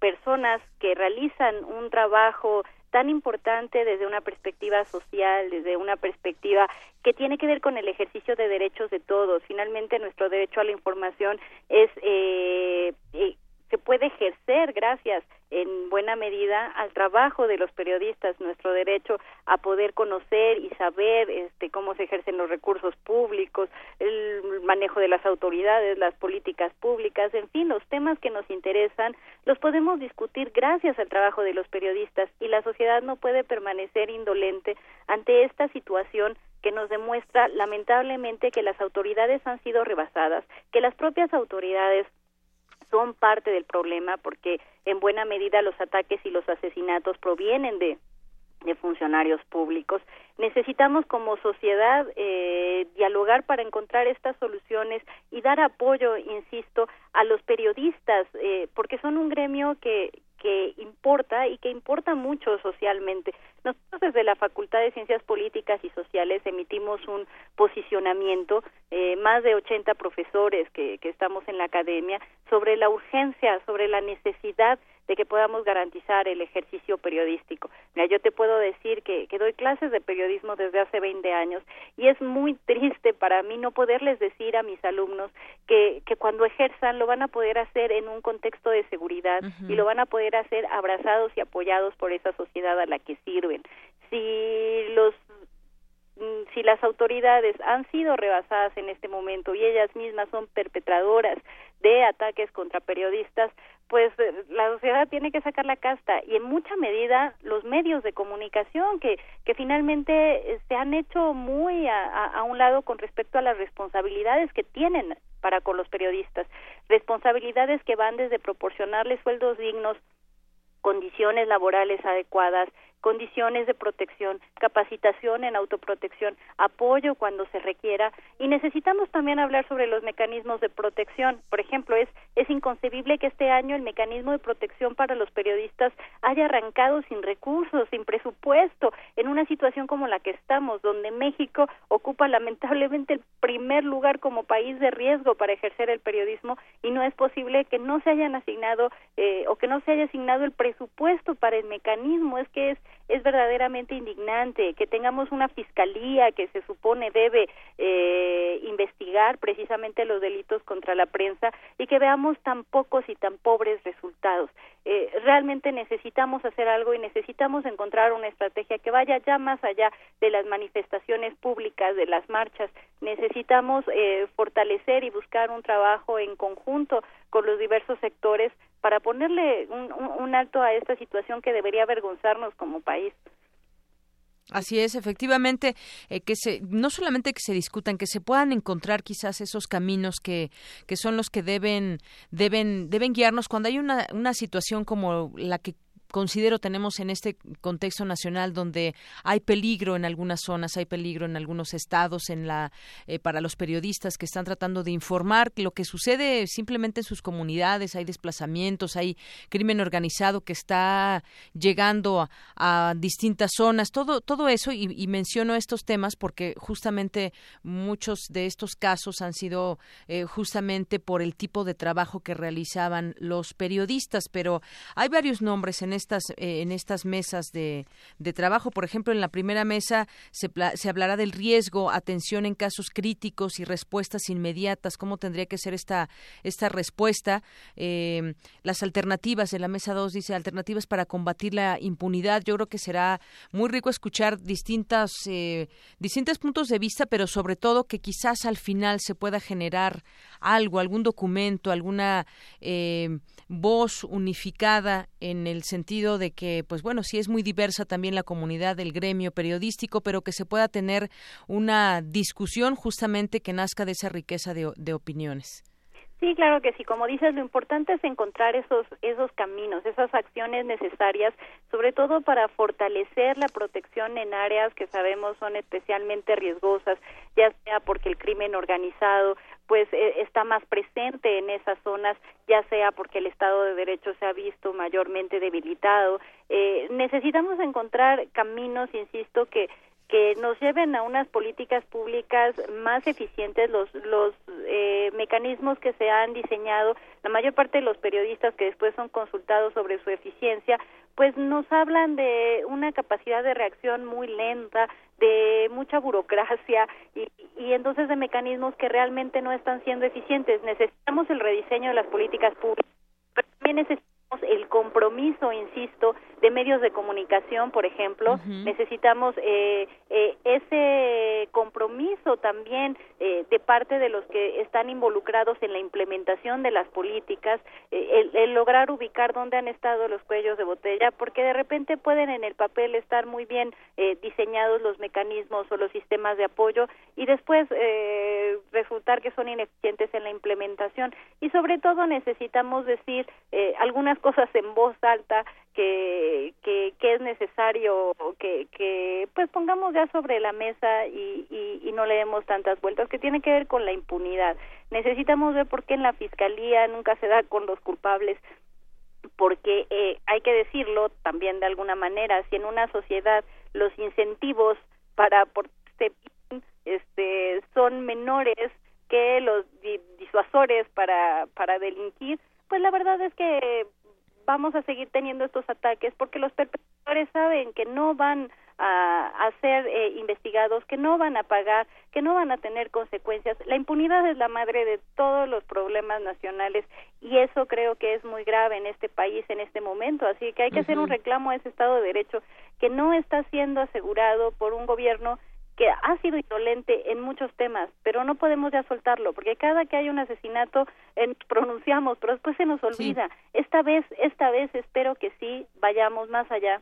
personas que realizan un trabajo tan importante desde una perspectiva social, desde una perspectiva que tiene que ver con el ejercicio de derechos de todos. Finalmente, nuestro derecho a la información es eh, eh, se puede ejercer gracias en buena medida al trabajo de los periodistas, nuestro derecho a poder conocer y saber este, cómo se ejercen los recursos públicos, el manejo de las autoridades, las políticas públicas, en fin, los temas que nos interesan los podemos discutir gracias al trabajo de los periodistas y la sociedad no puede permanecer indolente ante esta situación que nos demuestra lamentablemente que las autoridades han sido rebasadas, que las propias autoridades son parte del problema porque en buena medida los ataques y los asesinatos provienen de, de funcionarios públicos. Necesitamos como sociedad eh, dialogar para encontrar estas soluciones y dar apoyo, insisto, a los periodistas eh, porque son un gremio que, que importa y que importa mucho socialmente. Nosotros desde la Facultad de Ciencias Políticas y Sociales emitimos un posicionamiento, eh, más de ochenta profesores que, que estamos en la academia, sobre la urgencia, sobre la necesidad de que podamos garantizar el ejercicio periodístico. Mira, yo te puedo decir que, que doy clases de periodismo desde hace veinte años y es muy triste para mí no poderles decir a mis alumnos que, que cuando ejerzan lo van a poder hacer en un contexto de seguridad uh-huh. y lo van a poder hacer abrazados y apoyados por esa sociedad a la que sirven. Si los si las autoridades han sido rebasadas en este momento y ellas mismas son perpetradoras de ataques contra periodistas, pues la sociedad tiene que sacar la casta, y en mucha medida los medios de comunicación que que finalmente se han hecho muy a, a, a un lado con respecto a las responsabilidades que tienen para con los periodistas, responsabilidades que van desde proporcionarles sueldos dignos, condiciones laborales adecuadas, condiciones de protección, capacitación en autoprotección, apoyo cuando se requiera, y necesitamos también hablar sobre los mecanismos de protección. Por ejemplo, es es inconcebible que este año el mecanismo de protección para los periodistas haya arrancado sin recursos, sin presupuesto, en una situación como la que estamos, donde México ocupa lamentablemente el primer lugar como país de riesgo para ejercer el periodismo, y no es posible que no se hayan asignado eh, o que no se haya asignado el presupuesto para el mecanismo. Es que es Es verdaderamente indignante que tengamos una fiscalía que se supone debe eh, investigar precisamente los delitos contra la prensa y que veamos tan pocos y tan pobres resultados. Eh, realmente necesitamos hacer algo y necesitamos encontrar una estrategia que vaya ya más allá de las manifestaciones públicas, de las marchas. Necesitamos eh, fortalecer y buscar un trabajo en conjunto con los diversos sectores para ponerle un, un, un alto a esta situación que debería avergonzarnos como país. Así es, efectivamente, eh, que se, no solamente que se discutan, que se puedan encontrar quizás esos caminos que, que son los que deben, deben, deben guiarnos cuando hay una, una situación como la que considero tenemos en este contexto nacional, donde hay peligro en algunas zonas, hay peligro en algunos estados, en la eh, para los periodistas que están tratando de informar lo que sucede simplemente en sus comunidades. Hay desplazamientos, hay crimen organizado que está llegando a, a distintas zonas, todo todo eso, y, y menciono estos temas porque justamente muchos de estos casos han sido eh, justamente por el tipo de trabajo que realizaban los periodistas. Pero hay varios nombres en estas eh, en estas mesas de, de trabajo. Por ejemplo, en la primera mesa se, pla- se hablará del riesgo, atención en casos críticos y respuestas inmediatas, cómo tendría que ser esta esta respuesta. Eh, las alternativas de la mesa dos dice alternativas para combatir la impunidad. Yo creo que será muy rico escuchar distintas eh, distintos puntos de vista, pero sobre todo que quizás al final se pueda generar algo, algún documento, alguna eh, voz unificada en el sentido sentido de que, pues bueno, sí es muy diversa también la comunidad del gremio periodístico, pero que se pueda tener una discusión justamente que nazca de esa riqueza de, de opiniones. Sí, claro que sí. Como dices, lo importante es encontrar esos esos caminos, esas acciones necesarias, sobre todo para fortalecer la protección en áreas que sabemos son especialmente riesgosas, ya sea porque el crimen organizado pues eh, está más presente en esas zonas, ya sea porque el Estado de Derecho se ha visto mayormente debilitado. Eh, necesitamos encontrar caminos, insisto, que que nos lleven a unas políticas públicas más eficientes. Los los eh, mecanismos que se han diseñado, la mayor parte de los periodistas que después son consultados sobre su eficiencia, pues nos hablan de una capacidad de reacción muy lenta, de mucha burocracia y, y entonces de mecanismos que realmente no están siendo eficientes. Necesitamos el rediseño de las políticas públicas, pero también necesitamos el compromiso, insisto, de medios de comunicación, por ejemplo. Uh-huh. Necesitamos eh, eh, ese compromiso también eh, de parte de los que están involucrados en la implementación de las políticas, eh, el, el lograr ubicar dónde han estado los cuellos de botella, porque de repente pueden en el papel estar muy bien eh, diseñados los mecanismos o los sistemas de apoyo y después eh, resultar que son ineficientes en la implementación. Y sobre todo necesitamos decir eh, algunas cosas en voz alta que que, que es necesario que, que pues pongamos ya sobre la mesa y, y, y no le demos tantas vueltas, que tiene que ver con la impunidad. Necesitamos ver por qué en la fiscalía nunca se da con los culpables, porque eh, hay que decirlo también de alguna manera, si en una sociedad los incentivos para portarse bien este, son menores que los di- disuasores para, para delinquir, pues la verdad es que vamos a seguir teniendo estos ataques porque los perpetradores saben que no van a, a ser eh, investigados, que no van a pagar, que no van a tener consecuencias. La impunidad es la madre de todos los problemas nacionales y eso creo que es muy grave en este país en este momento, así que hay que hacer un reclamo a ese Estado de Derecho que no está siendo asegurado por un gobierno que ha sido insolente en muchos temas, pero no podemos ya soltarlo, porque cada que hay un asesinato eh, pronunciamos, pero después se nos olvida. Sí. Esta vez, esta vez espero que sí vayamos más allá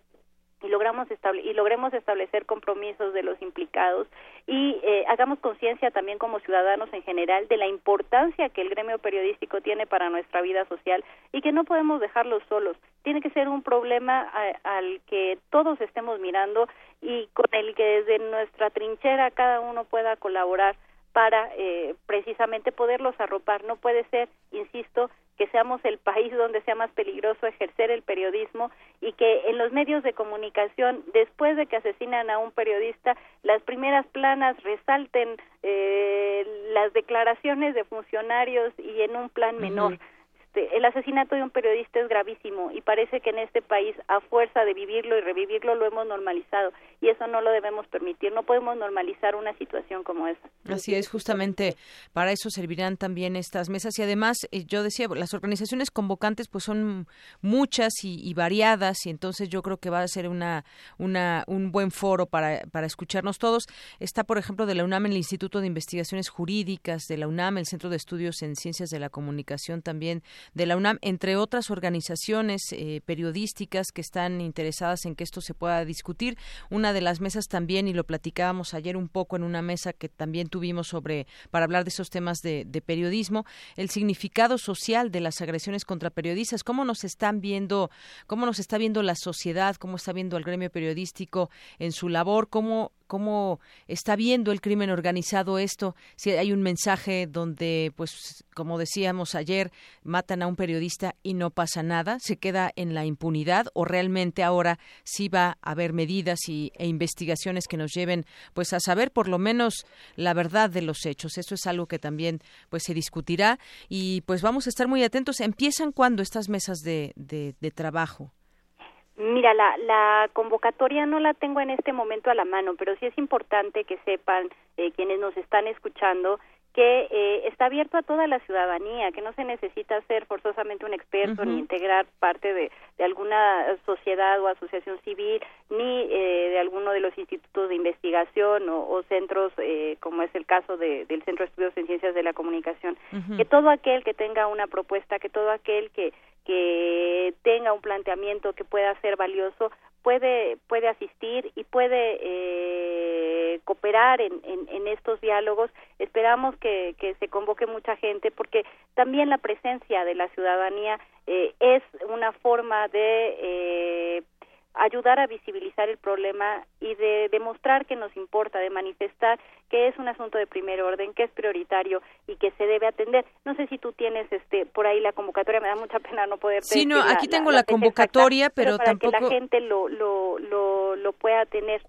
y logramos estable y logremos establecer compromisos de los implicados y eh, hagamos conciencia también como ciudadanos en general de la importancia que el gremio periodístico tiene para nuestra vida social y que no podemos dejarlos solos. Tiene que ser un problema a, al que todos estemos mirando y con el que desde nuestra trinchera cada uno pueda colaborar para eh, precisamente poderlos arropar. No puede ser, insisto, que seamos el país donde sea más peligroso ejercer el periodismo y que en los medios de comunicación, después de que asesinan a un periodista, las primeras planas resalten eh, las declaraciones de funcionarios y en un plan menor. Este, el asesinato de un periodista es gravísimo y parece que en este país, a fuerza de vivirlo y revivirlo, lo hemos normalizado. Y eso no lo debemos permitir, no podemos normalizar una situación como esa. Así es, justamente para eso servirán también estas mesas y además, yo decía, las organizaciones convocantes pues son muchas y, y variadas y entonces yo creo que va a ser una, una un buen foro para, para escucharnos todos. Está, por ejemplo, de la UNAM, el Instituto de Investigaciones Jurídicas de la UNAM, el Centro de Estudios en Ciencias de la Comunicación también de la UNAM, entre otras organizaciones eh, periodísticas que están interesadas en que esto se pueda discutir. Una de las mesas también, y lo platicábamos ayer un poco en una mesa que también tuvimos sobre para hablar de esos temas de, de periodismo, el significado social de las agresiones contra periodistas, cómo nos están viendo, cómo nos está viendo la sociedad, cómo está viendo al gremio periodístico en su labor, cómo ¿Cómo está viendo el crimen organizado esto? Si hay un mensaje donde, pues, como decíamos ayer, matan a un periodista y no pasa nada, ¿se queda en la impunidad o realmente ahora sí va a haber medidas y, e investigaciones que nos lleven, pues, a saber por lo menos la verdad de los hechos? Eso es algo que también, pues, se discutirá y, pues, vamos a estar muy atentos. ¿Empiezan cuándo estas mesas de, de, de trabajo? Mira, la, la convocatoria no la tengo en este momento a la mano, pero sí es importante que sepan eh, quienes nos están escuchando que eh, está abierto a toda la ciudadanía, que no se necesita ser forzosamente un experto, uh-huh. ni integrar parte de, de alguna sociedad o asociación civil, ni eh, de alguno de los institutos de investigación o, o centros, eh, como es el caso de, del Centro de Estudios en Ciencias de la Comunicación. Uh-huh. Que todo aquel que tenga una propuesta, que todo aquel que que tenga un planteamiento que pueda ser valioso, puede puede asistir y puede eh, cooperar en, en, en estos diálogos. Esperamos que, que se convoque mucha gente porque también la presencia de la ciudadanía eh, es una forma de eh, ayudar a visibilizar el problema y de demostrar que nos importa, de manifestar que es un asunto de primer orden, que es prioritario y que se debe atender. No sé si tú tienes este por ahí la convocatoria, me da mucha pena no poder... Sí, no, aquí la, tengo la, la convocatoria, exacta, pero, pero para tampoco... Para que la gente lo, lo, lo, lo pueda tener.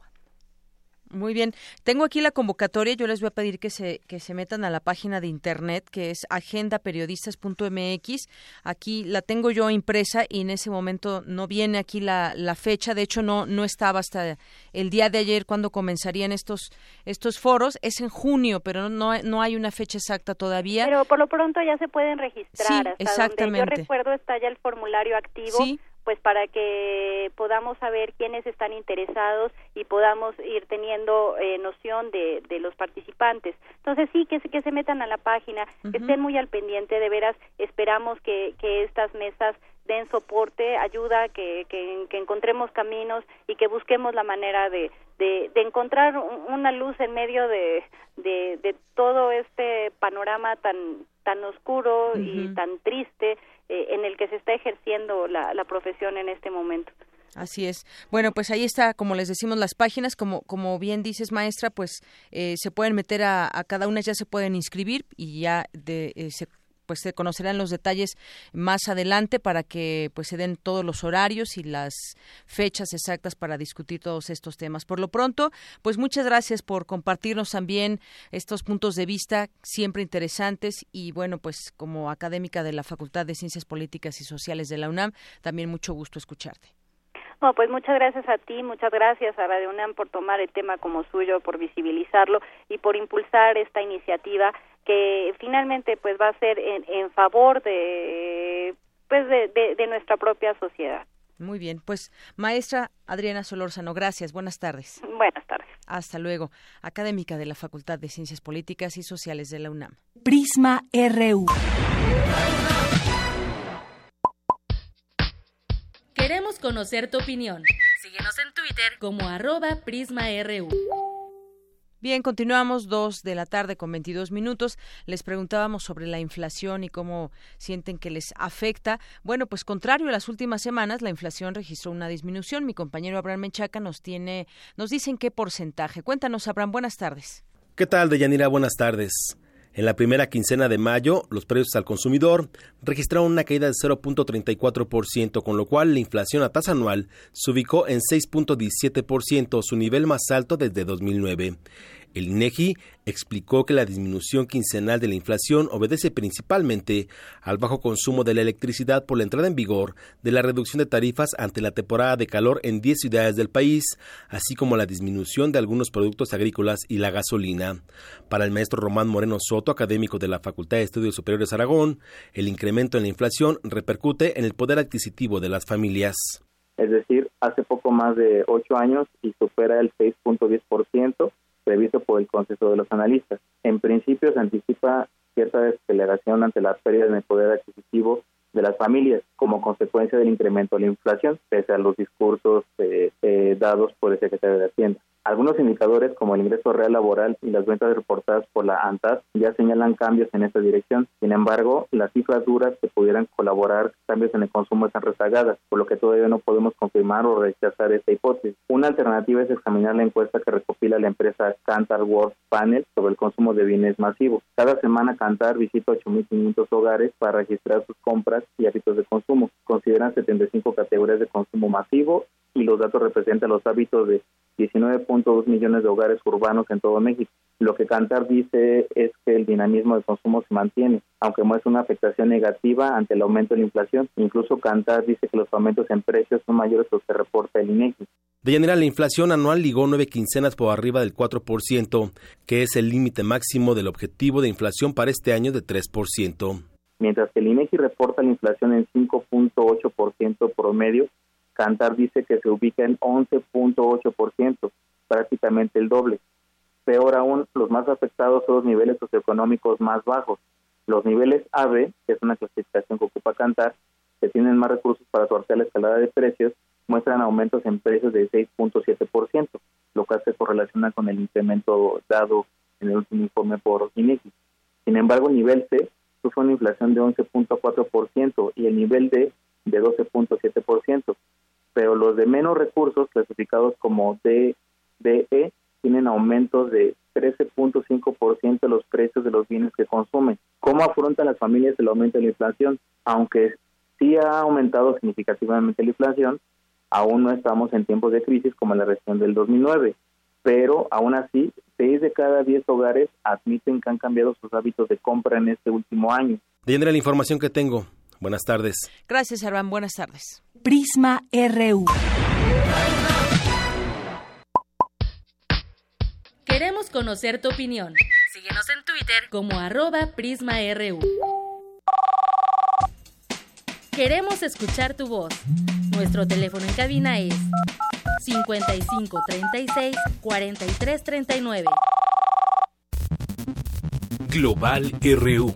Muy bien. Tengo aquí la convocatoria. Yo les voy a pedir que se que se metan a la página de internet que es agenda periodistas punto m x. Aquí la tengo yo impresa y en ese momento no viene aquí la, la fecha. De hecho, no no estaba hasta el día de ayer cuando comenzarían estos estos foros. Es en junio, pero no no hay una fecha exacta todavía. Pero por lo pronto ya se pueden registrar. Sí, hasta exactamente. Donde yo recuerdo está ya el formulario activo. Sí. Pues para que podamos saber quiénes están interesados y podamos ir teniendo eh, noción de, de los participantes. Entonces sí, que, que se metan a la página, uh-huh. que estén muy al pendiente, de veras esperamos que, que estas mesas den soporte, ayuda, que, que, que encontremos caminos y que busquemos la manera de, de, de encontrar una luz en medio de, de, de todo este panorama tan, tan oscuro uh-huh. y tan triste en el que se está ejerciendo la, la profesión en este momento. Así es. Bueno, pues ahí está, como les decimos, las páginas, como como bien dices, maestra, pues eh, se pueden meter a, a cada una, ya se pueden inscribir y ya de, eh, se pues se conocerán los detalles más adelante para que pues se den todos los horarios y las fechas exactas para discutir todos estos temas. Por lo pronto, pues muchas gracias por compartirnos también estos puntos de vista siempre interesantes y bueno, pues como académica de la Facultad de Ciencias Políticas y Sociales de la UNAM, también mucho gusto escucharte. No, pues muchas gracias a ti, muchas gracias a Radio UNAM por tomar el tema como suyo, por visibilizarlo y por impulsar esta iniciativa que finalmente pues va a ser en, en favor de pues de, de, de nuestra propia sociedad. Muy bien, pues maestra Adriana Solórzano, gracias, buenas tardes. Buenas tardes. Hasta luego. Académica de la Facultad de Ciencias Políticas y Sociales de la UNAM. Prisma R U. Queremos conocer tu opinión. Síguenos en Twitter como arroba prisma R U. Bien, continuamos dos de la tarde con veintidós minutos. Les preguntábamos sobre la inflación y cómo sienten que les afecta. Bueno, pues contrario a las últimas semanas, la inflación registró una disminución. Mi compañero Abraham Menchaca nos tiene, nos dice en qué porcentaje. Cuéntanos, Abraham, buenas tardes. ¿Qué tal, Deyanira? Buenas tardes. En la primera quincena de mayo, los precios al consumidor registraron una caída del cero punto treinta y cuatro por ciento, con lo cual la inflación a tasa anual se ubicó en seis punto diecisiete por ciento, su nivel más alto desde dos mil nueve. El INEGI explicó que la disminución quincenal de la inflación obedece principalmente al bajo consumo de la electricidad por la entrada en vigor de la reducción de tarifas ante la temporada de calor en diez ciudades del país, así como la disminución de algunos productos agrícolas y la gasolina. Para el maestro Román Moreno Soto, académico de la Facultad de Estudios Superiores Aragón, el incremento en la inflación repercute en el poder adquisitivo de las familias. Es decir, hace poco más de ocho años y supera el seis punto diez por ciento. Previsto por el consenso de los analistas. En principio se anticipa cierta desaceleración ante las pérdidas en el poder adquisitivo de las familias como consecuencia del incremento de la inflación, pese a los discursos eh, eh, dados por el secretario de Hacienda. Algunos indicadores como el ingreso real laboral y las ventas reportadas por la ANTAD ya señalan cambios en esta dirección. Sin embargo, las cifras duras que pudieran colaborar cambios en el consumo están rezagadas, por lo que todavía no podemos confirmar o rechazar esta hipótesis. Una alternativa es examinar la encuesta que recopila la empresa Kantar World Panel sobre el consumo de bienes masivos. Cada semana Kantar visita ocho mil quinientos hogares para registrar sus compras y hábitos de consumo. Consideran setenta y cinco categorías de consumo masivo y los datos representan los hábitos de diecinueve punto dos millones de hogares urbanos en todo México. Lo que Kantar dice es que el dinamismo del consumo se mantiene, aunque muestra una afectación negativa ante el aumento de la inflación. Incluso Kantar dice que los aumentos en precios son mayores a los que reporta el INEGI. De general, la inflación anual ligó nueve quincenas por arriba del cuatro por ciento, que es el límite máximo del objetivo de inflación para este año de tres por ciento. Mientras que el INEGI reporta la inflación en cinco punto ocho por ciento promedio, Kantar dice que se ubica en once punto ocho por ciento, prácticamente el doble. Peor aún, los más afectados son los niveles socioeconómicos más bajos. Los niveles A B, que es una clasificación que ocupa Kantar, que tienen más recursos para sortear la escalada de precios, muestran aumentos en precios de seis punto siete por ciento, lo que se correlaciona con el incremento dado en el último informe por INEGI. Sin embargo, el nivel C sufre una inflación de once punto cuatro por ciento y el nivel D de doce punto siete por ciento. Pero los de menos recursos, clasificados como D, D, E, tienen aumentos de trece punto cinco por ciento de los precios de los bienes que consumen. ¿Cómo afrontan las familias el aumento de la inflación? Aunque sí ha aumentado significativamente la inflación, aún no estamos en tiempos de crisis como en la región del dos mil nueve. Pero aún así, seis de cada diez hogares admiten que han cambiado sus hábitos de compra en este último año. Deyanira, la información que tengo. Buenas tardes. Gracias, Arván. Buenas tardes. Prisma R U. Queremos conocer tu opinión. Síguenos en Twitter como arroba Prisma R U. Queremos escuchar tu voz. Nuestro teléfono en cabina es cincuenta y cinco treinta y seis cuarenta y tres treinta y nueve. Global R U.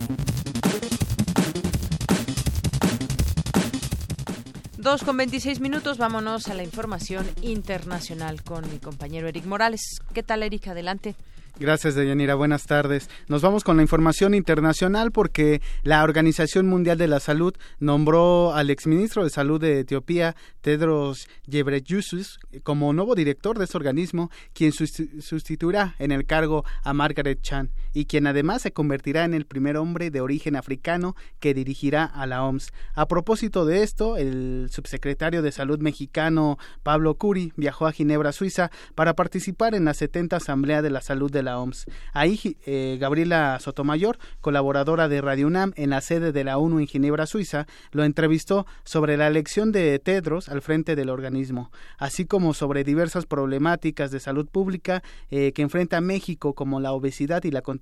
Dos con veintiséis minutos, vámonos a la información internacional con mi compañero Eric Morales. ¿Qué tal, Eric? Adelante. Gracias, Deyanira. Buenas tardes. Nos vamos con la información internacional porque la Organización Mundial de la Salud nombró al exministro de Salud de Etiopía, Tedros Ghebreyesus, como nuevo director de este organismo, quien sustituirá en el cargo a Margaret Chan y quien además se convertirá en el primer hombre de origen africano que dirigirá a la O M S. A propósito de esto, el subsecretario de Salud mexicano, Pablo Curi, viajó a Ginebra, Suiza, para participar en la setenta Asamblea de la Salud de la O M S. Ahí eh, Gabriela Sotomayor, colaboradora de Radio UNAM en la sede de la ONU en Ginebra, Suiza, lo entrevistó sobre la elección de Tedros al frente del organismo, así como sobre diversas problemáticas de salud pública eh, que enfrenta México, como la obesidad y la contaminación.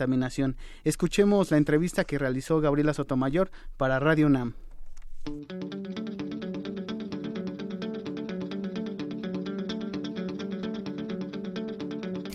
Escuchemos la entrevista que realizó Gabriela Sotomayor para Radio UNAM.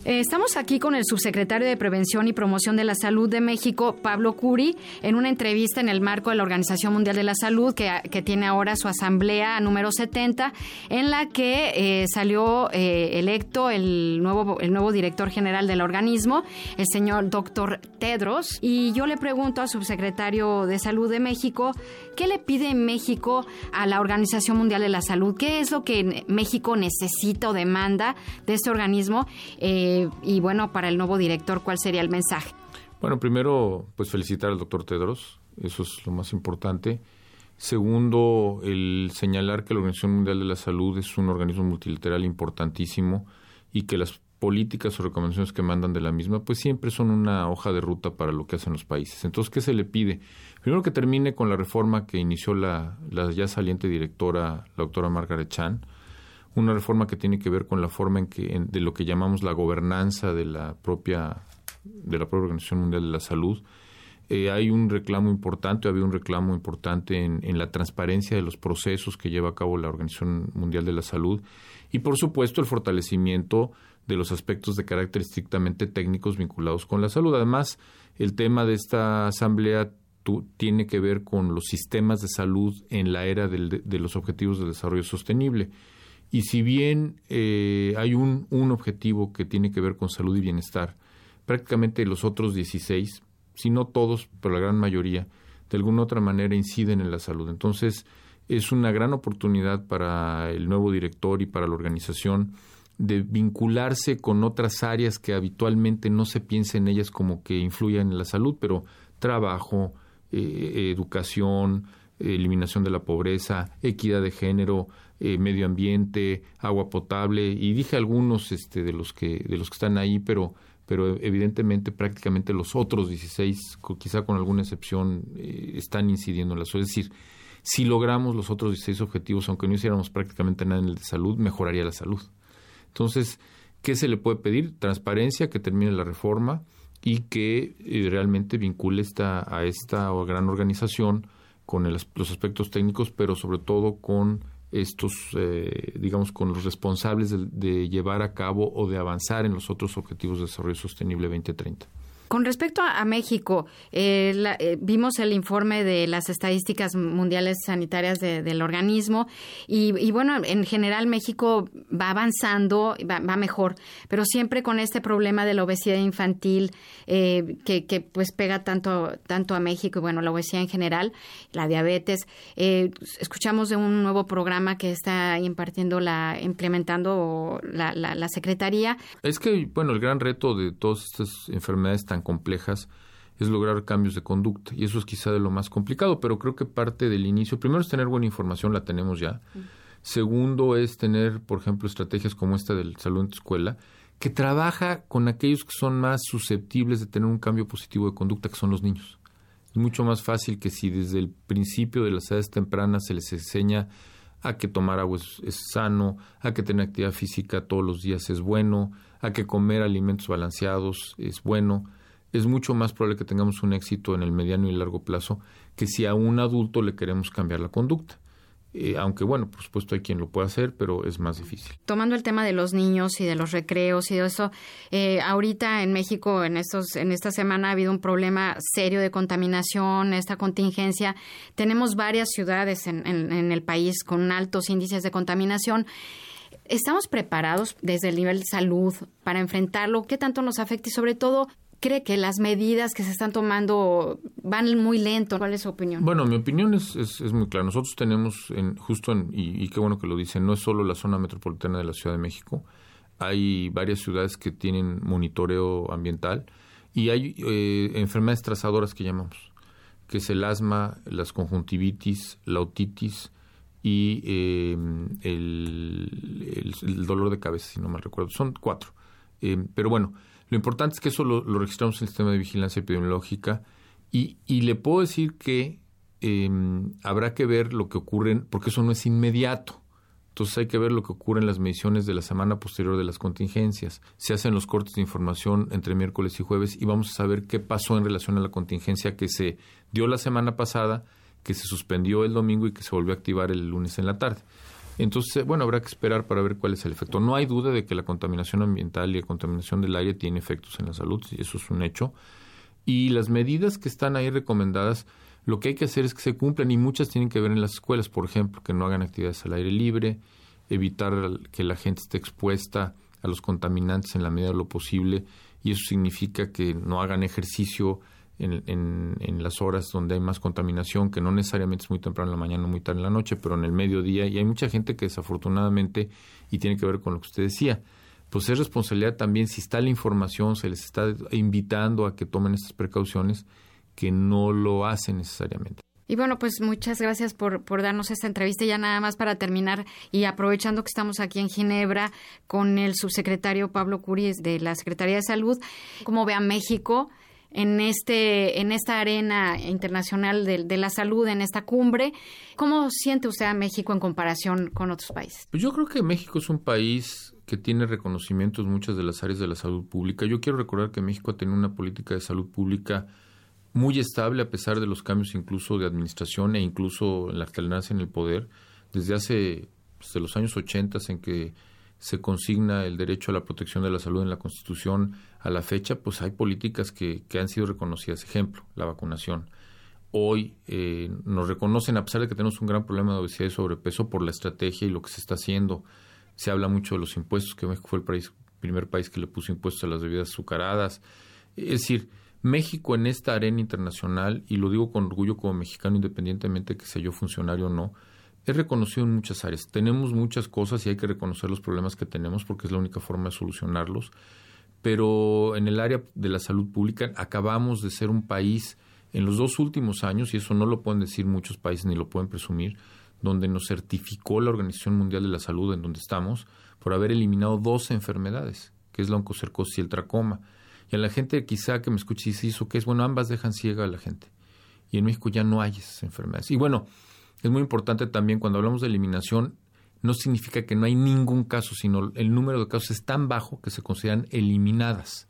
Estamos aquí con el subsecretario de Prevención y Promoción de la Salud de México, Pablo Curi, en una entrevista en el marco de la Organización Mundial de la Salud, que, que tiene ahora su asamblea número setenta, en la que eh, salió eh, electo el nuevo, el nuevo director general del organismo, el señor doctor Tedros. Y yo le pregunto al subsecretario de Salud de México, ¿qué le pide México a la Organización Mundial de la Salud? ¿Qué es lo que México necesita o demanda de este organismo? Eh, Y bueno, para el nuevo director, ¿cuál sería el mensaje? Bueno, primero, pues felicitar al doctor Tedros, eso es lo más importante. Segundo, el señalar que la Organización Mundial de la Salud es un organismo multilateral importantísimo y que las políticas o recomendaciones que mandan de la misma, pues siempre son una hoja de ruta para lo que hacen los países. Entonces, ¿qué se le pide? Primero que termine con la reforma que inició la, la ya saliente directora, la doctora Margaret Chan, una reforma que tiene que ver con la forma en que en, de lo que llamamos la gobernanza de la propia de la propia Organización Mundial de la Salud. Eh, hay un reclamo importante, había un reclamo importante en, en la transparencia de los procesos que lleva a cabo la Organización Mundial de la Salud y, por supuesto, el fortalecimiento de los aspectos de carácter estrictamente técnicos vinculados con la salud. Además, el tema de esta asamblea tu, tiene que ver con los sistemas de salud en la era del, de, de los Objetivos de Desarrollo Sostenible. Y si bien eh, hay un, un objetivo que tiene que ver con salud y bienestar, prácticamente los otros dieciséis, si no todos, pero la gran mayoría, de alguna u otra manera inciden en la salud. Entonces, es una gran oportunidad para el nuevo director y para la organización de vincularse con otras áreas que habitualmente no se piensa en ellas como que influyan en la salud, pero trabajo, eh, educación, eliminación de la pobreza, equidad de género, eh, medio ambiente, agua potable, y dije algunos este, de los que de los que están ahí, pero pero evidentemente prácticamente los otros dieciséis, quizá con alguna excepción, eh, están incidiendo en la salud. Es decir, si logramos los otros dieciséis objetivos, aunque no hiciéramos prácticamente nada en el de salud, mejoraría la salud. Entonces, ¿qué se le puede pedir? Transparencia, que termine la reforma y que eh, realmente vincule esta, a esta gran organización con el, los aspectos técnicos, pero sobre todo con estos, eh, digamos, con los responsables de, de llevar a cabo o de avanzar en los otros Objetivos de Desarrollo Sostenible veinte treinta. Con respecto a, a México, eh, la, eh, vimos el informe de las estadísticas mundiales sanitarias de, del organismo y, y bueno, en general México va avanzando, va, va mejor, pero siempre con este problema de la obesidad infantil eh, que, que pues pega tanto, tanto a México y bueno, la obesidad en general, la diabetes. Eh, escuchamos de un nuevo programa que está impartiendo, la implementando la, la, la Secretaría. Es que, bueno, el gran reto de todas estas enfermedades tan complejas es lograr cambios de conducta y eso es quizá de lo más complicado, pero creo que parte del inicio, primero es tener buena información, la tenemos ya. Sí. Segundo es tener, por ejemplo, estrategias como esta del Salud en tu Escuela, que trabaja con aquellos que son más susceptibles de tener un cambio positivo de conducta, que son los niños. Es mucho más fácil que si desde el principio de las edades tempranas se les enseña a que tomar agua es, es sano, a que tener actividad física todos los días es bueno, a que comer alimentos balanceados es bueno. Es mucho más probable que tengamos un éxito en el mediano y largo plazo que si a un adulto le queremos cambiar la conducta. Eh, aunque, bueno, por supuesto hay quien lo puede hacer, pero es más difícil. Tomando el tema de los niños y de los recreos y de eso, eh, ahorita en México en estos en esta semana ha habido un problema serio de contaminación, esta contingencia. Tenemos varias ciudades en, en, en el país con altos índices de contaminación. ¿Estamos preparados desde el nivel de salud para enfrentarlo? ¿Qué tanto nos afecta? Y sobre todo, ¿cree que las medidas que se están tomando van muy lento? ¿Cuál es su opinión? Bueno, mi opinión es, es, es muy clara. Nosotros tenemos, en, justo, en, y, y qué bueno que lo dicen, no es solo la zona metropolitana de la Ciudad de México. Hay varias ciudades que tienen monitoreo ambiental y hay eh, enfermedades trazadoras que llamamos, que es el asma, las conjuntivitis, la otitis y eh, el, el, el dolor de cabeza, si no mal recuerdo. Son cuatro. Eh, pero bueno, lo importante es que eso lo, lo registramos en el sistema de vigilancia epidemiológica y, y le puedo decir que eh, habrá que ver lo que ocurre, porque eso no es inmediato. Entonces hay que ver lo que ocurre en las mediciones de la semana posterior de las contingencias. Se hacen los cortes de información entre miércoles y jueves y vamos a saber qué pasó en relación a la contingencia que se dio la semana pasada, que se suspendió el domingo y que se volvió a activar el lunes en la tarde. Entonces, bueno, habrá que esperar para ver cuál es el efecto. No hay duda de que la contaminación ambiental y la contaminación del aire tiene efectos en la salud, y eso es un hecho. Y las medidas que están ahí recomendadas, lo que hay que hacer es que se cumplan, y muchas tienen que ver en las escuelas, por ejemplo, que no hagan actividades al aire libre, evitar que la gente esté expuesta a los contaminantes en la medida de lo posible, y eso significa que no hagan ejercicio En, en, en las horas donde hay más contaminación, que no necesariamente es muy temprano en la mañana o muy tarde en la noche, pero en el mediodía. Y hay mucha gente que desafortunadamente, y tiene que ver con lo que usted decía, pues es responsabilidad también, si está la información, se les está invitando a que tomen estas precauciones, que no lo hacen necesariamente. Y bueno, pues muchas gracias por, por darnos esta entrevista. Ya nada más para terminar, y aprovechando que estamos aquí en Ginebra con el subsecretario Pablo Curi de la Secretaría de Salud, ¿cómo ve a México en este en esta arena internacional de, de la salud, en esta cumbre? ¿Cómo siente usted a México en comparación con otros países? Pues yo creo que México es un país que tiene reconocimientos en muchas de las áreas de la salud pública. Yo quiero recordar que México ha tenido una política de salud pública muy estable a pesar de los cambios incluso de administración e incluso en la alternancia en el poder. Desde hace desde los años ochenta en que se consigna el derecho a la protección de la salud en la Constitución, a la fecha, pues hay políticas que, que han sido reconocidas. Ejemplo, la vacunación. Hoy eh, nos reconocen, a pesar de que tenemos un gran problema de obesidad y sobrepeso, por la estrategia y lo que se está haciendo. Se habla mucho de los impuestos, que México fue el país, primer país que le puso impuestos a las bebidas azucaradas. Es decir, México en esta arena internacional, y lo digo con orgullo como mexicano, independientemente de que sea yo funcionario o no, es reconocido en muchas áreas. Tenemos muchas cosas y hay que reconocer los problemas que tenemos porque es la única forma de solucionarlos. Pero en el área de la salud pública acabamos de ser un país en los dos últimos años, y eso no lo pueden decir muchos países ni lo pueden presumir, donde nos certificó la Organización Mundial de la Salud, en donde estamos, por haber eliminado dos enfermedades, que es la oncocercosis y el tracoma. Y a la gente quizá que me escuche y dice, ¿eso qué es? Bueno, ambas dejan ciega a la gente. Y en México ya no hay esas enfermedades. Y bueno, es muy importante también, cuando hablamos de eliminación, no significa que no hay ningún caso, sino el número de casos es tan bajo que se consideran eliminadas.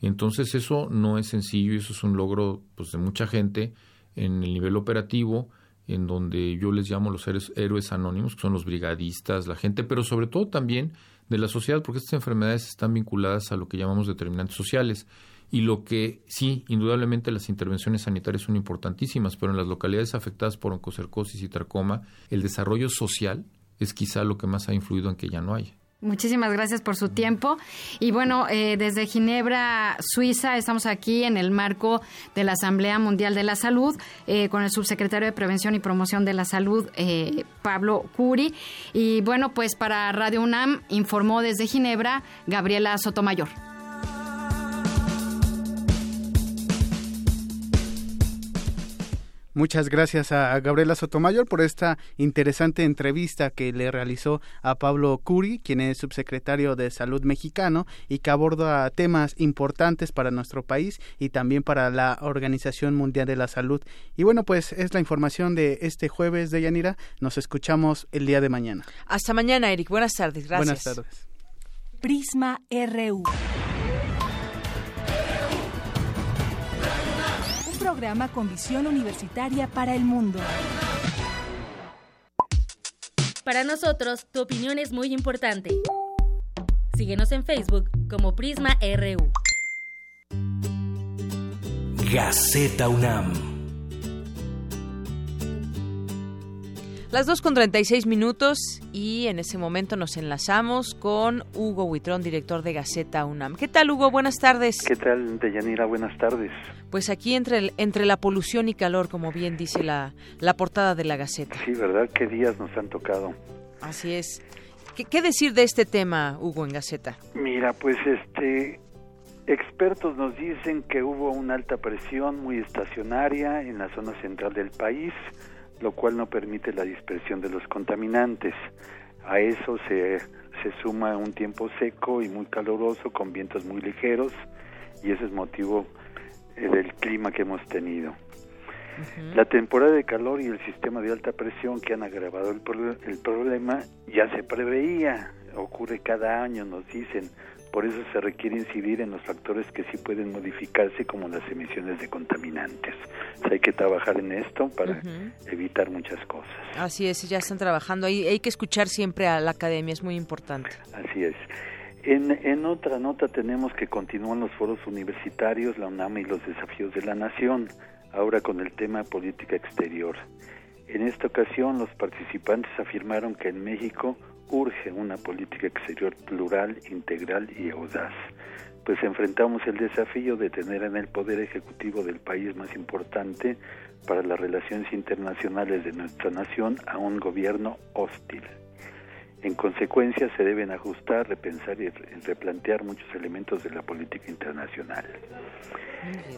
Entonces eso no es sencillo, y eso es un logro pues de mucha gente en el nivel operativo, en donde yo les llamo los héroes anónimos, que son los brigadistas, la gente, pero sobre todo también de la sociedad, porque estas enfermedades están vinculadas a lo que llamamos determinantes sociales. Y lo que sí, indudablemente las intervenciones sanitarias son importantísimas, pero en las localidades afectadas por oncocercosis y tracoma, el desarrollo social es quizá lo que más ha influido en que ya no haya. Muchísimas gracias por su tiempo. Y bueno, eh, desde Ginebra, Suiza, estamos aquí en el marco de la Asamblea Mundial de la Salud eh, con el subsecretario de Prevención y Promoción de la Salud, eh, Pablo Curi. Y bueno, pues para Radio UNAM informó desde Ginebra Gabriela Sotomayor. Muchas gracias a Gabriela Sotomayor por esta interesante entrevista que le realizó a Pablo Curi, quien es subsecretario de Salud mexicano y que aborda temas importantes para nuestro país y también para la Organización Mundial de la Salud. Y bueno, pues es la información de este jueves, de Yanira. Nos escuchamos el día de mañana. Hasta mañana, Eric. Buenas tardes. Gracias. Buenas tardes. Prisma R U. Programa con visión universitaria para el mundo. Para nosotros, tu opinión es muy importante. Síguenos en Facebook como Prisma R U. Gaceta UNAM. Las dos con treinta y seis minutos, y en ese momento nos enlazamos con Hugo Huitrón, director de Gaceta UNAM. ¿Qué tal, Hugo? Buenas tardes. ¿Qué tal, Deyanira? Buenas tardes. Pues aquí entre el, entre la polución y calor, como bien dice la, la portada de la Gaceta. Sí, ¿verdad? Qué días nos han tocado. Así es. ¿Qué, qué decir de este tema, Hugo, en Gaceta? Mira, pues este... expertos nos dicen que hubo una alta presión muy estacionaria en la zona central del país, lo cual no permite la dispersión de los contaminantes. A eso se, se suma un tiempo seco y muy caluroso, con vientos muy ligeros, y ese es motivo eh, del clima que hemos tenido. Uh-huh. La temporada de calor y el sistema de alta presión que han agravado el, pro- el problema ya se preveía, ocurre cada año, nos dicen, Por eso se requiere incidir en los factores que sí pueden modificarse, como las emisiones de contaminantes. O sea, hay que trabajar en esto para uh-huh. evitar muchas cosas. Así es, ya están trabajando. Hay, hay que escuchar siempre a la academia, es muy importante. Así es. En, en otra nota tenemos que continúan los foros universitarios, la UNAM y los desafíos de la nación, ahora con el tema política exterior. En esta ocasión, los participantes afirmaron que en México urge una política exterior plural, integral y audaz, pues enfrentamos el desafío de tener en el poder ejecutivo del país más importante para las relaciones internacionales de nuestra nación a un gobierno hostil. En consecuencia, se deben ajustar, repensar y replantear muchos elementos de la política internacional.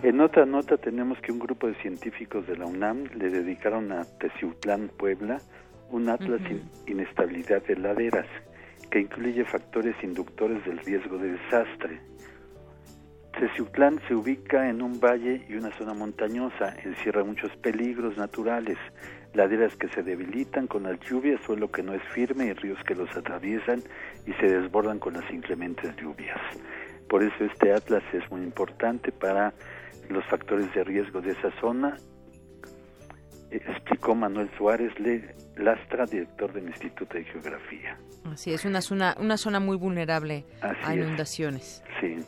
En otra nota tenemos que un grupo de científicos de la UNAM le dedicaron a Teciutlán, Puebla, un atlas uh-huh. in- inestabilidad de laderas, que incluye factores inductores del riesgo de desastre. Teciutlán se ubica en un valle y una zona montañosa, encierra muchos peligros naturales, laderas que se debilitan con las lluvias, suelo que no es firme y ríos que los atraviesan y se desbordan con las inclementes lluvias. Por eso este atlas es muy importante para los factores de riesgo de esa zona, explicó Manuel Suárez Lastra, director del Instituto de Geografía. Así es, una zona, una zona muy vulnerable Así a inundaciones. Es. Sí.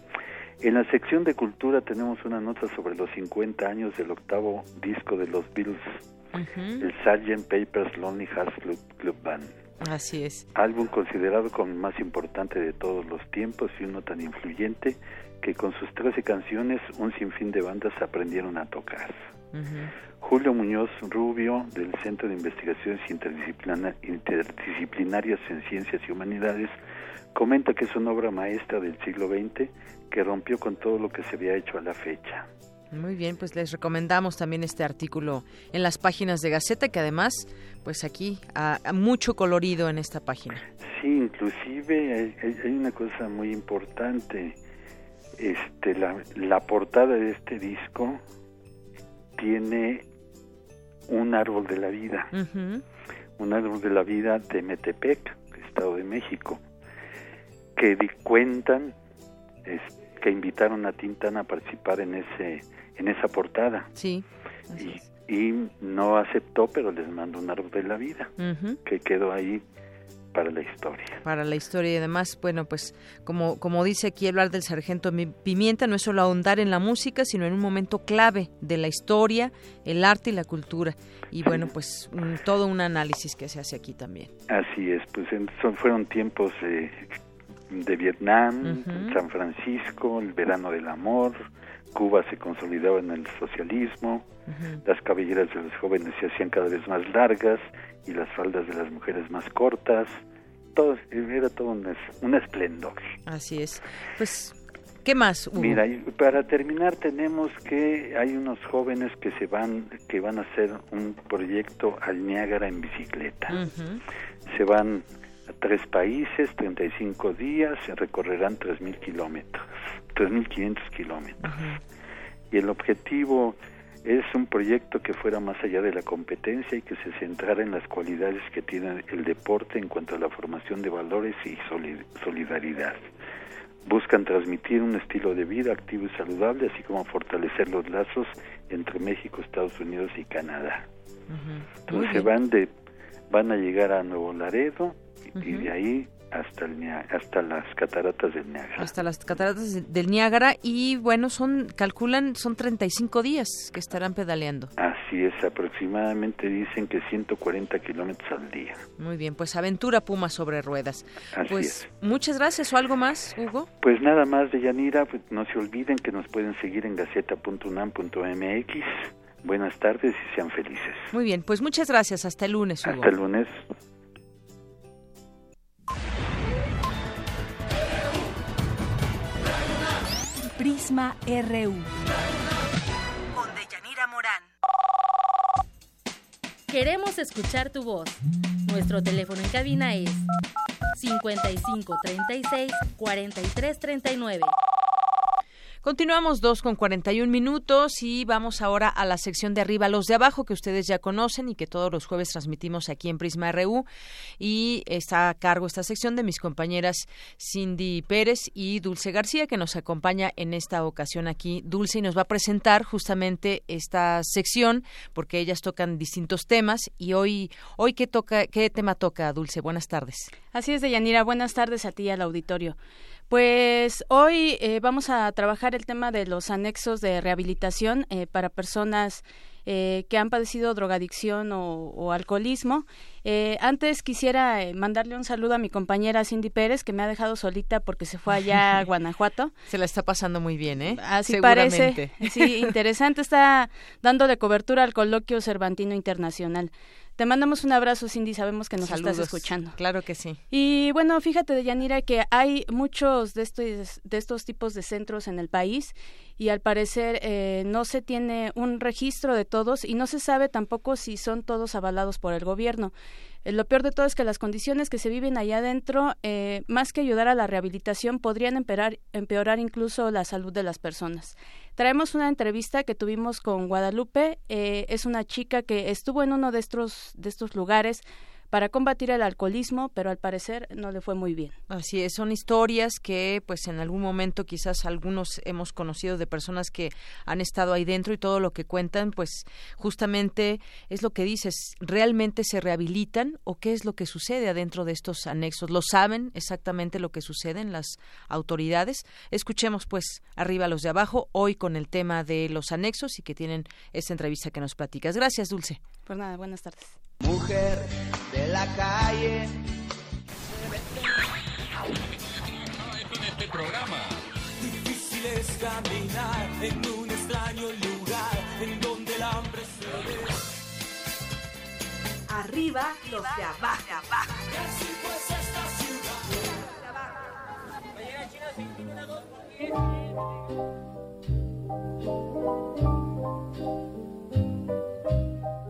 En la sección de cultura tenemos una nota sobre los cincuenta años del octavo disco de los Beatles, uh-huh. el Sgt Pepper's Lonely Hearts Club, Club Band. Así es. Álbum considerado como el más importante de todos los tiempos y uno tan influyente que con sus trece canciones un sinfín de bandas aprendieron a tocar. Uh-huh. Julio Muñoz Rubio, del Centro de Investigaciones Interdisciplinar- Interdisciplinarias en Ciencias y Humanidades, comenta que es una obra maestra del siglo veinte que rompió con todo lo que se había hecho a la fecha. Muy bien, pues les recomendamos también este artículo en las páginas de Gaceta, que además, pues aquí, a, a mucho colorido en esta página. Sí, inclusive hay, hay una cosa muy importante. Este, la, la portada de este disco tiene un árbol de la vida, uh-huh. un árbol de la vida de Metepec, Estado de México, que di, cuentan es, que invitaron a Tintán a participar en ese en esa portada. Sí. Así y, y no aceptó, pero les mandó un árbol de la vida uh-huh. que quedó ahí para la historia. Para la historia y además, bueno, pues como como dice aquí hablar del Sargento Pimienta no es solo ahondar en la música, sino en un momento clave de la historia, el arte y la cultura. Y bueno, pues un, todo un análisis que se hace aquí también. Así es, pues en, son, fueron tiempos eh, de Vietnam, uh-huh. San Francisco, el verano del amor, Cuba se consolidaba en el socialismo, uh-huh. las cabelleras de los jóvenes se hacían cada vez más largas y las faldas de las mujeres más cortas, todo, era todo un, un esplendor. Así es. Pues, ¿qué más, Hugo? Mira, para terminar tenemos que hay unos jóvenes que se van, que van a hacer un proyecto al Niágara en bicicleta. Uh-huh. Se van a tres países, treinta y cinco días, se recorrerán tres mil kilómetros, tres mil quinientos kilómetros. Uh-huh. Y el objetivo es un proyecto que fuera más allá de la competencia y que se centrara en las cualidades que tiene el deporte en cuanto a la formación de valores y solidaridad. Buscan transmitir un estilo de vida activo y saludable, así como fortalecer los lazos entre México, Estados Unidos y Canadá. Uh-huh. Entonces van de van a llegar a Nuevo Laredo uh-huh. y de ahí hasta el hasta las cataratas del Niágara. Hasta las cataratas del Niágara y bueno, son calculan son treinta y cinco días que estarán pedaleando. Así es, aproximadamente dicen que ciento cuarenta kilómetros al día. Muy bien, pues aventura Puma sobre ruedas. Así pues, es. Muchas gracias, ¿o algo más, Hugo? Pues nada más, Deyanira, pues no se olviden que nos pueden seguir en gaceta punto unam punto mx. Buenas tardes y sean felices. Muy bien, pues muchas gracias, hasta el lunes, Hugo. Hasta el lunes. Prisma R U. Con Deyanira Morán. Queremos escuchar tu voz. Nuestro teléfono en cabina es cincuenta y cinco treinta y seis cuarenta y tres treinta y nueve. Continuamos dos con cuarenta y un minutos y vamos ahora a la sección de Arriba los de Abajo, que ustedes ya conocen y que todos los jueves transmitimos aquí en Prisma R U, y está a cargo esta sección de mis compañeras Cindy Pérez y Dulce García, que nos acompaña en esta ocasión aquí Dulce y nos va a presentar justamente esta sección porque ellas tocan distintos temas y hoy hoy qué toca qué tema toca Dulce. Buenas tardes. Así es, Deyanira, buenas tardes a ti y al auditorio. Pues hoy eh, vamos a trabajar el tema de los anexos de rehabilitación eh, para personas eh, que han padecido drogadicción o, o alcoholismo. Eh, antes quisiera eh, mandarle un saludo a mi compañera Cindy Pérez, que me ha dejado solita porque se fue allá a Guanajuato. Se la está pasando muy bien, ¿eh? Así parece. Sí, interesante. Está dándole cobertura al Coloquio Cervantino Internacional. Te mandamos un abrazo, Cindy, sabemos que nos Saludos. Estás escuchando. Claro que sí. Y bueno, fíjate, Deyanira, que hay muchos de estos, de estos tipos de centros en el país y al parecer eh, no se tiene un registro de todos y no se sabe tampoco si son todos avalados por el gobierno. Eh, lo peor de todo es que las condiciones que se viven allá adentro, eh, más que ayudar a la rehabilitación, podrían empeorar, empeorar incluso la salud de las personas. Traemos una entrevista que tuvimos con Guadalupe, eh, es una chica que estuvo en uno de estos, de estos lugares para combatir el alcoholismo, pero al parecer no le fue muy bien. Así es, son historias que pues en algún momento quizás algunos hemos conocido de personas que han estado ahí dentro y todo lo que cuentan pues justamente es lo que dices, ¿realmente se rehabilitan o qué es lo que sucede adentro de estos anexos? ¿Lo saben exactamente lo que sucede en las autoridades? Escuchemos pues Arriba los de Abajo hoy con el tema de los anexos y que tienen esta entrevista que nos platicas. Gracias, Dulce. Pues nada, buenas tardes. Mujer de la calle. En este programa. Difícil es caminar en un extraño lugar en donde el hambre se ve. Arriba los de abajo, abajo. Así pues esta ciudad.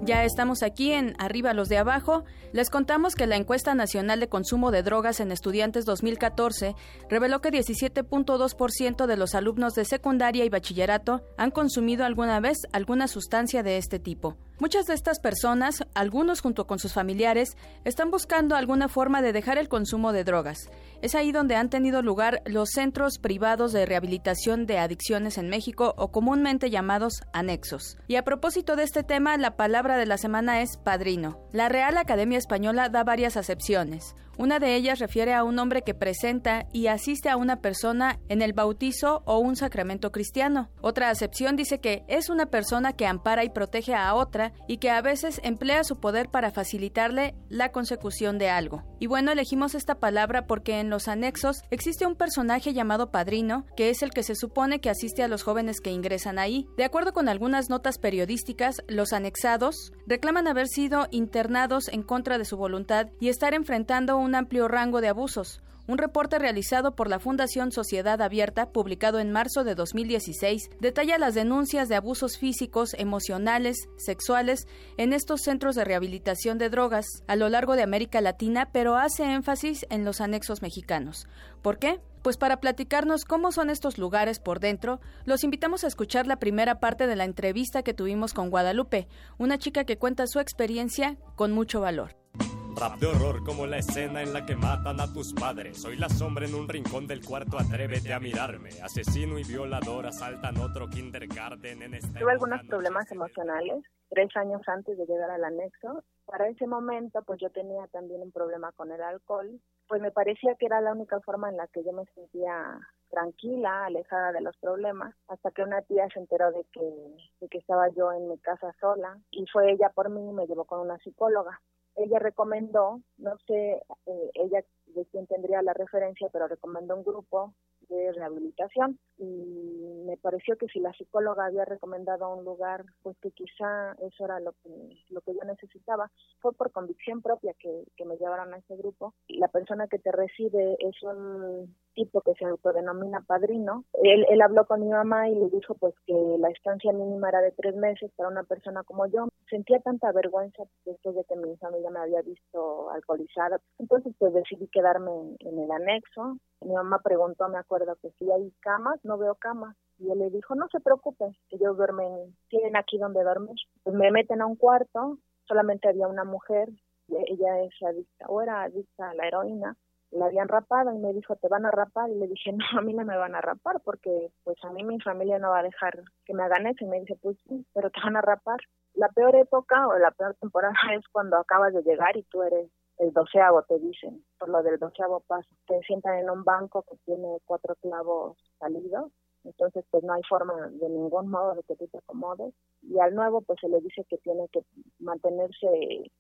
Ya estamos aquí en Arriba los de Abajo. Les contamos que la Encuesta Nacional de Consumo de Drogas en Estudiantes dos mil catorce reveló que diecisiete punto dos por ciento de los alumnos de secundaria y bachillerato han consumido alguna vez alguna sustancia de este tipo. Muchas de estas personas, algunos junto con sus familiares, están buscando alguna forma de dejar el consumo de drogas. Es ahí donde han tenido lugar los centros privados de rehabilitación de adicciones en México o comúnmente llamados anexos. Y a propósito de este tema, la palabra de la semana es padrino. La Real Academia Española da varias acepciones. Una de ellas refiere a un hombre que presenta y asiste a una persona en el bautizo o un sacramento cristiano. Otra acepción dice que es una persona que ampara y protege a otra y que a veces emplea su poder para facilitarle la consecución de algo. Y bueno, elegimos esta palabra porque en los anexos existe un personaje llamado padrino, que es el que se supone que asiste a los jóvenes que ingresan ahí. De acuerdo con algunas notas periodísticas, los anexados reclaman haber sido internados en contra de su voluntad y estar enfrentando un amplio rango de abusos. Un reporte realizado por la Fundación Sociedad Abierta, publicado en marzo de dos mil dieciséis, detalla las denuncias de abusos físicos, emocionales, sexuales en estos centros de rehabilitación de drogas a lo largo de América Latina, pero hace énfasis en los anexos mexicanos. ¿Por qué? Pues para platicarnos cómo son estos lugares por dentro, los invitamos a escuchar la primera parte de la entrevista que tuvimos con Guadalupe, una chica que cuenta su experiencia con mucho valor. Rap de horror como la escena en la que matan a tus padres. Soy la sombra en un rincón del cuarto, atrévete a mirarme. Asesino y violador asaltan otro kindergarten en este... Tuve algunos problemas emocionales tres años antes de llegar al anexo. Para ese momento pues yo tenía también un problema con el alcohol. Pues me parecía que era la única forma en la que yo me sentía tranquila, alejada de los problemas, hasta que una tía se enteró de que, de que estaba yo en mi casa sola y fue ella por mí y me llevó con una psicóloga. Ella recomendó, no sé eh, ella de quién tendría la referencia, pero recomendó un grupo de rehabilitación y me pareció que si la psicóloga había recomendado un lugar, pues que quizá eso era lo que lo que yo necesitaba. Fue por convicción propia que, que me llevaron a ese grupo. La persona que te recibe es un tipo que se autodenomina padrino. Él, él habló con mi mamá y le dijo pues que la estancia mínima era de tres meses para una persona como yo. Sentía tanta vergüenza después de que mi familia me había visto alcoholizada. Entonces pues decidí quedarme en, en el anexo. Mi mamá preguntó, me acuerdo que si hay camas, no veo camas. Y él le dijo, no se preocupe, ellos duermen, tienen aquí donde dormir. Pues me meten a un cuarto, solamente había una mujer, ella es adicta, o era adicta a la heroína, la habían rapado y me dijo, ¿te van a rapar? Y le dije, no, a mí no me van a rapar porque pues a mí mi familia no va a dejar que me hagan eso. Y me dice, pues sí, pero te van a rapar. La peor época o la peor temporada es cuando acabas de llegar y tú eres el doceavo, te dicen, por lo del doceavo paso. Te sientan en un banco que tiene cuatro clavos salidos, entonces pues no hay forma de ningún modo de que tú te acomodes. Y al nuevo pues se le dice que tiene que mantenerse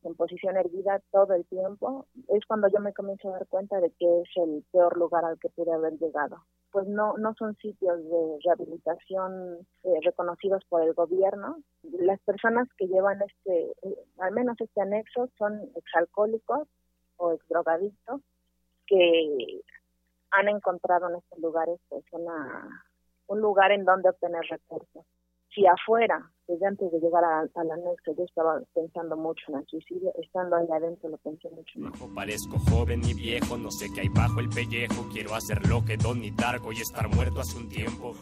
en posición erguida todo el tiempo. Es cuando yo me comienzo a dar cuenta de que es el peor lugar al que pude haber llegado. Pues no, no son sitios de rehabilitación eh, reconocidos por el gobierno. Las personas que llevan este, eh, al menos este anexo, son exalcohólicos o exdrogadictos que han encontrado en estos lugares pues una, un lugar en donde obtener recursos. Si afuera, desde antes de llegar a, al anexo, yo estaba pensando mucho en el suicidio, estando ahí adentro lo pensé mucho más. Parezco joven y viejo, no sé qué hay bajo el pellejo, quiero hacer lo que Don y Darko y estar muerto hace un tiempo.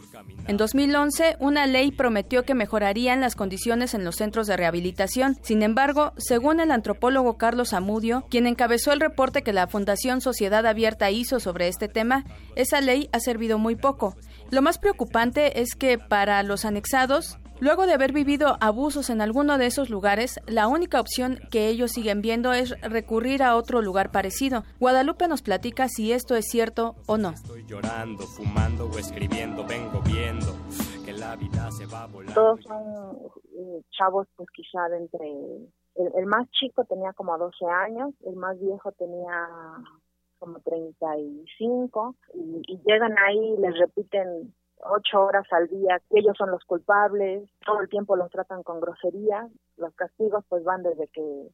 En dos mil once, una ley prometió que mejorarían las condiciones en los centros de rehabilitación. Sin embargo, según el antropólogo Carlos Zamudio, quien encabezó el reporte que la Fundación Sociedad Abierta hizo sobre este tema, esa ley ha servido muy poco. Lo más preocupante es que para los anexados, luego de haber vivido abusos en alguno de esos lugares, la única opción que ellos siguen viendo es recurrir a otro lugar parecido. Guadalupe nos platica si esto es cierto o no. Estoy llorando, fumando o escribiendo, vengo viendo que la vida se va volando. Todos son eh, chavos, pues quizá de entre... El, el más chico tenía como doce años, el más viejo tenía como treinta y cinco, y, y llegan ahí y les repiten ocho horas al día que ellos son los culpables, todo el tiempo los tratan con grosería. Los castigos pues van desde que,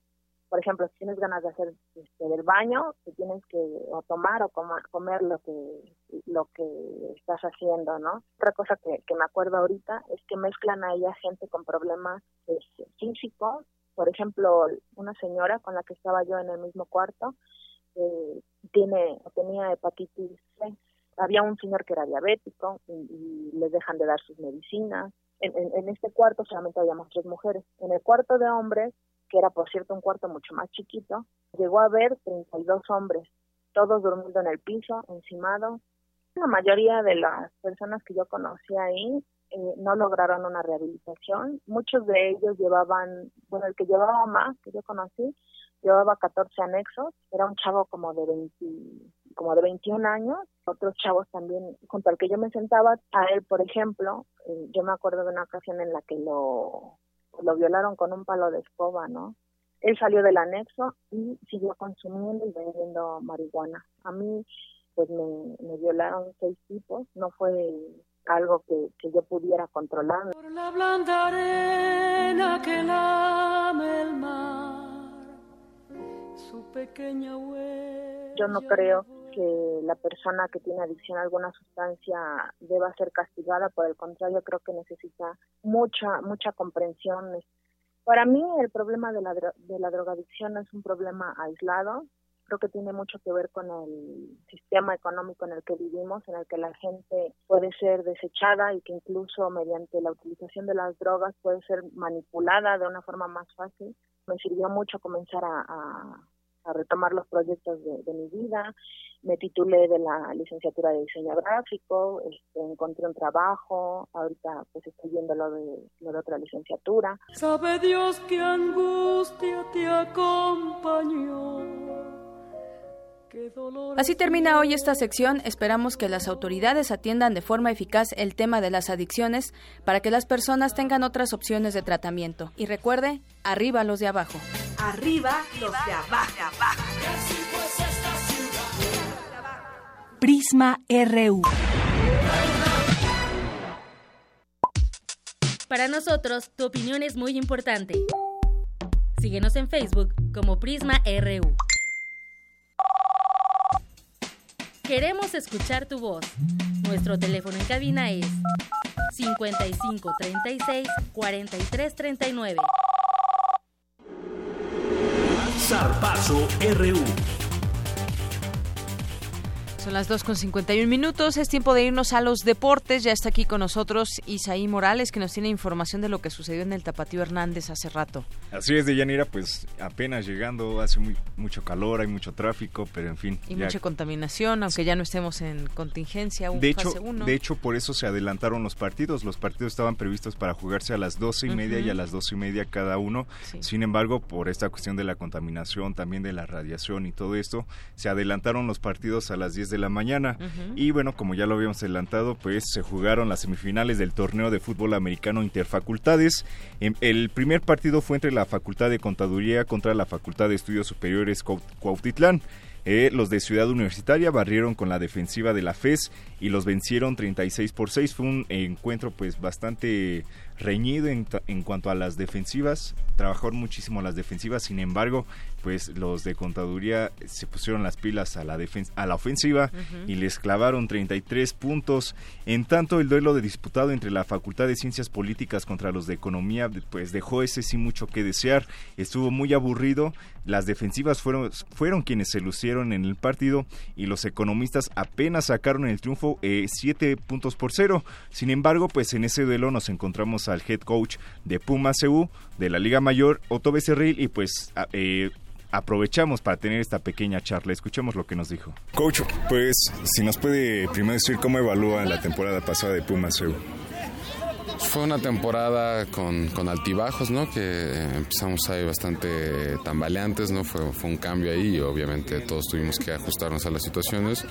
por ejemplo, si tienes ganas de hacer este, del baño, te tienes que o tomar o comer, comer lo que lo que estás haciendo, ¿no? Otra cosa que, que me acuerdo ahorita es que mezclan ahí a gente con problemas pues, físicos. Por ejemplo, una señora con la que estaba yo en el mismo cuarto, Eh, tiene tenía hepatitis C. Había un señor que era diabético y, y les dejan de dar sus medicinas. En, en, en este cuarto solamente habíamos tres mujeres. En el cuarto de hombres, que era por cierto un cuarto mucho más chiquito, llegó a haber treinta y dos hombres, todos durmiendo en el piso, encimados. La mayoría de las personas que yo conocí ahí eh, no lograron una rehabilitación. Muchos de ellos llevaban, bueno, el que llevaba más, que yo conocí, llevaba catorce anexos, era un chavo como de veinte, como de veintiún años, otros chavos también, junto al que yo me sentaba, a él, por ejemplo, eh, yo me acuerdo de una ocasión en la que lo, lo violaron con un palo de escoba, ¿no? Él salió del anexo y siguió consumiendo y vendiendo marihuana. A mí, pues me, me violaron seis tipos, no fue algo que, que yo pudiera controlar. Por la blanda arena que lame el mar. Yo no creo que la persona que tiene adicción a alguna sustancia deba ser castigada, por el contrario, creo que necesita mucha mucha comprensión. Para mí el problema de la, de la drogadicción es un problema aislado, creo que tiene mucho que ver con el sistema económico en el que vivimos, en el que la gente puede ser desechada y que incluso mediante la utilización de las drogas puede ser manipulada de una forma más fácil. Me sirvió mucho comenzar a, a, a retomar los proyectos de, de mi vida. Me titulé de la licenciatura de diseño gráfico, este, encontré un trabajo, ahorita pues estoy viendo lo de, lo de otra licenciatura. Sabe Dios qué angustia te acompañó. Así termina hoy esta sección. Esperamos que las autoridades atiendan de forma eficaz el tema de las adicciones para que las personas tengan otras opciones de tratamiento. Y recuerde, arriba los de abajo. Arriba los de abajo. Prisma R U. Para nosotros, tu opinión es muy importante. Síguenos en Facebook como Prisma R U. Queremos escuchar tu voz. Nuestro teléfono en cabina es cincuenta y cinco, treinta y seis, cuarenta y tres, treinta y nueve. Zarpazo R U. Son las dos con cincuenta y un minutos, es tiempo de irnos a los deportes. Ya está aquí con nosotros Isaí Morales, que nos tiene información de lo que sucedió en el Tapatío Hernández hace rato. Así es, Deyanira, pues apenas llegando, hace muy, mucho calor, hay mucho tráfico, pero en fin. Y ya... mucha contaminación, aunque ya no estemos en contingencia, un de fase hecho, uno. De hecho, por eso se adelantaron los partidos. Los partidos estaban previstos para jugarse a las doce y media uh-huh. y a las doce y media cada uno. Sí. Sin embargo, por esta cuestión de la contaminación, también de la radiación y todo esto, se adelantaron los partidos a las diez de la mañana uh-huh. y bueno, como ya lo habíamos adelantado, pues se jugaron las semifinales del torneo de fútbol americano interfacultades. El primer partido fue entre la Facultad de Contaduría contra la Facultad de Estudios Superiores Cuautitlán. Eh, los de Ciudad Universitaria barrieron con la defensiva de la F E S y los vencieron treinta y seis por seis. Fue un encuentro pues bastante reñido en, en cuanto a las defensivas. Trabajaron muchísimo las defensivas, sin embargo, pues los de Contaduría se pusieron las pilas a la, defen- a la ofensiva uh-huh. y les clavaron treinta y tres puntos. En tanto, el duelo de disputado entre la Facultad de Ciencias Políticas contra los de Economía pues dejó ese sin mucho que desear. Estuvo muy aburrido. Las defensivas fueron, fueron quienes se lucieron en el partido y los economistas apenas sacaron el triunfo, eh, siete puntos por cero. Sin embargo, pues en ese duelo nos encontramos al head coach de Puma C U, de la Liga Mayor, Otto Becerril, y pues... Eh, aprovechamos para tener esta pequeña charla. Escuchemos lo que nos dijo. Coach, pues, si nos puede primero decir cómo evalúa la temporada pasada de Pumas C U. Fue una temporada con, con altibajos, ¿no? Que empezamos ahí bastante tambaleantes, ¿no? Fue, fue un cambio ahí y obviamente todos tuvimos que ajustarnos a las situaciones,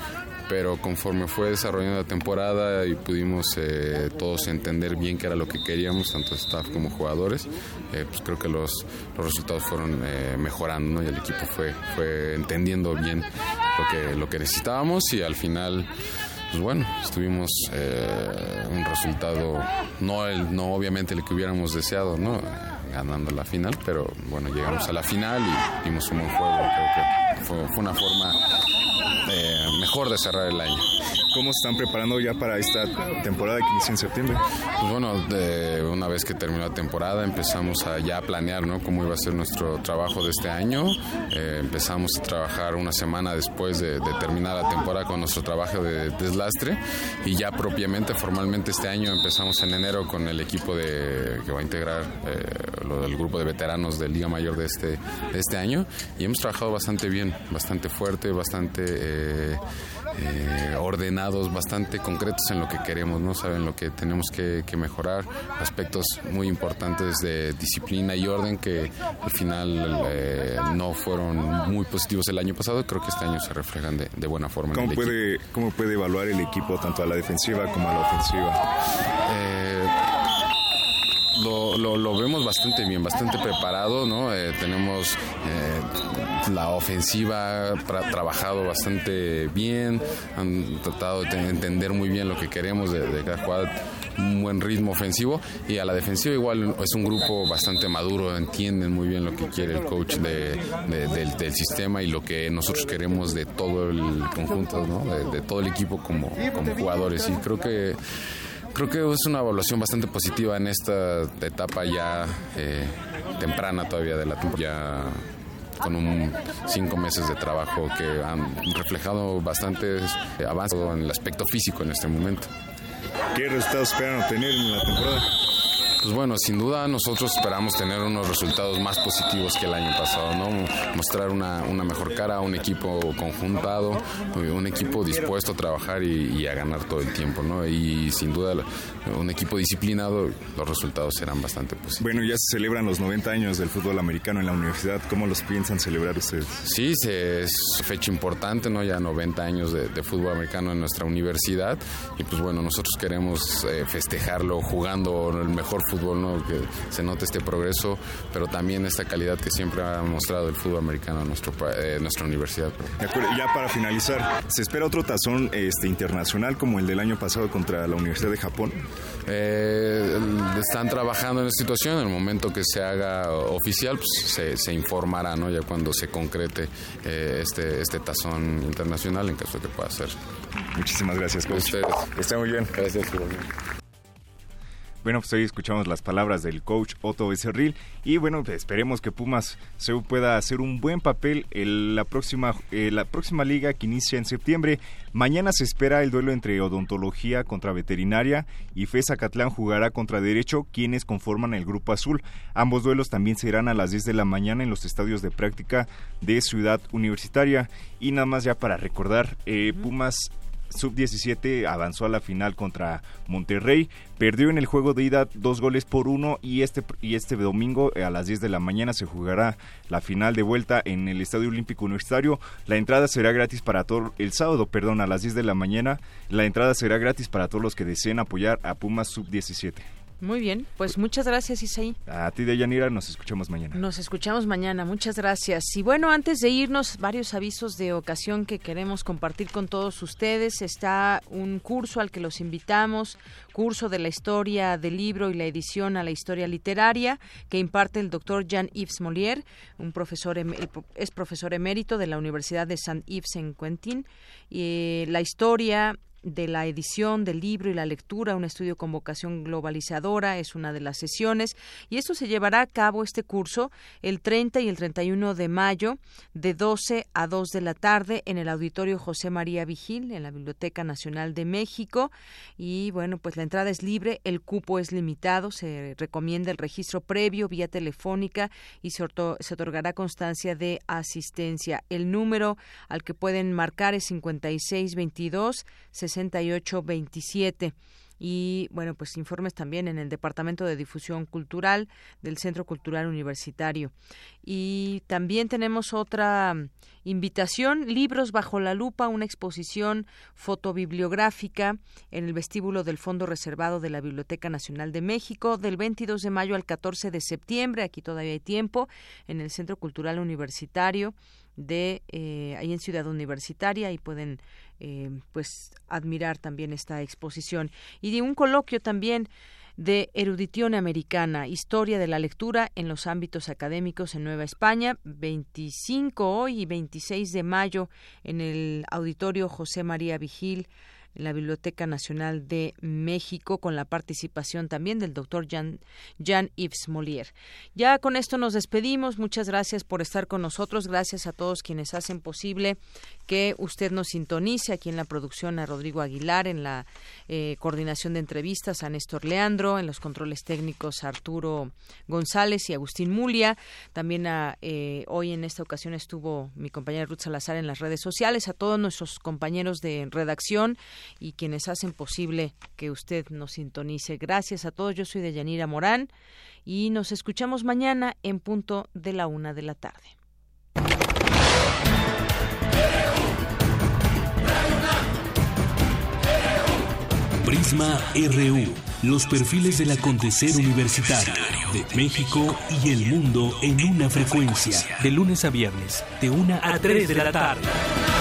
pero conforme fue desarrollando la temporada y pudimos eh, todos entender bien qué era lo que queríamos, tanto staff como jugadores, eh, pues creo que los, los resultados fueron eh, mejorando, ¿no? Y el equipo fue, fue entendiendo bien lo que, lo que necesitábamos y al final... Pues bueno, estuvimos eh, un resultado, no el, no obviamente el que hubiéramos deseado, ¿no? Ganando la final, pero bueno, llegamos a la final y dimos un buen juego. Creo que fue, fue una forma eh, mejor de cerrar el año. ¿Cómo se están preparando ya para esta temporada que inicia en septiembre? Pues bueno, de, una vez que terminó la temporada empezamos a ya planear, ¿no? Cómo iba a ser nuestro trabajo de este año. Eh, empezamos a trabajar una semana después de, de terminar la temporada con nuestro trabajo de deslastre y ya propiamente, formalmente este año empezamos en enero con el equipo de que va a integrar eh, lo del grupo de veteranos de Liga Mayor de este, de este año y hemos trabajado bastante bien, bastante fuerte, bastante eh, eh, ordenado, bastante concretos en lo que queremos, ¿no? Saben lo que tenemos que, que mejorar, aspectos muy importantes de disciplina y orden que al final eh, no fueron muy positivos el año pasado. Creo que este año se reflejan de, de buena forma. ¿Cómo en el puede, equipo. ¿Cómo puede evaluar el equipo tanto a la defensiva como a la ofensiva? Eh... Lo, lo, lo vemos bastante bien, bastante preparado, ¿no? Eh, tenemos eh, la ofensiva tra- trabajado bastante bien, han tratado de t- entender muy bien lo que queremos de, de cada jugada, un buen ritmo ofensivo, y a la defensiva igual es un grupo bastante maduro, entienden muy bien lo que quiere el coach de, de, del, del sistema y lo que nosotros queremos de todo el conjunto, ¿no? De, de todo el equipo como, como jugadores, y creo que Creo que es una evaluación bastante positiva en esta etapa ya eh, temprana todavía de la temporada, ya con un cinco meses de trabajo que han reflejado bastante avance en el aspecto físico en este momento. ¿Qué resultados esperan obtener en la temporada? Pues bueno, sin duda nosotros esperamos tener unos resultados más positivos que el año pasado, ¿no? Mostrar una, una mejor cara, un equipo conjuntado, un equipo dispuesto a trabajar y, y a ganar todo el tiempo, ¿no? Y sin duda un equipo disciplinado, los resultados serán bastante positivos. Bueno, ya se celebran los noventa años del fútbol americano en la universidad, ¿cómo los piensan celebrar ustedes? Sí, es fecha importante, ¿no? Ya noventa años de, de fútbol americano en nuestra universidad y pues bueno, nosotros queremos eh, festejarlo jugando el mejor fútbol fútbol, ¿no? Que se note este progreso, pero también esta calidad que siempre ha mostrado el fútbol americano en nuestro, eh, nuestra universidad. De acuerdo, ya para finalizar, ¿se espera otro tazón este, internacional como el del año pasado contra la Universidad de Japón? Eh, están trabajando en esta situación, en el momento que se haga oficial, pues, se, se informará, ¿no? Ya cuando se concrete eh, este, este tazón internacional, en caso de que pueda ser. Muchísimas gracias, coach. Está muy bien. Gracias, por Bueno, pues hoy escuchamos las palabras del coach Otto Becerril y bueno, pues esperemos que Pumas se pueda hacer un buen papel en la próxima, eh, la próxima liga que inicia en septiembre. Mañana se espera el duelo entre Odontología contra Veterinaria y F E S Zacatlán jugará contra Derecho, quienes conforman el Grupo Azul. Ambos duelos también serán a las diez de la mañana en los estadios de práctica de Ciudad Universitaria. Y nada más ya para recordar, eh, Pumas sub diecisiete avanzó a la final contra Monterrey, perdió en el juego de ida dos goles por uno y este, y este domingo a las diez de la mañana se jugará la final de vuelta en el Estadio Olímpico Universitario. La entrada será gratis para todo el sábado, perdón, a las diez de la mañana. La entrada será gratis para todos los que deseen apoyar a Pumas sub diecisiete. Muy bien, pues muchas gracias, Isaí. A ti, Deyanira, nos escuchamos mañana. Nos escuchamos mañana, muchas gracias. Y bueno, antes de irnos, varios avisos de ocasión que queremos compartir con todos ustedes. Está un curso al que los invitamos, curso de la historia del libro y la edición a la historia literaria, que imparte el doctor Jean-Yves Molière, un profesor es profesor emérito de la Universidad de Saint-Yves en Quentin. Y la historia de la edición del libro y la lectura, un estudio con vocación globalizadora, es una de las sesiones, y esto se llevará a cabo este curso el treinta y el treinta y uno de mayo de doce a dos de la tarde en el Auditorio José María Vigil, en la Biblioteca Nacional de México. Y bueno, pues la entrada es libre, el cupo es limitado, se recomienda el registro previo vía telefónica y se, orto, se otorgará constancia de asistencia. El número al que pueden marcar es cincuenta y seis veintidós sesenta y ocho veintisiete. Y bueno, pues informes también en el Departamento de Difusión Cultural del Centro Cultural Universitario. Y también tenemos otra invitación, Libros bajo la lupa, una exposición fotobibliográfica en el vestíbulo del Fondo Reservado de la Biblioteca Nacional de México, del veintidós de mayo al catorce de septiembre, aquí todavía hay tiempo, en el Centro Cultural Universitario, de eh, ahí en Ciudad Universitaria, y pueden eh, pues admirar también esta exposición. Y de un coloquio también de erudición americana, historia de la lectura en los ámbitos académicos en Nueva España, veinticinco hoy y veintiséis de mayo en el Auditorio José María Vigil, en la Biblioteca Nacional de México, con la participación también del doctor Jean, Jean-Yves Molière. Ya con esto nos despedimos. Muchas gracias por estar con nosotros. Gracias a todos quienes hacen posible que usted nos sintonice. Aquí en la producción a Rodrigo Aguilar, en la eh, coordinación de entrevistas a Néstor Leandro, en los controles técnicos a Arturo González y Agustín Mulia. También a, eh, hoy en esta ocasión estuvo mi compañera Ruth Salazar en las redes sociales, a todos nuestros compañeros de redacción y quienes hacen posible que usted nos sintonice. Gracias a todos. Yo soy Deyanira Morán y nos escuchamos mañana en punto de la una de la tarde. Prisma R U, los perfiles del acontecer universitario de México y el mundo en una frecuencia. De lunes a viernes, de una a tres de la tarde.